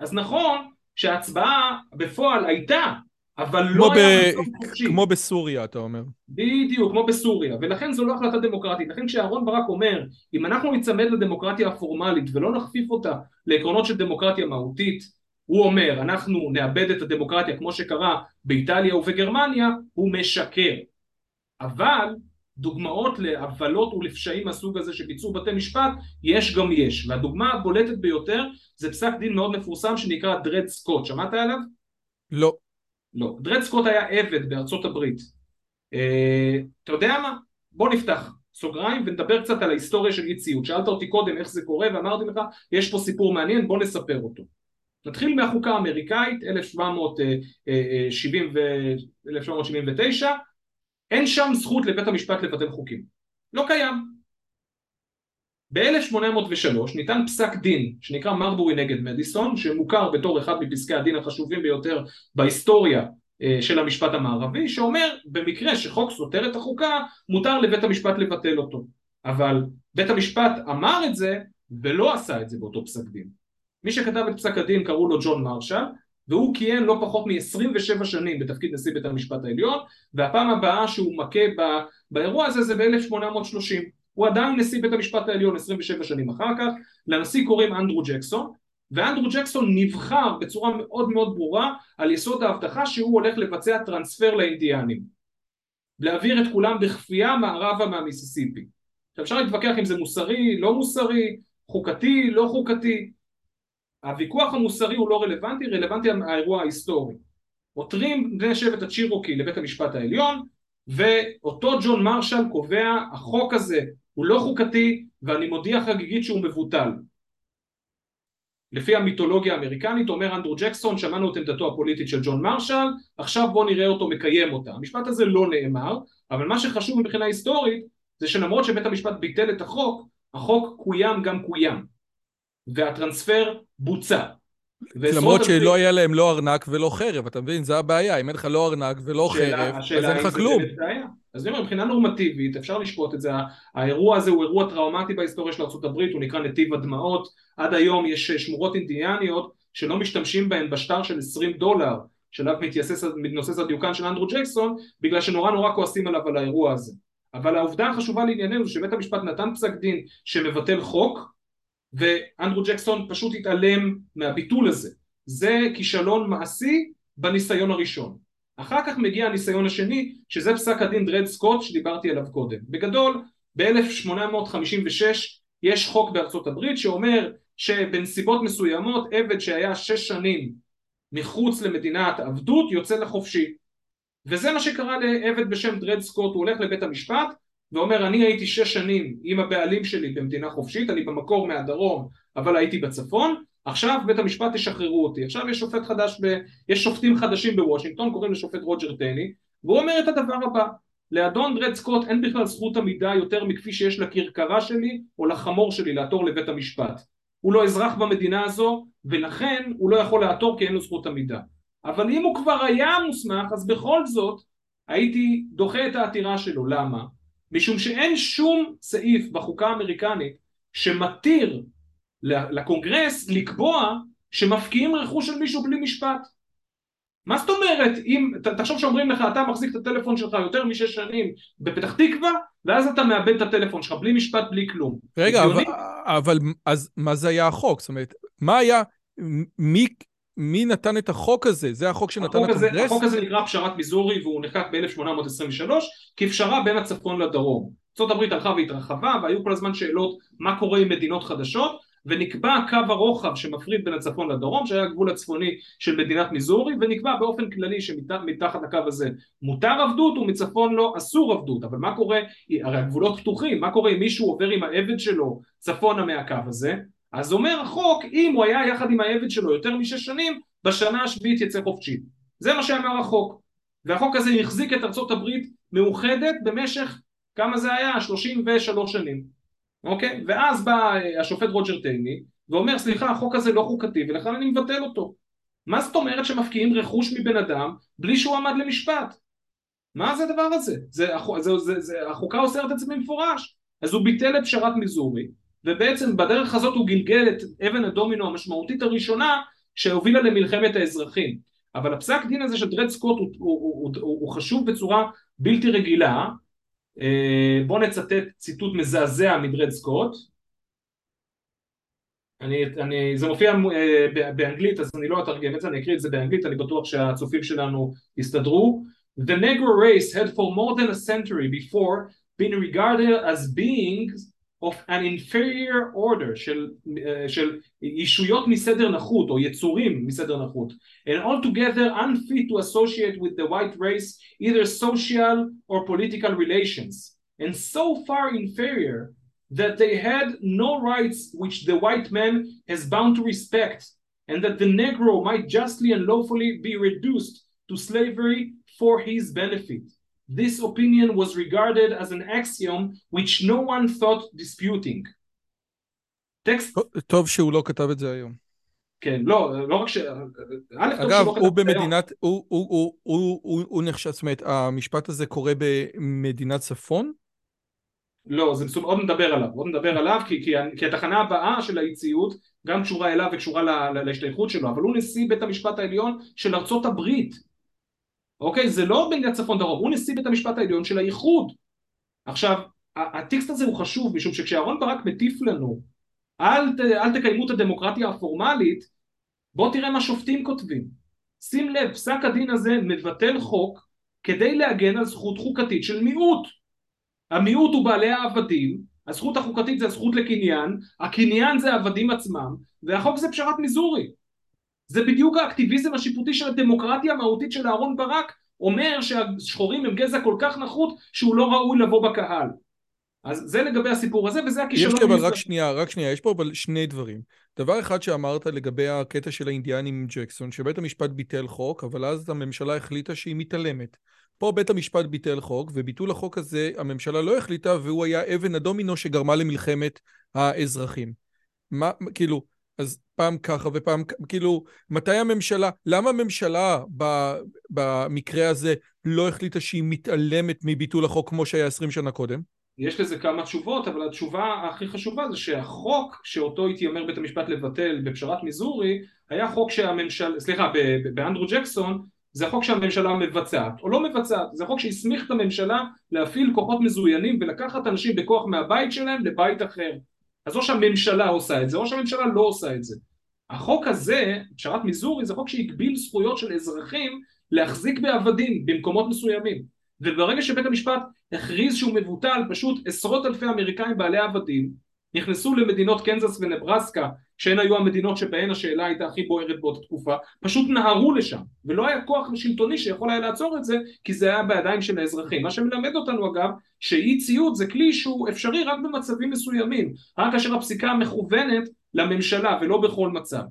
אז נכון שההצבעה בפועל הייתה, אבל לא היה מצב חופשי. כמו בסוריה, אתה אומר. בדיוק, כמו בסוריה, ולכן זו לא החלטה דמוקרטית. לכן כשאהרון ברק אומר, אם אנחנו נצמד לדמוקרטיה הפורמלית ולא נחפיף אותה לעקרונות של דמוקרטיה מהותית, הוא אומר, אנחנו נאבד את הדמוקרטיה כמו שקרה באיטליה ובגרמניה, הוא משקר. אבל דוגמאות להבלות ולפשעים הסוג הזה שביצעו בתי משפט, יש גם יש. והדוגמה הבולטת ביותר זה פסק דין מאוד מפורסם שנקרא דרד סקוט. שמעת עליו? לא. לא, דרד סקוט היה עבד בארצות הברית. אתה יודע מה? בוא נפתח סוגריים ונדבר קצת על ההיסטוריה של אי-ציות. שאלת אותי קודם איך זה קורה ואמרתי לך, יש פה סיפור מעניין, בוא נספר אותו. נתחיל מהחוקה האמריקאית, 1779, אין שם זכות לבית המשפט לבטל חוקים. לא קיים. ב-1803 ניתן פסק דין שנקרא מרבורי נגד מדיסון, שמוכר בתור אחד מפסקי הדין החשובים ביותר בהיסטוריה של המשפט המערבי, שאומר במקרה שחוק סותר את החוקה, מותר לבית המשפט לבטל אותו. אבל בית המשפט אמר את זה ולא עשה את זה באותו פסק דין. מי שכתב את פסק הדין קראו לו ג'ון מרשל, והוא כיהן לא פחות מ-27 שנים בתפקיד נשיא בית המשפט העליון, והפעם הבאה שהוא מכה באירוע הזה זה ב-1830. הוא עדיין נשיא בית המשפט העליון 27 שנים אחר כך, לנשיא קוראים אנדרו ג'קסון, ואנדרו ג'קסון נבחר בצורה מאוד מאוד ברורה על יסוד ההבטחה שהוא הולך לבצע טרנספר לאינדיאנים, להעביר את כולם בכפייה מערבה מהמיסיסיפי. שאפשר להתווכח אם זה מוסרי, לא מוסרי, חוקתי, לא חוקתי. הוויכוח המוסרי הוא לא רלוונטי, רלוונטי האירוע ההיסטורי. עותרים בני שבט הצ'ירוקי לבית המשפט העליון, ואותו ג'ון מרשל קובע, החוק הזה הוא לא חוקתי, ואני מודיע חגיגית שהוא מבוטל. לפי המיתולוגיה האמריקנית, אומר אנדרו ג'קסון, שמענו את עמדתו הפוליטית של ג'ון מרשל, עכשיו בוא נראה אותו מקיים אותה. המשפט הזה לא נאמר, אבל מה שחשוב מבחינה היסטורית, זה שלמרות שבית המשפט ביטל את החוק, החוק קוים גם קוים, והטרנספר בוצע. למרות שלא היה להם לא ארנק ולא חרב, אתה מבין, זה הבעיה, אם אין לך לא ארנק ולא חרב, אז אין לך כלום. אז אני אומר, מבחינה נורמטיבית, אפשר לשפוט את זה, האירוע הזה הוא אירוע טראומטי בהיסטוריה של ארצות הברית, הוא נקרא נתיב הדמעות, עד היום יש שמורות אינדיאניות שלא משתמשים בהן בשטר של $20, שלב מתנוסס הדיוקן של אנדרו ג'קסון, בגלל שנורא נורא כועסים עליו על האירוע הזה. אבל העובדה החשובה לענייננו, שבית המשפט נתן פסק דין שמבטל חוק, ואנדרו ג'קסון פשוט התעלם מהביטול הזה. זה כישלון מעשי בניסיון הראשון. אחר כך מגיע הניסיון השני, שזה פסק הדין דרד סקוט שדיברתי עליו קודם. בגדול, ב-1856 יש חוק בארצות הברית שאומר שבנסיבות מסוימות עבד שהיה 6 שנים מחוץ למדינת עבדות יוצא לחופשי. וזה מה שקרה לעבד בשם דרד סקוט, הוא הולך לבית המשפט ואומר, אני הייתי 6 שנים עם הבעלים שלי במדינה חופשית, אני במקור מהדרום, אבל הייתי בצפון, עכשיו בית המשפט תשחררו אותי. עכשיו יש שופט חדש, יש שופטים חדשים בוושינגטון, קוראים לשופט רוג'ר טני, והוא אומר את הדבר הבא, לאדון דרד סקוט אין בכלל זכות עמידה יותר מכפי שיש לכרכרה שלי, או לחמור שלי לעתור לבית המשפט. הוא לא אזרח במדינה הזו, ולכן הוא לא יכול לעתור כי אין לו זכות עמידה. אבל אם הוא כבר היה מוסמך, אז בכל זאת הייתי דוחה את העתירה שלו. למה? משום שאין שום סעיף בחוקה האמריקנית שמתיר לקונגרס לקבוע שמפקיעים רכוש של מישהו בלי משפט. מה זאת אומרת, אם תחשוב שאומרים לך, אתה מחזיק את הטלפון שלך יותר מ6 שנים בפתח תקווה, ואז אתה מאבד את הטלפון שלך בלי משפט, בלי כלום. רגע, אבל אז מה זה היה החוק? זאת אומרת, מה היה, מי נתן את החוק הזה? זה החוק שנתן הקונגרס? החוק הזה נקרא פשרת מיזורי, והוא נחקק ב-1823, כפשרה בין הצפון לדרום. ארצות הברית הלכה והתרחבה, והיו כל הזמן שאלות מה קורה עם מדינות חדשות, ונקבע קו הרוחב שמפריד בין הצפון לדרום, שהיה הגבול הצפוני של מדינת מיזורי, ונקבע באופן כללי שמתחת הקו הזה מותר עבדות, ומצפון לא אסור עבדות. אבל מה קורה, הרי הגבולות פתוחים, מה קורה אם מישהו עובר עם העבד שלו צפונה מהקו הזה? אז אומר החוק, אם הוא היה יחד עם העבד שלו יותר מ6 שנים, בשנה השביעית יצא חופשי. זה מה שאמר החוק. והחוק הזה יחזיק את ארצות הברית מאוחדת במשך, כמה זה היה? 33 שנים. אוקיי? ואז בא השופט רוג'ר טייני, ואומר, סליחה, החוק הזה לא חוקתי, ולכן אני מבטל אותו. מה זאת אומרת שמפקיעים רכוש מבן אדם, בלי שהוא עמד למשפט? מה זה הדבר הזה? החוקה אוסרת את זה במפורש. אז הוא ביטל את פשרת מיזורי, ובעצם בדרך הזאת הוא גלגל את אבן הדומינו המשמעותית הראשונה שהובילה למלחמת האזרחים. אבל הפסק דין הזה של דרד סקוט הוא חשוב בצורה בלתי רגילה. בואו נצטט ציטוט מזעזע מדרד סקוט. זה מופיע באנגלית, אז אני לא אתרגם את זה, אני אקריא את זה באנגלית, אני בטוח שהצופים שלנו יסתדרו. The Negro race had for more than a century before been regarded as beings of an inferior order, של ישויות מסדר נחות, או יצורים מסדר נחות, and altogether unfit to associate with the white race, either social or political relations, and so far inferior that they had no rights which the white man is bound to respect, and that the Negro might justly and lawfully be reduced to slavery for his benefit. This opinion was regarded as an axiom which no one thought disputing. טקסט... טוב שהוא לא כתב את זה היום. כן, לא רק ש... אגב, הוא במדינת... הוא נחשב, זאת אומרת, המשפט הזה קורה במדינת צפון? לא, זה עוד נדבר עליו, כי התחנה הבאה של האיציות גם קשורה אליו וקשורה להשתייכות שלו, אבל הוא נשיא בית המשפט העליון של ארצות הברית. אוקיי, זה לא בן גד צפון דרום, הוא נשיא בית המשפט העליון של האיחוד. עכשיו, הטקסט הזה הוא חשוב, משום שכשאהרן ברק מטיף לנו, אל תקיימו את הדמוקרטיה הפורמלית, בוא תראה מה שופטים כותבים. שים לב, פסק הדין הזה מבטל חוק, כדי להגן על זכות חוקתית של מיעוט. המיעוט הוא בעלי העבדים, הזכות החוקתית זה הזכות לקניין, הקניין זה העבדים עצמם, והחוק זה פשרת מיזורי. זה בדיוק האקטיביזם השיפוטי של הדמוקרטיה המהותית של אהרון ברק, אומר שהשחורים הם גזע כל כך נחות שהוא לא ראוי לבוא בקהל. אז זה לגבי הסיפור הזה, וזה הכישלון. יש לי אבל רק שנייה, יש פה אבל שני דברים. דבר אחד שאמרת לגבי הקטע של האינדיאנים עם ג'קסון, שבית המשפט ביטל חוק, אבל אז הממשלה החליטה שהיא מתעלמת. פה בית המשפט ביטל חוק, וביטול החוק הזה הממשלה לא החליטה, והוא היה אבן הדומינו שגרמה למלחמת האזרחים. מה, כאילו, אז פעם ככה ופעם, כאילו, מתי הממשלה, למה הממשלה במקרה הזה לא החליטה שהיא מתעלמת מביטול החוק כמו שהיה 20 שנה קודם? יש לזה כמה תשובות, אבל התשובה הכי חשובה זה שהחוק שאותו התיימר בית המשפט לבטל בפשרת מיזורי, היה חוק שהממשלה, סליחה, באנדרו ג'קסון, זה החוק שהממשלה מבצעת, או לא מבצעת, זה חוק שהסמיך את הממשלה להפעיל כוחות מזוינים ולקחת אנשים בכוח מהבית שלהם לבית אחר. אז או שהממשלה עושה את זה, או שהממשלה לא עושה את זה. החוק הזה, פשרת מיזורי, זה חוק שהגביל זכויות של אזרחים להחזיק בעבדים במקומות מסוימים. וברגע שבית המשפט הכריז שהוא מבוטל, פשוט עשרות אלפי אמריקאים בעלי עבדים נכנסו למדינות קנזס ונברסקה, שהן היו המדינות שבהן השאלה הייתה הכי בוערת באותה תקופה, פשוט נהרו לשם, ולא היה כוח שלטוני שיכול היה לעצור את זה, כי זה היה בידיים של האזרחים. מה שמלמד אותנו אגב, שאי ציות זה כלי שהוא אפשרי רק במצבים מסוימים, רק כאשר הפסיקה מכוונת לממשלה ולא בכל מצב.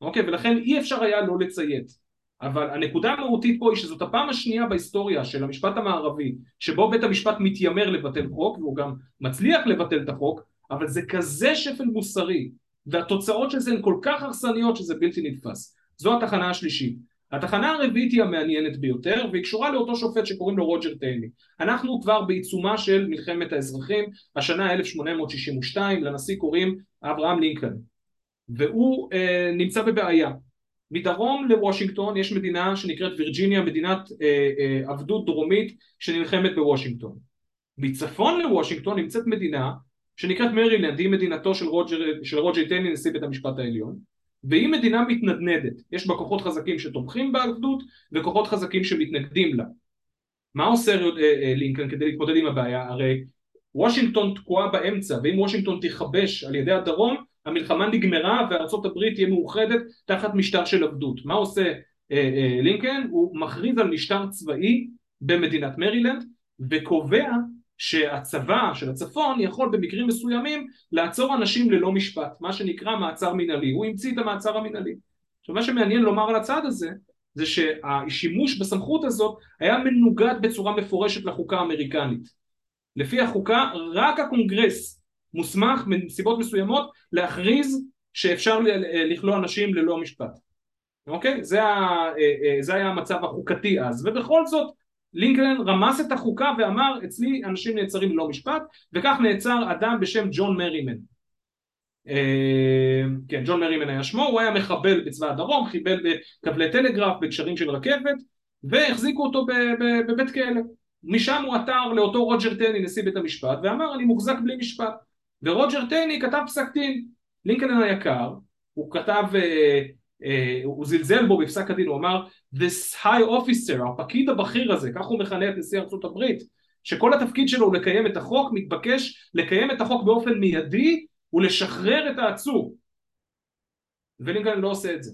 אוקיי, ולכן אי אפשר היה לא לציית. אבל הנקודה המהותית פה היא שזאת הפעם השנייה בהיסטוריה של המשפט המערבי, שבו בית המשפט מתיימר לבטל חוק, והוא גם מצליח לבטל את החוק, אבל זה כזה שפל מוסרי, והתוצאות של זה הן כל כך הרסניות שזה בלתי נתפס. זו התחנה השלישית. התחנה הרביעית היא המעניינת ביותר, והיא קשורה לאותו שופט שקוראים לו רוג'ר טייני. אנחנו כבר בעיצומה של מלחמת האזרחים, השנה 1862, לנשיא קוראים אברהם לינקולן, והוא נמצא בבעיה. מדרום לוושינגטון יש מדינה שנקראת וירג'יניה, מדינת עבדות דרומית שנלחמת בוושינגטון. מצפון לוושינגטון נמצאת מדינה שנקראת מרילנד, היא מדינתו של רוג'ר טייני, נשיא בית המשפט העליון, והיא מדינה מתנדנדת, יש בה כוחות חזקים שתומכים בעבדות וכוחות חזקים שמתנגדים לה. מה עושה לינקולן כדי להתמודד עם הבעיה? הרי וושינגטון תקועה באמצע, ואם וושינגטון תיכבש על ידי הדרום, המלחמה נגמרה וארצות הברית תהיה מאוחדת תחת משטר של עבדות. מה עושה לינקולן? הוא מכריז על משטר צבאי במדינת מרילנד, וקובע שהצבא של הצפון יכול במקרים מסוימים לעצור אנשים ללא משפט, מה שנקרא מעצר מנהלי. הוא המציא את המעצר המנהלי. עכשיו מה שמעניין לומר על הצעד הזה, זה שהשימוש בסמכות הזאת היה מנוגד בצורה מפורשת לחוקה האמריקנית. לפי החוקה רק הקונגרס מוסמך מסיבות מסוימות להכריז שאפשר לכלוא אנשים ללא משפט. אוקיי? זה היה המצב החוקתי אז, ובכל זאת לינקולן רמס את החוקה ואמר אצלי אנשים נעצרים ללא משפט, וכך נעצר אדם בשם ג'ון מרימן. כן, ג'ון מרימן היה שמו, הוא היה מחבל בצבא הדרום, חיבל בכבלי טלגרף, בקשרים של רכבת, והחזיקו אותו בבית כלא. משם הוא עתר לאותו רוג'ר טייני, נשיא בית המשפט, ואמר אני מוחזק בלי משפט. ורוג'ר טייני כתב פסק דין. לינקולן היקר, הוא כתב, הוא זלזל בו בפסק הדין, הוא אמר, this high officer, הפקיד הבכיר הזה, כך הוא מכנה את נשיא ארצות הברית, שכל התפקיד שלו הוא לקיים את החוק, מתבקש לקיים את החוק באופן מיידי, ולשחרר את העצור. ולינקולן לא עושה את זה.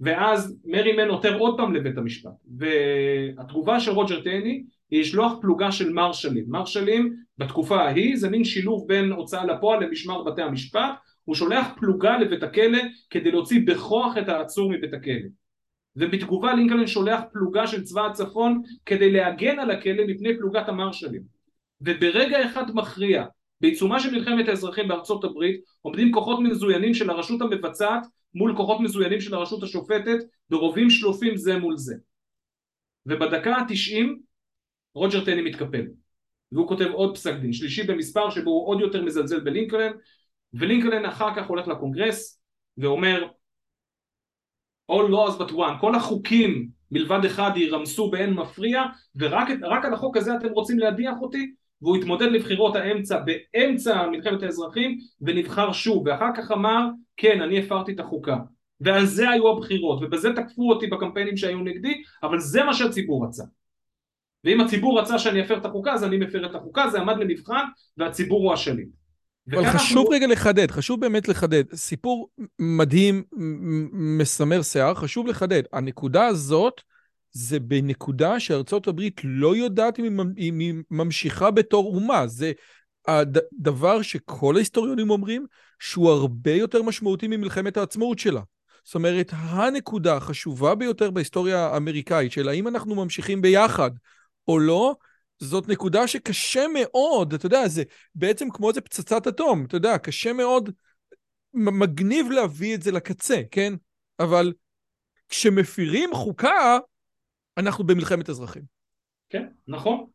ואז מרימן נותר עוד פעם לבית המשפט, והתגובה של רוג'ר טייני היא לשלוח פלוגה של מרשלים. מרשלים בתקופה ההיא זה מין שילוב בין הוצאה לפועל למשמר בתי המשפט, הוא שולח פלוגה לבית הכלא כדי להוציא בכוח את העצור מבית הכלא. ובתגובה לינקולן שולח פלוגה של צבא הצפון כדי להגן על הכלא מפני פלוגת המרשלים. וברגע אחד מכריע, בעיצומה של מלחמת האזרחים בארצות הברית, עומדים כוחות מזוינים של הרשות המבצעת מול כוחות מזוינים של הרשות השופטת, ברובים שלופים זה מול זה. ובדקה ה-90, רוג'ר טייני מתקפל. והוא כותב עוד פסק דין, שלישי במספר, שבו הוא עוד יותר מזלזל בלינקולן, ולינקולן אחר כך הולך לקונגרס, ואומר, all laws but one, כל החוקים מלבד אחד ירמסו באין מפריע, ורק על החוק הזה אתם רוצים להדיח אותי? והוא התמודד לבחירות האמצע, באמצע מלחמת האזרחים, ונבחר שוב, ואחר כך אמר, כן, אני הפרתי את החוקה. ועל זה היו הבחירות, ובזה תקפו אותי בקמפיינים שהיו נגדי, אבל זה מה שהציבור רצה. ואם הציבור רצה שאני אפר את החוקה, אז אני מפר את החוקה, זה עמד למבחן, והציבור הוא השני. אבל חשוב רגע לחדד, חשוב באמת לחדד. סיפור מדהים, מסמר שיער, חשוב לחדד. הנקודה הזאת, זה בנקודה שארצות הברית לא יודעת אם היא ממשיכה בתור אומה. זה הדבר שכל ההיסטוריונים אומרים, שהוא הרבה יותר משמעותי ממלחמת העצמאות שלה. זאת אומרת, הנקודה החשובה ביותר בהיסטוריה האמריקאית, של האם אנחנו ממשיכים ביחד או לא, זאת נקודה שקשה מאוד, אתה יודע, זה בעצם כמו איזה פצצת אטום, אתה יודע, קשה מאוד, מגניב להביא את זה לקצה, כן? אבל כשמפירים חוקה, אנחנו במלחמת אזרחים. כן, נכון.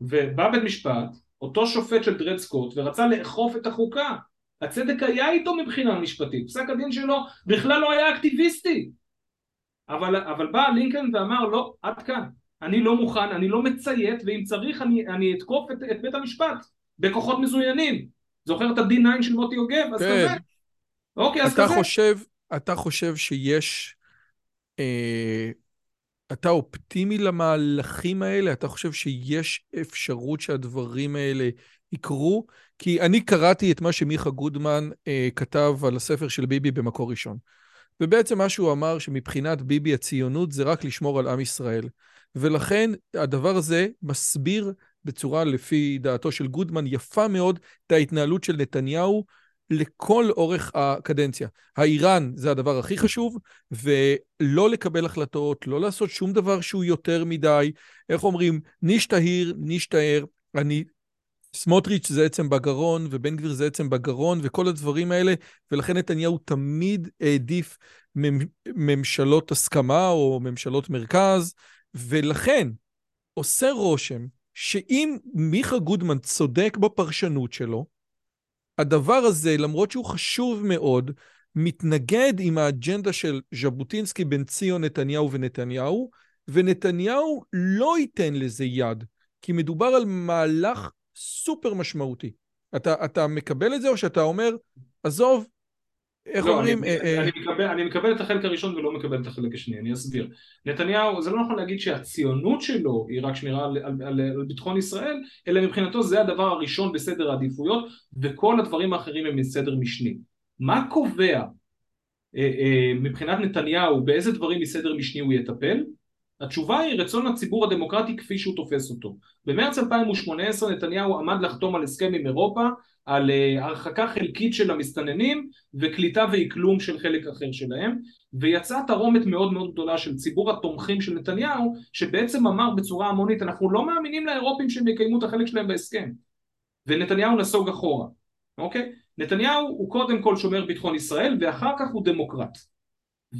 ובא בית משפט, אותו שופט של דרד סקוט, ורצה לאכוף את החוקה. הצדק היה איתו מבחינה משפטית, פסק הדין שלו בכלל לא היה אקטיביסטי. אבל בא לינקולן ואמר, לא, עד כאן. אני לא מוכן, אני לא מציית, ואם צריך אני אתקוף את בית המשפט, בכוחות מזוינים. זוכר את ה-D9 של מוטי יוגב? כן. אז כזה. אוקיי, אז כזה. אתה חושב שיש... אתה אופטימי למהלכים האלה? אתה חושב שיש אפשרות שהדברים האלה יקרו? כי אני קראתי את מה שמיכה גודמן כתב על הספר של ביבי במקור ראשון. ובעצם מה שהוא אמר שמבחינת ביבי הציונות זה רק לשמור על עם ישראל. ולכן הדבר הזה מסביר בצורה לפי דעתו של גודמן יפה מאוד את ההתנהלות של נתניהו לכל אורך הקדנציה. האיראן זה הדבר הכי חשוב, ולא לקבל החלטות, לא לעשות שום דבר שהוא יותר מדי. איך אומרים? נשתהיר, סמוטריץ' זה עצם בגרון, ובן גביר זה עצם בגרון, וכל הדברים האלה, ולכן נתניהו תמיד העדיף ממשלות הסכמה, או ממשלות מרכז, ולכן עושה רושם, שאם מיכה גודמן צודק בפרשנות שלו, הדבר הזה, למרות שהוא חשוב מאוד, מתנגד עם האג'נדה של ז'בוטינסקי, בן ציון, נתניהו ונתניהו, ונתניהו לא ייתן לזה יד, כי מדובר על מהלך סופר משמעותי. אתה מקבל את זה או שאתה אומר, עזוב, איך אומרים? אני מקבל את החלק הראשון ולא מקבל את החלק השני, אני אסביר. נתניהו, זה לא נכון להגיד שהציונות שלו היא רק שמירה על ביטחון ישראל, אלא מבחינתו זה הדבר הראשון בסדר העדיפויות, וכל הדברים האחרים הם מסדר משני. מה קובע מבחינת נתניהו, באיזה דברים מסדר משני הוא יטפל? התשובה היא רצון הציבור הדמוקרטי כפי שהוא תופס אותו. במרץ 2018 נתניהו עמד לחתום על הסכם עם אירופה, על הרחקה חלקית של המסתננים, וקליטה ועיכלום של חלק אחר שלהם, ויצאה תרומת מאוד מאוד גדולה של ציבור התומכים של נתניהו, שבעצם אמר בצורה המונית, אנחנו לא מאמינים לאירופים שהם יקיימו את החלק שלהם בהסכם. ונתניהו נסוג אחורה, אוקיי? נתניהו הוא קודם כל שומר ביטחון ישראל, ואחר כך הוא דמוקרט.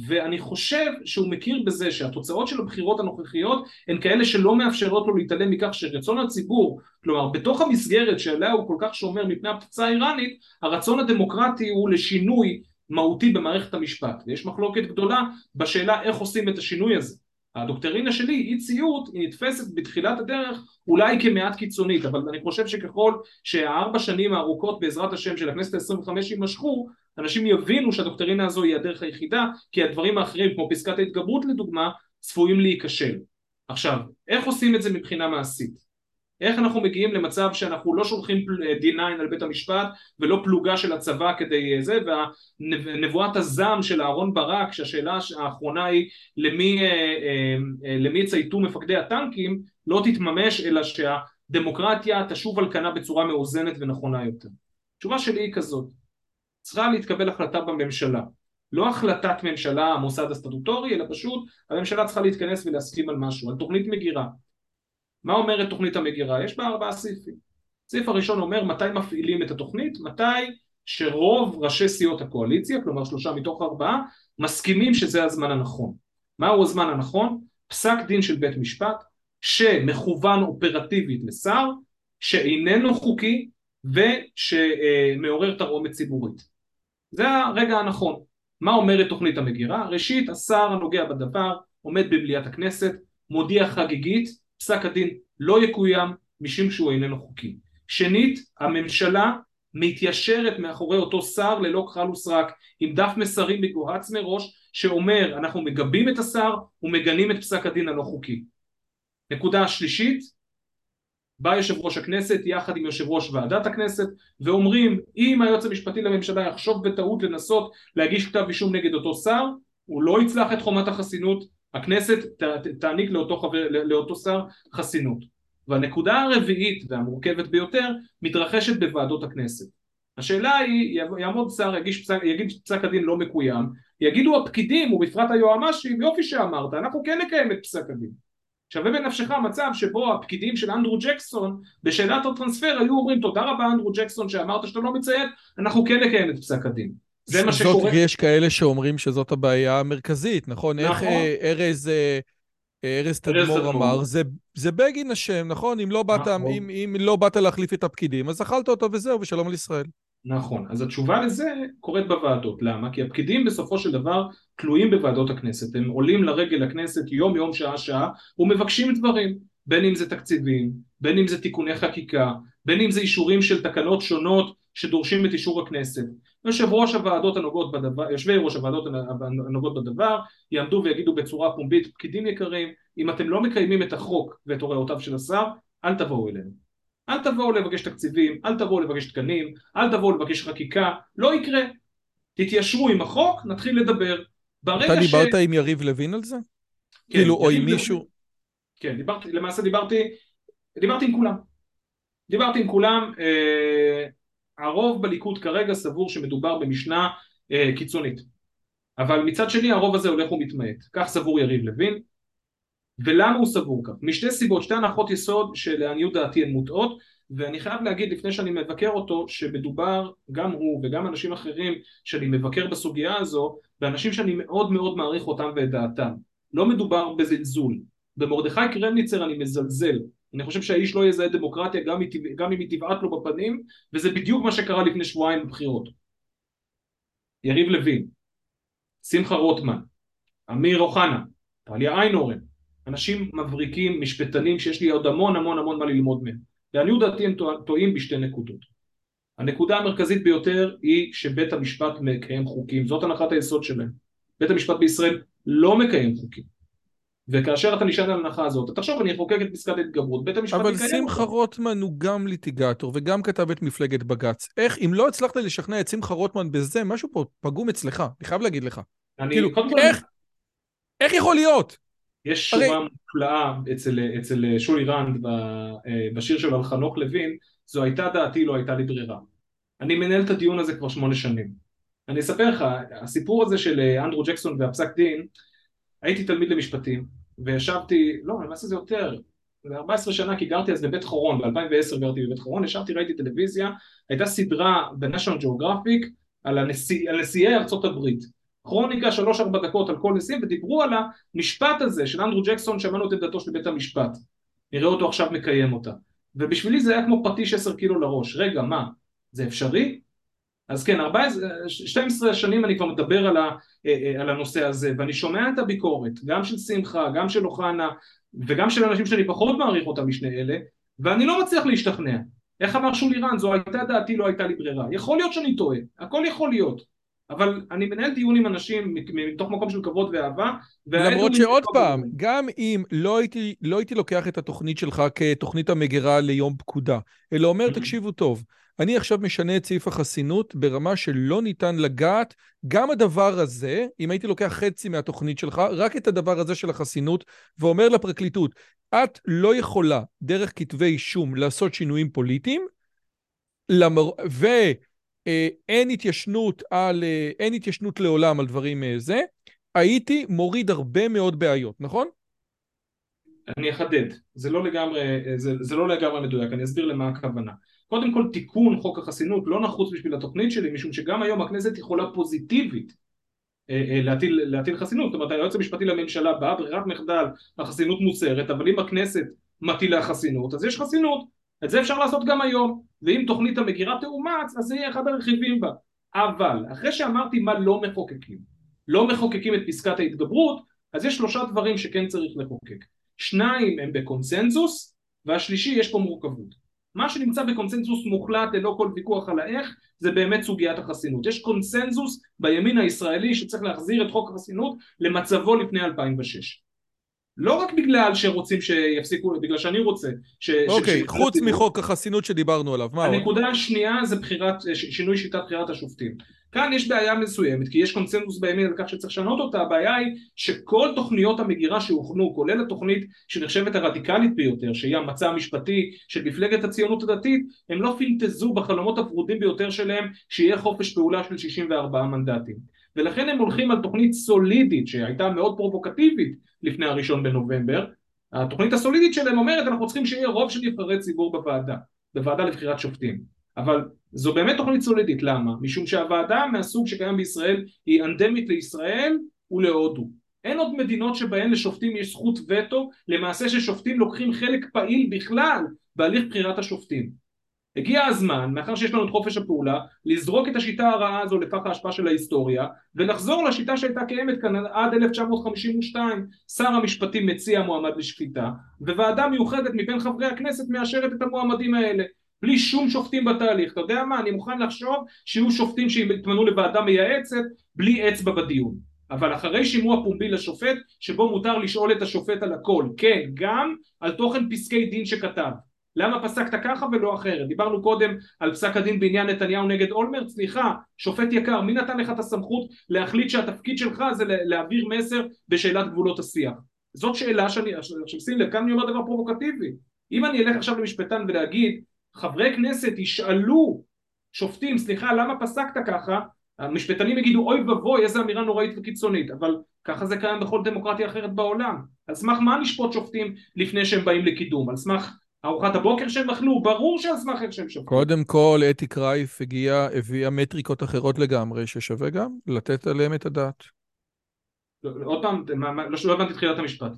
ואני חושב שהוא מכיר בזה שהתוצאות של הבחירות הנוכחיות הן כאלה שלא מאפשרות לו להתעלם מכך שרצון הציבור, כלומר בתוך המסגרת שעליה הוא כל כך שומר מפני הפצצה האיראנית, הרצון הדמוקרטי הוא לשינוי מהותי במערכת המשפט, ויש מחלוקת גדולה בשאלה איך עושים את השינוי הזה. הדוקטרינה שלי, אי ציות, היא נתפסת בתחילת הדרך אולי כמעט קיצונית, אבל אני חושב שככל שהארבע שנים הארוכות בעזרת השם של הכנסת ה-25 יימשכו, אנשים יבינו שהדוקטרינה הזו היא הדרך היחידה, כי הדברים האחרים, כמו פסקת ההתגברות לדוגמה, צפויים להיכשל. עכשיו, איך עושים את זה מבחינה מעשית? איך אנחנו מגיעים למצב שאנחנו לא שולחים D9 על בית המשפט, ולא פלוגה של הצבא כדי זה, והנבואת הזעם של אהרון ברק, שהשאלה האחרונה היא, למי צייתו מפקדי הטנקים, לא תתממש, אלא שהדמוקרטיה תשוב על כנה בצורה מאוזנת ונכונה יותר. התשובה שלי היא כזאת. צריכה להתקבל החלטה בממשלה, לא החלטת ממשלה המוסד הסטטוטורי, אלא פשוט הממשלה צריכה להתכנס ולהסכים על משהו, על תוכנית מגירה. מה אומרת תוכנית המגירה? יש בה 4 סעיפים. סעיף הראשון אומר מתי מפעילים את התוכנית, מתי שרוב ראשי סיעות הקואליציה, כלומר 3 מתוך 4, מסכימים שזה הזמן הנכון. מהו הזמן הנכון? פסק דין של בית משפט, שמכוון אופרטיבית לשר, שאיננו חוקי, ושמעורר תרעומת ציבורית. זה הרגע הנכון. מה אומרת תוכנית המגירה? ראשית, השר הנוגע בדבר, עומד במליאת הכנסת, מודיע חגיגית, פסק הדין לא יקוים, משום שהוא איננו חוקי. שנית, הממשלה מתיישרת מאחורי אותו שר ללא כחל וסרק, עם דף מסרים מגוהץ מראש, שאומר, אנחנו מגבים את השר, ומגנים את פסק הדין הלא חוקי. נקודה שלישית, בא יושב ראש הכנסת יחד עם יושב ראש ועדת הכנסת, ואומרים, אם היועץ המשפטי לממשלה יחשוב בטעות לנסות להגיש כתב אישום נגד אותו שר, הוא לא יצלח את חומת החסינות, הכנסת תעניק לאותו שר חסינות. והנקודה הרביעית והמורכבת ביותר, מתרחשת בוועדות הכנסת. השאלה היא, יעמוד שר, יגיד פסק הדין לא מקוים, יגידו הפקידים ובפרט היועמ"שים, יופי שאמרת, אנחנו כן נקיים את פסק הדין. שווה בנפשך מצב שבו הפקידים של אנדרו ג'קסון, בשאלת הטרנספר, היו אומרים, תודה רבה אנדרו ג'קסון שאמרת שאתה לא מציית, אנחנו כן נקיים את פסק הדין. זה מה שקורה. יש כאלה שאומרים שזאת הבעיה המרכזית, נכון? איך ארז תדמור אמר, זה בגין השם, נכון? אם לא באת להחליף את הפקידים, אז אכלת אותו וזהו, ושלום על ישראל. נכון, אז התשובה לזה קורית בוועדות, למה? כי הפקידים בסופו של דבר תלויים בוועדות הכנסת, הם עולים לרגל הכנסת יום יום שעה שעה ומבקשים דברים, בין אם זה תקציבים, בין אם זה תיקוני חקיקה, בין אם זה אישורים של תקנות שונות שדורשים את אישור הכנסת. יושבי ראש הוועדות הנוגעות בדבר יעמדו ויגידו בצורה פומבית, פקידים יקרים, אם אתם לא מקיימים את החוק ואת הוראותיו של השר, אל תבואו אלינו. אל תבואו לבקש תקציבים, אל תבואו לבקש תקנים, אל תבואו לבקש חקיקה, לא יקרה. תתיישרו עם החוק, נתחיל לדבר. אתה דיברת עם יריב לוין על זה? כאילו, או עם מישהו? כן, למעשה דיברתי עם כולם. דיברתי עם כולם, הרוב בליכוד כרגע סבור שמדובר במשנה קיצונית. אבל מצד שני, הרוב הזה הולך ומתמעט. כך סבור יריב לוין. ולמה הוא סבור כך? משתי סיבות, שתי הנחות יסוד שלעניות דעתי הן מוטעות, ואני חייב להגיד לפני שאני מבקר אותו, שמדובר גם הוא וגם אנשים אחרים שאני מבקר בסוגיה הזו, ואנשים שאני מאוד מאוד מעריך אותם ואת דעתם. לא מדובר בזלזול. במרדכי קרמניצר אני מזלזל. אני חושב שהאיש לא יזהה דמוקרטיה גם אם היא תבעט לו בפנים, וזה בדיוק מה שקרה לפני שבועיים בבחירות. יריב לוין, שמחה רוטמן, אמיר אוחנה, טליה איינהורן, אנשים מבריקים, משפטנים, שיש לי עוד המון המון המון מה ללמוד מהם. לעניות דעתי הם טועים בשתי נקודות. הנקודה המרכזית ביותר היא שבית המשפט מקיים חוקים. זאת הנחת היסוד שלהם. בית המשפט בישראל לא מקיים חוקים. וכאשר אתה נשען על הנחה הזאת, אתה חושב, אני אחוקק את פסקת ההתגברות, בית המשפט יקיים. אבל שמחה רוטמן הוא גם ליטיגטור וגם כתב את מפלגת בג"ץ. איך, אם לא הצלחת לשכנע את שמחה רוטמן בזה, משהו פה פגום אצלך, אני חייב להגיד לך. איך יכול להיות? יש שורה מופלאה אצל שולי רנד בשיר שלו על חנוך לוין, זו הייתה דעתי, לא הייתה לי ברירה. אני מנהל את הדיון הזה כבר 8 שנים. אני אספר לך, הסיפור הזה של אנדרו ג'קסון והפסק דין, הייתי תלמיד למשפטים, וישבתי, לא, אני מעשה זה יותר, 14 שנה, כי גרתי אז בבית חורון, ב-2010 גרתי בבית חורון, ישבתי, ראיתי טלוויזיה, הייתה סדרה בנשיונל ג'אוגרפיק על נשיאי ארצות הברית. כרוניקה 3-4 דקות על כל נשיא, ודיברו על המשפט הזה של אנדרו ג'קסון, שמענו את עמדתו של בית המשפט, נראה אותו עכשיו מקיים אותה, ובשבילי זה היה כמו פטיש 10 קילו לראש, רגע מה, זה אפשרי? אז כן, 12 שנים אני כבר מדבר על הנושא הזה, ואני שומע את הביקורת, גם של שמחה, גם של אוחנה, וגם של אנשים שאני פחות מעריך אותם משני אלה, ואני לא מצליח להשתכנע. איך אמר שולי רן, זו הייתה דעתי, לא הייתה לי ברירה. יכול להיות שאני טועה, הכל יכול להיות. אבל אני מנהל דיון עם אנשים מתוך מקום של כבוד ואהבה. למרות שעוד פעם, גם אם לא הייתי לוקח את התוכנית שלך כתוכנית המגירה ליום פקודה, אלא אומר, תקשיבו טוב, אני עכשיו משנה את סעיף החסינות ברמה שלא ניתן לגעת, גם הדבר הזה, אם הייתי לוקח חצי מהתוכנית שלך, רק את הדבר הזה של החסינות, ואומר לפרקליטות, את לא יכולה דרך כתבי אישום לעשות שינויים פוליטיים, אין התיישנות לעולם על דברים זה, הייתי מוריד הרבה מאוד בעיות, נכון? אני אחדד, זה לא לגמרי מדויק, אני אסביר למה הכוונה. קודם כל, תיקון חוק החסינות לא נחוץ בשביל התוכנית שלי, משום שגם היום הכנסת יכולה פוזיטיבית להטיל חסינות, זאת אומרת, היועץ המשפטי לממשלה באה ברירת מחדל, החסינות מוסרת, אבל אם הכנסת מטילה חסינות, אז יש חסינות. את זה אפשר לעשות גם היום, ואם תוכנית המגירה תאומץ, אז זה יהיה אחד הרכיבים בה. אבל, אחרי שאמרתי מה לא מחוקקים, לא מחוקקים את פסקת ההתגברות, אז יש 3 דברים שכן צריך לחוקק. 2 הם בקונסנזוס, והשלישי יש פה מורכבות. מה שנמצא בקונסנזוס מוחלט, ללא כל ויכוח על האיך, זה באמת סוגיית החסינות. יש קונסנזוס בימין הישראלי שצריך להחזיר את חוק החסינות למצבו לפני 2006. לא רק בגלל שרוצים שיפסיקו, בגלל שאני רוצה. אוקיי, חוץ מחוק החסינות שדיברנו עליו. הנקודה השנייה זה שינוי שיטת בחירת השופטים. כאן יש בעיה מסוימת, כי יש קונצנזוס בימין על כך שצריך לשנות אותה. הבעיה היא שכל תוכניות המגירה שהוכנו, כולל התוכנית שנחשבת הרדיקלית ביותר, שהיא המצע המשפטי של מפלגת הציונות הדתית, הם לא פינטזו בחלומות הפרודים ביותר שלהם שיהיה חופש פעולה של 64 מנדטים. ולכן הם הולכים על תוכנית סולידית שהייתה מאוד פרובוקטיבית לפני 1 בנובמבר. התוכנית הסולידית שלהם אומרת, אנחנו צריכים שיהיה רוב של נבחרי ציבור בוועדה לבחירת שופטים. אבל זו באמת תוכנית סולידית, למה? משום שהוועדה מהסוג שקיים בישראל היא אנדמית לישראל ולהודו. אין עוד מדינות שבהן לשופטים יש זכות וטו, למעשה ששופטים לוקחים חלק פעיל בכלל בהליך בחירת השופטים. הגיע הזמן, מאחר שיש לנו את חופש הפעולה, לזרוק את השיטה הרעה הזו לפח ההשפעה של ההיסטוריה, ולחזור לשיטה שהייתה קיימת כאן עד 1952, שר המשפטים מציע מועמד לשפיטה, וועדה מיוחדת מבין חברי הכנסת מאשרת את המועמדים האלה. בלי שום שופטים בתהליך, אתה יודע מה, אני מוכן לחשוב שיהיו שופטים שהתמנו לוועדה מייעצת, בלי אצבע בדיון. אבל אחרי שימוע פומבי לשופט, שבו מותר לשאול את השופט על הכל, כן, גם על תוכן פסקי דין שכתב. למה פסקת ככה ולא אחרת? דיברנו קודם על פסק הדין בעניין נתניהו נגד אולמרט, סליחה, שופט יקר, מי נתן לך את הסמכות להחליט שהתפקיד שלך זה להעביר מסר בשאלת גבולות השיח? זאת שאלה שאני, שים לב, כאן אני אומר דבר פרובוקטיבי. אם אני אלך עכשיו למשפטן ולהגיד, חברי כנסת ישאלו שופטים, סליחה, למה פסקת ככה? המשפטנים יגידו, אוי בבוי, איזו אמירה נוראית וקיצונית, אבל ככה זה קיים בכל דמוקרטיה אחרת בעולם. על סמך מה נשפוט שופטים לפני שהם באים לקידום? על סמך ארוחת הבוקר שהם אכלו? ברור שעל סמך איך שהם שופטים. קודם כל, אתי קרייף הביאה מטריקות אחרות לגמרי, ששווה גם לתת עליהם את הדעת. עוד פעם, לא הבנתי תחילת המשפט.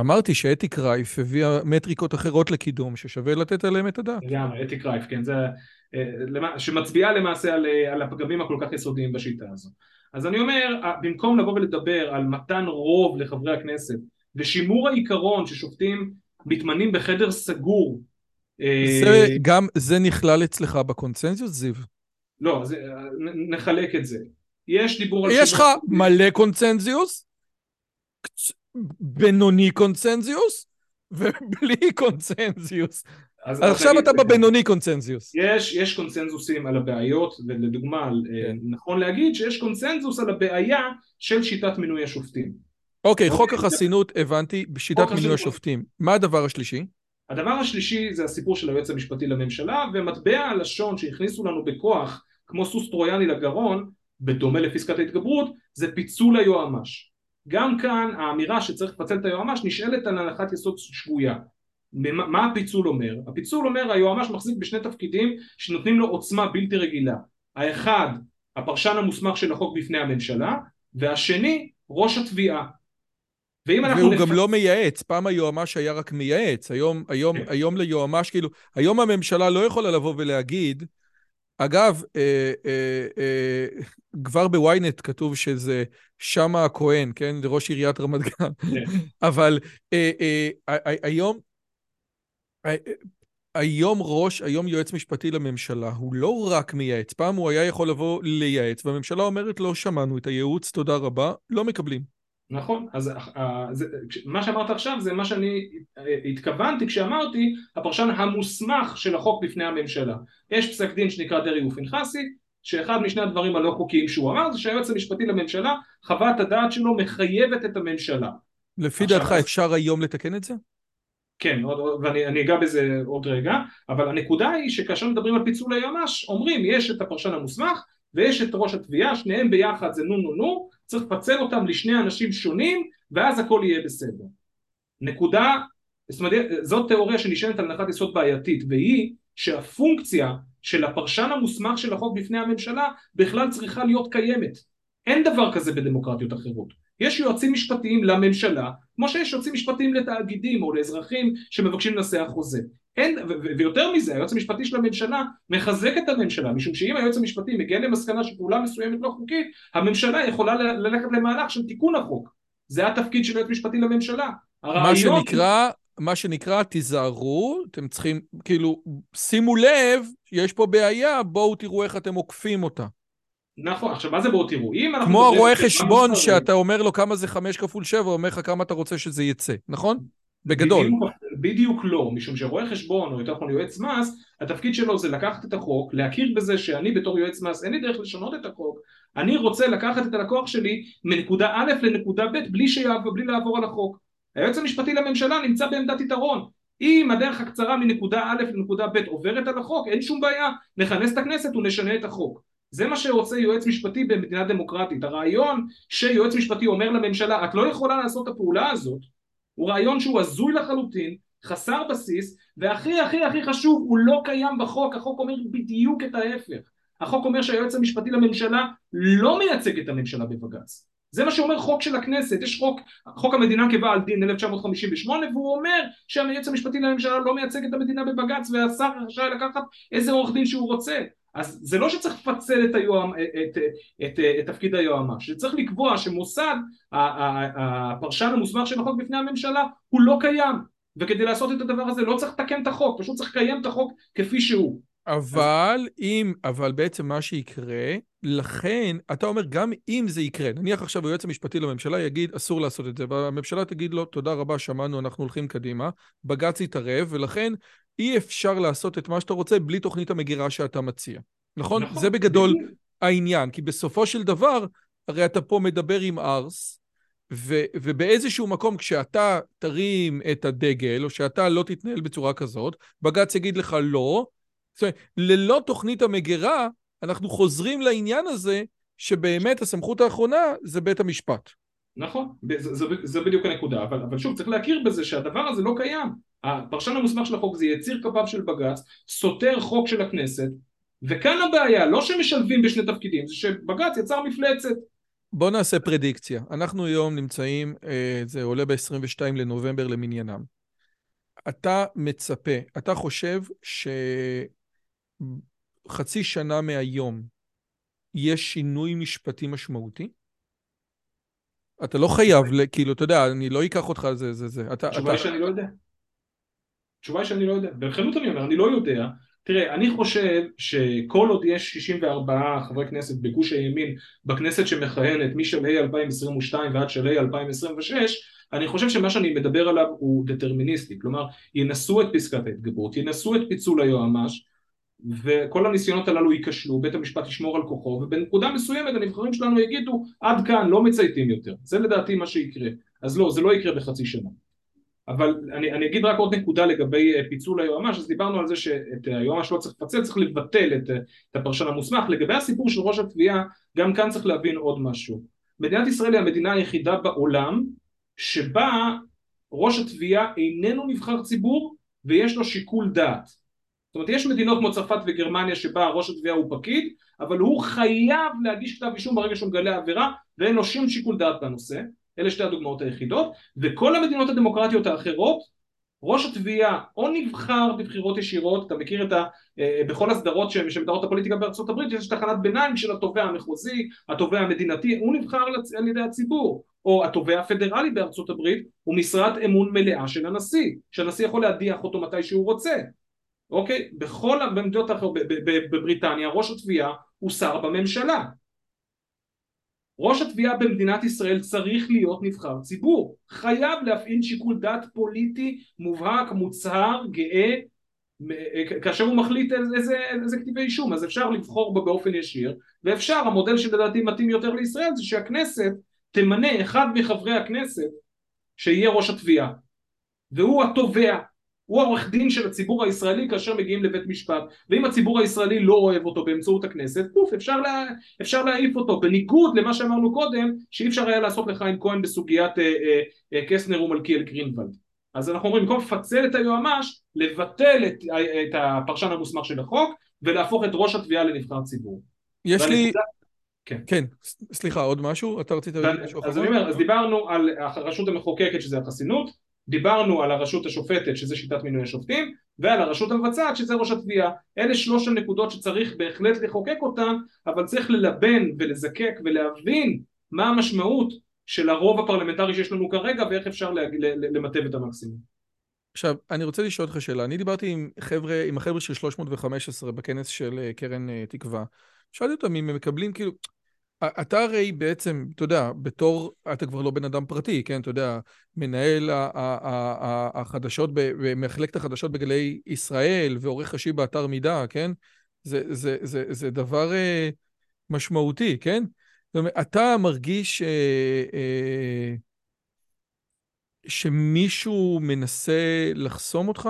אמרתי שאתי קרייף הביאה מטריקות אחרות לקידום, ששווה לתת עליהם את הדעת. גם, אתי קרייף, כן, זה שמצביעה למעשה על הפגמים הכל כך יסודיים בשיטה הזו. אז אני אומר, במקום לבוא ולדבר על מתן רוב לחברי הכנסת, ושימור העיקרון ששופטים מתמנים בחדר סגור. גם זה נכלל אצלך בקונצנזוס, זיו? לא, נחלק את זה. יש דיבור על... יש לך מלא קונצנזוס? בינוני קונצנזיוס ובלי קונצנזיוס. אז עכשיו אתה בבינוני קונצנזיוס. יש קונצנזוסים על הבעיות, ולדוגמה, נכון להגיד שיש קונצנזוס על הבעיה של שיטת מינוי השופטים. אוקיי, חוק החסינות הבנתי, בשיטת מינוי השופטים. מה הדבר השלישי? הדבר השלישי זה הסיפור של היועץ המשפטי לממשלה, ומטבע הלשון שהכניסו לנו בכוח, כמו סוס טרויאני לגרון, בדומה לפסקת ההתגברות, זה פיצול היועמ"ש. גם כאן האמירה שצריך לפצל את היועמ"ש נשאלת על הנחת יסוד שגויה. מה הפיצול אומר? הפיצול אומר היועמ"ש מחזיק בשני תפקידים שנותנים לו עוצמה בלתי רגילה. האחד, הפרשן המוסמך של החוק בפני הממשלה, והשני, ראש התביעה. והוא גם לא מייעץ, פעם היועמ"ש היה רק מייעץ, היום ליועמ"ש, כאילו, היום הממשלה לא יכולה לבוא ולהגיד, אגב, כבר בוויינט כתוב שזה שמה הכהן, כן? ראש עיריית רמת גן. אבל היום יועץ משפטי לממשלה, הוא לא רק מייעץ. פעם הוא היה יכול לבוא לייעץ, והממשלה אומרת, לא שמענו את הייעוץ, תודה רבה, לא מקבלים. נכון, אז מה שאמרת עכשיו זה מה שאני התכוונתי כשאמרתי הפרשן המוסמך של החוק בפני הממשלה. יש פסק דין שנקרא דרעי ופנחסי, שאחד משני הדברים הלא חוקיים שהוא אמר זה שהיועץ המשפטי לממשלה חוות הדעת שלו מחייבת את הממשלה. לפי דעתך אפשר היום לתקן את זה? כן, ואני אגע בזה עוד רגע, אבל הנקודה היא שכאשר מדברים על פיצול היועמ"ש, אומרים יש את הפרשן המוסמך ויש את ראש התביעה, שניהם ביחד זה נו נו נו, צריך לפצל אותם לשני אנשים שונים, ואז הכל יהיה בסדר. נקודה, זאת תיאוריה שנשענת על הנחת יסוד בעייתית, והיא שהפונקציה של הפרשן המוסמך של החוק בפני הממשלה, בכלל צריכה להיות קיימת. אין דבר כזה בדמוקרטיות אחרות. יש יועצים משפטיים לממשלה, כמו שיש יועצים משפטיים לתאגידים או לאזרחים שמבקשים לנסח חוזה. ויותר מזה, היועץ המשפטי של הממשלה מחזק את הממשלה, משום שאם היועץ המשפטי מגיע למסקנה שפעולה מסוימת לא חוקית, הממשלה יכולה ללכת למהלך של תיקון החוק. זה התפקיד של היועץ משפטי לממשלה. מה שנקרא, תיזהרו, אתם צריכים, כאילו, שימו לב, יש פה בעיה, בואו תראו איך אתם עוקפים אותה. נכון, עכשיו מה זה בואו תראו? כמו הרואה חשבון שאתה אומר לו כמה זה 5 כפול 7, אומר לך כמה אתה רוצה שזה יצא, נכון? בגדול. בדיוק לא, משום שרואה חשבון או יותר נכון יועץ מס, התפקיד שלו זה לקחת את החוק, להכיר בזה שאני בתור יועץ מס, אין לי דרך לשנות את החוק, אני רוצה לקחת את הלקוח שלי מנקודה א' לנקודה ב' בלי לעבור על החוק. היועץ המשפטי לממשלה נמצא בעמדת יתרון. אם הדרך הקצרה מנקודה א' לנקודה ב' עוברת על החוק, אין שום בעיה, נכנס את הכנסת ונשנה את החוק. זה מה שרוצה יועץ משפטי במדינה דמוקרטית. הרעיון שיועץ משפטי אומר לממשלה, את לא יכולה לעשות את הפעולה הזאת, הוא רעיון שהוא הזוי לחלוטין, חסר בסיס, והכי הכי הכי חשוב, הוא לא קיים בחוק. החוק אומר בדיוק את ההפך. החוק אומר שהיועץ המשפטי לממשלה לא מייצג את הממשלה בבג"ץ. זה מה שאומר חוק של הכנסת. יש חוק המדינה כבעל דין 1958, והוא אומר שהיועץ המשפטי לממשלה לא מייצג את המדינה בבג"ץ, והשר רשאי לקחת איזה עורך דין שהוא רוצה. אז זה לא שצריך לפצל את תפקיד היועמ"ש, שצריך לקבוע שמוסד הפרשן המוסמך של החוק בפני הממשלה הוא לא קיים, וכדי לעשות את הדבר הזה לא צריך לתקן את החוק, פשוט צריך לקיים את החוק כפי שהוא. אבל בעצם מה שיקרה, לכן אתה אומר גם אם זה יקרה, נניח עכשיו היועץ המשפטי לממשלה יגיד אסור לעשות את זה, והממשלה תגיד לו תודה רבה שמענו אנחנו הולכים קדימה, בג"ץ יתערב ולכן אי אפשר לעשות את מה שאתה רוצה בלי תוכנית המגירה שאתה מציע. נכון? זה בגדול העניין, כי בסופו של דבר, הרי אתה פה מדבר עם ארס, ובאיזשהו מקום כשאתה תרים את הדגל, או שאתה לא תתנהל בצורה כזאת, בג"ץ יגיד לך לא, זאת אומרת, ללא תוכנית המגירה, אנחנו חוזרים לעניין הזה, שבאמת הסמכות האחרונה זה בית המשפט. נכון, זה בדיוק הנקודה, אבל שוב, צריך להכיר בזה שהדבר הזה לא קיים. הפרשן המוסמך של החוק זה יציר כפיו של בג"ץ, סותר חוק של הכנסת, וכאן הבעיה, לא שמשלבים בשני תפקידים, זה שבג"ץ יצר מפלצת. בוא נעשה פרדיקציה. אנחנו היום נמצאים, זה עולה ב-22 לנובמבר למניינם. אתה מצפה, אתה חושב שחצי שנה מהיום יש שינוי משפטי משמעותי? אתה לא חייב, כאילו, אתה יודע, אני לא אקח אותך על זה. התשובה היא שאני לא יודע. ברחנות אני אומר, אני לא יודע. תראה, אני חושב שכל עוד יש 64 חברי כנסת בגוש הימין, בכנסת שמכהנת משלהי 2022 ועד שלהי 2026, אני חושב שמה שאני מדבר עליו הוא דטרמיניסטי. כלומר, ינסו את פסקת ההתגברות, ינסו את פיצול היועמ"ש, וכל הניסיונות הללו ייכשלו, בית המשפט ישמור על כוחו, ובנקודה מסוימת הנבחרים שלנו יגידו, עד כאן לא מצייתים יותר. זה לדעתי מה שיקרה. אז לא, זה לא יקרה בחצי שנה. אבל אני אגיד רק עוד נקודה לגבי פיצול היועמ"ש, אז דיברנו על זה שאת היועמ"ש לא צריך לפצל, צריך לבטל את הפרשן המוסמך. לגבי הסיפור של ראש התביעה, גם כאן צריך להבין עוד משהו. מדינת ישראל היא המדינה היחידה בעולם, שבה ראש התביעה איננו נבחר ציבור, ויש לו שיקול דעת. זאת אומרת, יש מדינות כמו צרפת וגרמניה שבה ראש התביעה הוא פקיד, אבל הוא חייב להגיש כתב אישום ברגע שהוא מגלה עבירה, ואין לו שום שיקול דעת בנושא. אלה שתי הדוגמאות היחידות, וכל המדינות הדמוקרטיות האחרות, ראש התביעה או נבחר בבחירות ישירות, אתה מכיר את בכל הסדרות שמדרות הפוליטיקה בארצות הברית, יש תחנת ביניים של התובע המחוזי, התובע המדינתי, הוא נבחר על ידי הציבור, או התובע הפדרלי בארצות הברית, הוא משרת אמון מלאה של הנשיא, שהנשיא יכול להדיח אותו מתי שהוא רוצה. אוקיי? בכל המדינות האחרות, בבריטניה, ראש התביעה הוא שר בממשלה. ראש התביעה במדינת ישראל צריך להיות נבחר ציבור, חייב להפעיל שיקול דעת פוליטי מובהק, מוצהר, גאה, כאשר הוא מחליט איזה כתיבי אישום, אז אפשר לבחור בה באופן ישיר, ואפשר, המודל שלדעתי מתאים יותר לישראל, זה שהכנסת תמנה אחד מחברי הכנסת שיהיה ראש התביעה, והוא התובע, הוא העורך דין של הציבור הישראלי כאשר מגיעים לבית משפט, ואם הציבור הישראלי לא אוהב אותו באמצעות הכנסת, פוף, אפשר להעיף אותו, בניגוד למה שאמרנו קודם, שאי אפשר היה לעשות לחיים כהן בסוגיית קסנר ומלכיאל גרינוולד. אז אנחנו אומרים, במקום לפצל את היועמ"ש, לבטל את הפרשן המוסמך של החוק, ולהפוך את ראש התביעה לנבחר ציבור. יש לי... כן, סליחה, עוד משהו? אתה רצית... אז אני אומר, אז דיברנו על הרשות המחוקקת, שזה החסינות, דיברנו על הרשות השופטת, שזה שיטת מינוי השופטים, ועל הרשות המבצעת, שזה ראש התביעה. אלה 3 הנקודות שצריך בהחלט לחוקק אותן, אבל צריך ללבן ולזקק ולהבין מה המשמעות של הרוב הפרלמנטרי שיש לנו כרגע, ואיך אפשר למטב את המקסימום. עכשיו, אני רוצה לשאול אותך שאלה. אני דיברתי עם החבר'ה של 315 בכנס של קרן תקווה, שאלתי אותם אם הם מקבלים, כאילו, אתה הרי בעצם, אתה יודע, בתור, אתה כבר לא בן אדם פרטי, כן, אתה יודע, מנהל החדשות, מחלקת החדשות בגלי ישראל, ועורך ראשי באתר מידע, כן, זה דבר משמעותי, כן? זאת אומרת, אתה מרגיש שמישהו מנסה לחסום אותך?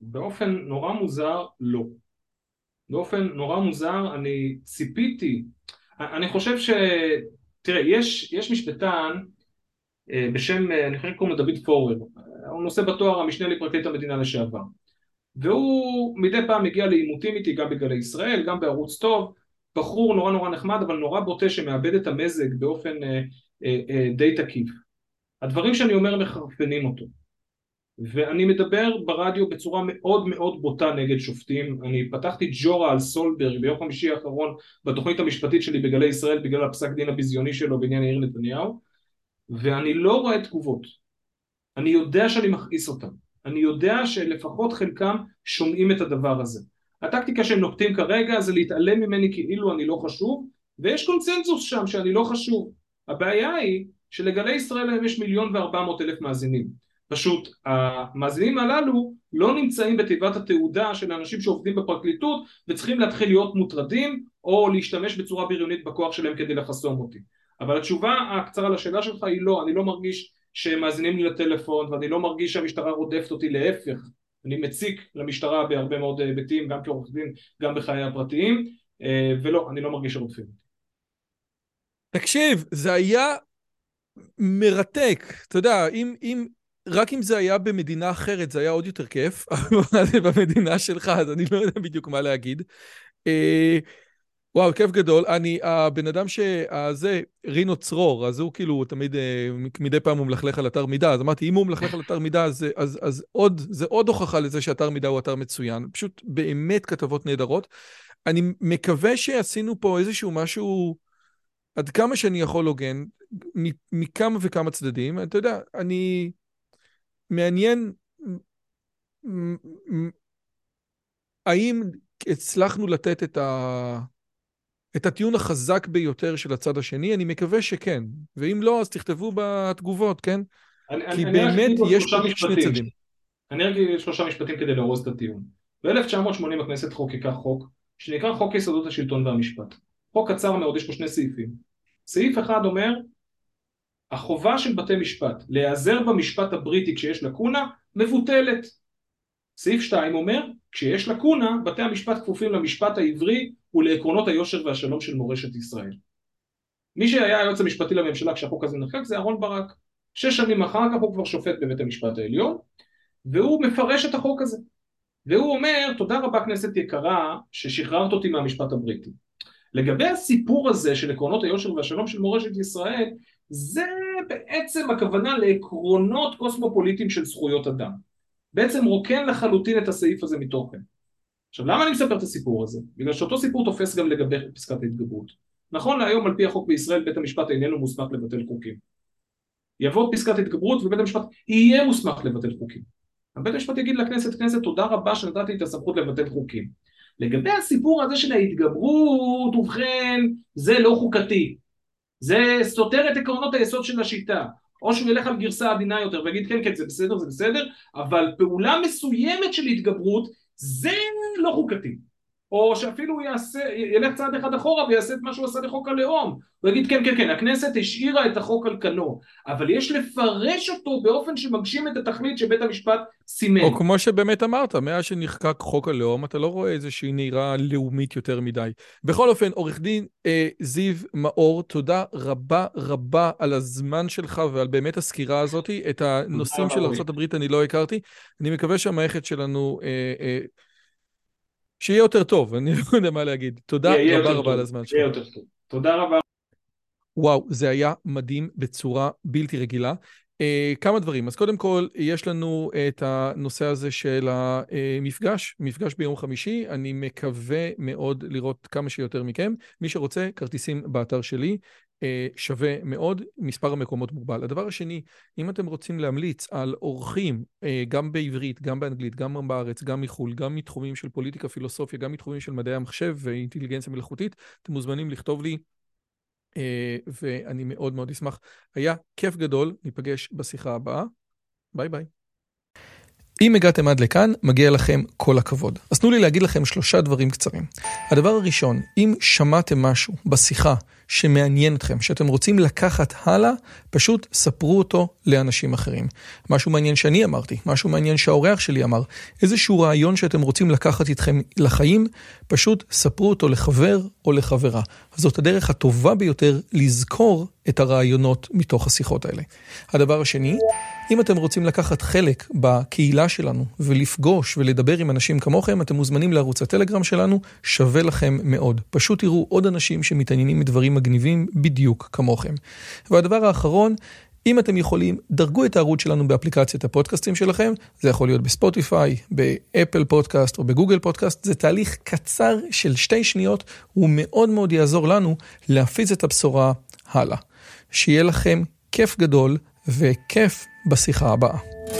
באופן נורא מוזר, לא. באופן נורא מוזר, אני ציפיתי. אני חושב ש... תראה, יש משפטן בשם, אני חושב קוראים לו דוד פורר. הוא נושא בתואר המשנה לפרקליט המדינה לשעבר. והוא מדי פעם הגיע לעימותים איתי, גם בגלי ישראל, גם בערוץ טוב. בחור נורא נורא נחמד, אבל נורא בוטה שמאבד את המזג באופן די תקיף. הדברים שאני אומר מחרפנים אותו. ואני מדבר ברדיו בצורה מאוד מאוד בוטה נגד שופטים. אני פתחתי ג'ורה על סולברג ביום חמישי האחרון בתוכנית המשפטית שלי בגלי ישראל, בגלל הפסק דין הביזיוני שלו בעניין יאיר נתניהו, ואני לא רואה תגובות. אני יודע שאני מכעיס אותם. אני יודע שלפחות חלקם שומעים את הדבר הזה. הטקטיקה שהם נוקטים כרגע זה להתעלם ממני כאילו אני לא חשוב, ויש קונצנזוס שם שאני לא חשוב. הבעיה היא שלגלי ישראל יש 1,400,000 מאזינים. פשוט המאזינים הללו לא נמצאים בתיבת התעודה של האנשים שעובדים בפרקליטות, וצריכים להתחיל להיות מוטרדים, או להשתמש בצורה בריונית בכוח שלהם כדי לחסום אותי. אבל התשובה הקצרה לשאלה שלך היא לא, אני לא מרגיש שהם מאזינים לי לטלפון, ואני לא מרגיש שהמשטרה רודפת אותי, להפך. אני מציק למשטרה בהרבה מאוד היבטים, גם כעורך דין, גם בחיי הפרטיים, ולא, אני לא מרגיש שרודפים. תקשיב, זה היה מרתק, אתה יודע, רק אם זה היה במדינה אחרת, זה היה עוד יותר כיף, אבל זה במדינה שלך, אז אני לא יודע בדיוק מה להגיד. וואו, כיף גדול. הבן אדם שזה, רינו צרור, אז הוא כאילו תמיד, מדי פעם הוא מלכלך על אתר מידע, אז אמרתי, אם הוא מלכלך על אתר מידע, אז זה עוד הוכחה לזה שאתר מידע הוא אתר מצוין. פשוט באמת כתבות נהדרות. אני מקווה שעשינו פה איזשהו משהו, עד כמה שאני יכול הוגן, מכמה וכמה צדדים. אתה יודע, אני... מעניין, האם הצלחנו לתת את הטיעון החזק ביותר של הצד השני? אני מקווה שכן, ואם לא, אז תכתבו בתגובות, כן? כי באמת יש שני צדדים. אני ארגיל 3 משפטים כדי להרוס את הטיעון. ב-1980 הכנסת חוקקה חוק, שנקרא חוק יסודות השלטון והמשפט. חוק קצר מאוד, יש פה 2 סעיפים. סעיף אחד אומר, החובה של בתי משפט להיעזר במשפט הבריטי כשיש לקונה מבוטלת. סעיף 2 אומר, כשיש לקונה, בתי המשפט כפופים למשפט העברי ולעקרונות היושר והשלום של מורשת ישראל. מי שהיה היועץ המשפטי לממשלה כשהחוק הזה נחקק זה אהרון ברק. 6 שנים אחר כך הוא כבר שופט בבית המשפט העליון, והוא מפרש את החוק הזה. והוא אומר, תודה רבה כנסת יקרה ששחררת אותי מהמשפט הבריטי. לגבי הסיפור הזה של עקרונות היושר והשלום של מורשת ישראל, זה בעצם הכוונה לעקרונות קוסמופוליטיים של זכויות אדם. בעצם רוקן לחלוטין את הסעיף הזה מתוכן. עכשיו, למה אני מספר את הסיפור הזה? בגלל שאותו סיפור תופס גם לגבי פסקת ההתגברות. נכון להיום, על פי החוק בישראל, בית המשפט איננו מוסמך לבטל חוקים. יבוא פסקת התגברות ובית המשפט יהיה מוסמך לבטל חוקים. בית המשפט יגיד לכנסת, כנסת, תודה רבה שנתתי את הסמכות לבטל חוקים. לגבי הסיפור הזה של ההתגברות, ובכן, זה לא חוקתי. זה סותר את עקרונות היסוד של השיטה, או שהוא ילך על גרסה עדינה יותר, ויגיד כן, כן, זה בסדר, זה בסדר, אבל פעולה מסוימת של התגברות, זה לא חוקתי. או שאפילו ילך צעד אחד אחורה, ויעשה את מה שהוא עשה לחוק הלאום, ויגיד כן, כן, כן, הכנסת השאירה את החוק על כנו, אבל יש לפרש אותו באופן שמגשים את התכלית שבית המשפט סימן. או כמו שבאמת אמרת, מאז שנחקק חוק הלאום, אתה לא רואה איזושהי נהירה לאומית יותר מדי. בכל אופן, עורך דין זיו מאור, תודה רבה רבה על הזמן שלך ועל באמת הסקירה הזאת. את הנושאים של ארצות הברית אני לא הכרתי. אני מקווה שהמערכת שלנו... שיהיה יותר טוב, אני לא יודע מה להגיד. תודה רבה רבה על הזמן שלך. תודה רבה. וואו, זה היה מדהים בצורה בלתי רגילה. כמה דברים. אז קודם כל, יש לנו את הנושא הזה של המפגש, מפגש ביום חמישי. אני מקווה מאוד לראות כמה שיותר מכם. מי שרוצה, כרטיסים באתר שלי. שווה מאוד, מספר המקומות מוגבל. הדבר השני, אם אתם רוצים להמליץ על אורחים, גם בעברית, גם באנגלית, גם בארץ, גם מחול, גם מתחומים של פוליטיקה, פילוסופיה, גם מתחומים של מדעי המחשב ואינטליגנציה מלאכותית, אתם מוזמנים לכתוב לי, ואני מאוד מאוד אשמח. היה כיף גדול, ניפגש בשיחה הבאה. ביי ביי. אם הגעתם עד לכאן, מגיע לכם כל הכבוד. אז תנו לי להגיד לכם 3 דברים קצרים. הדבר הראשון, אם שמעתם משהו בשיחה שמעניין אתכם, שאתם רוצים לקחת הלאה, פשוט ספרו אותו לאנשים אחרים. משהו מעניין שאני אמרתי, משהו מעניין שהאורח שלי אמר, איזשהו רעיון שאתם רוצים לקחת איתכם לחיים, פשוט ספרו אותו לחבר או לחברה. זאת הדרך הטובה ביותר לזכור את הרעיונות מתוך השיחות האלה. הדבר השני, אם אתם רוצים לקחת חלק בקהילה שלנו ולפגוש ולדבר עם אנשים כמוכם, אתם מוזמנים לערוץ הטלגרם שלנו, שווה לכם מאוד. פשוט תראו עוד אנשים שמתעניינים מדברים מגניבים בדיוק כמוכם. והדבר האחרון, אם אתם יכולים, דרגו את הערוץ שלנו באפליקציית הפודקאסטים שלכם, זה יכול להיות בספוטיפיי, באפל פודקאסט או בגוגל פודקאסט, זה תהליך קצר של 2 שניות, הוא מאוד מאוד יעזור לנו להפיץ את הבשורה הלאה. שיהיה לכם כיף גדול וכיף בשיחה הבאה.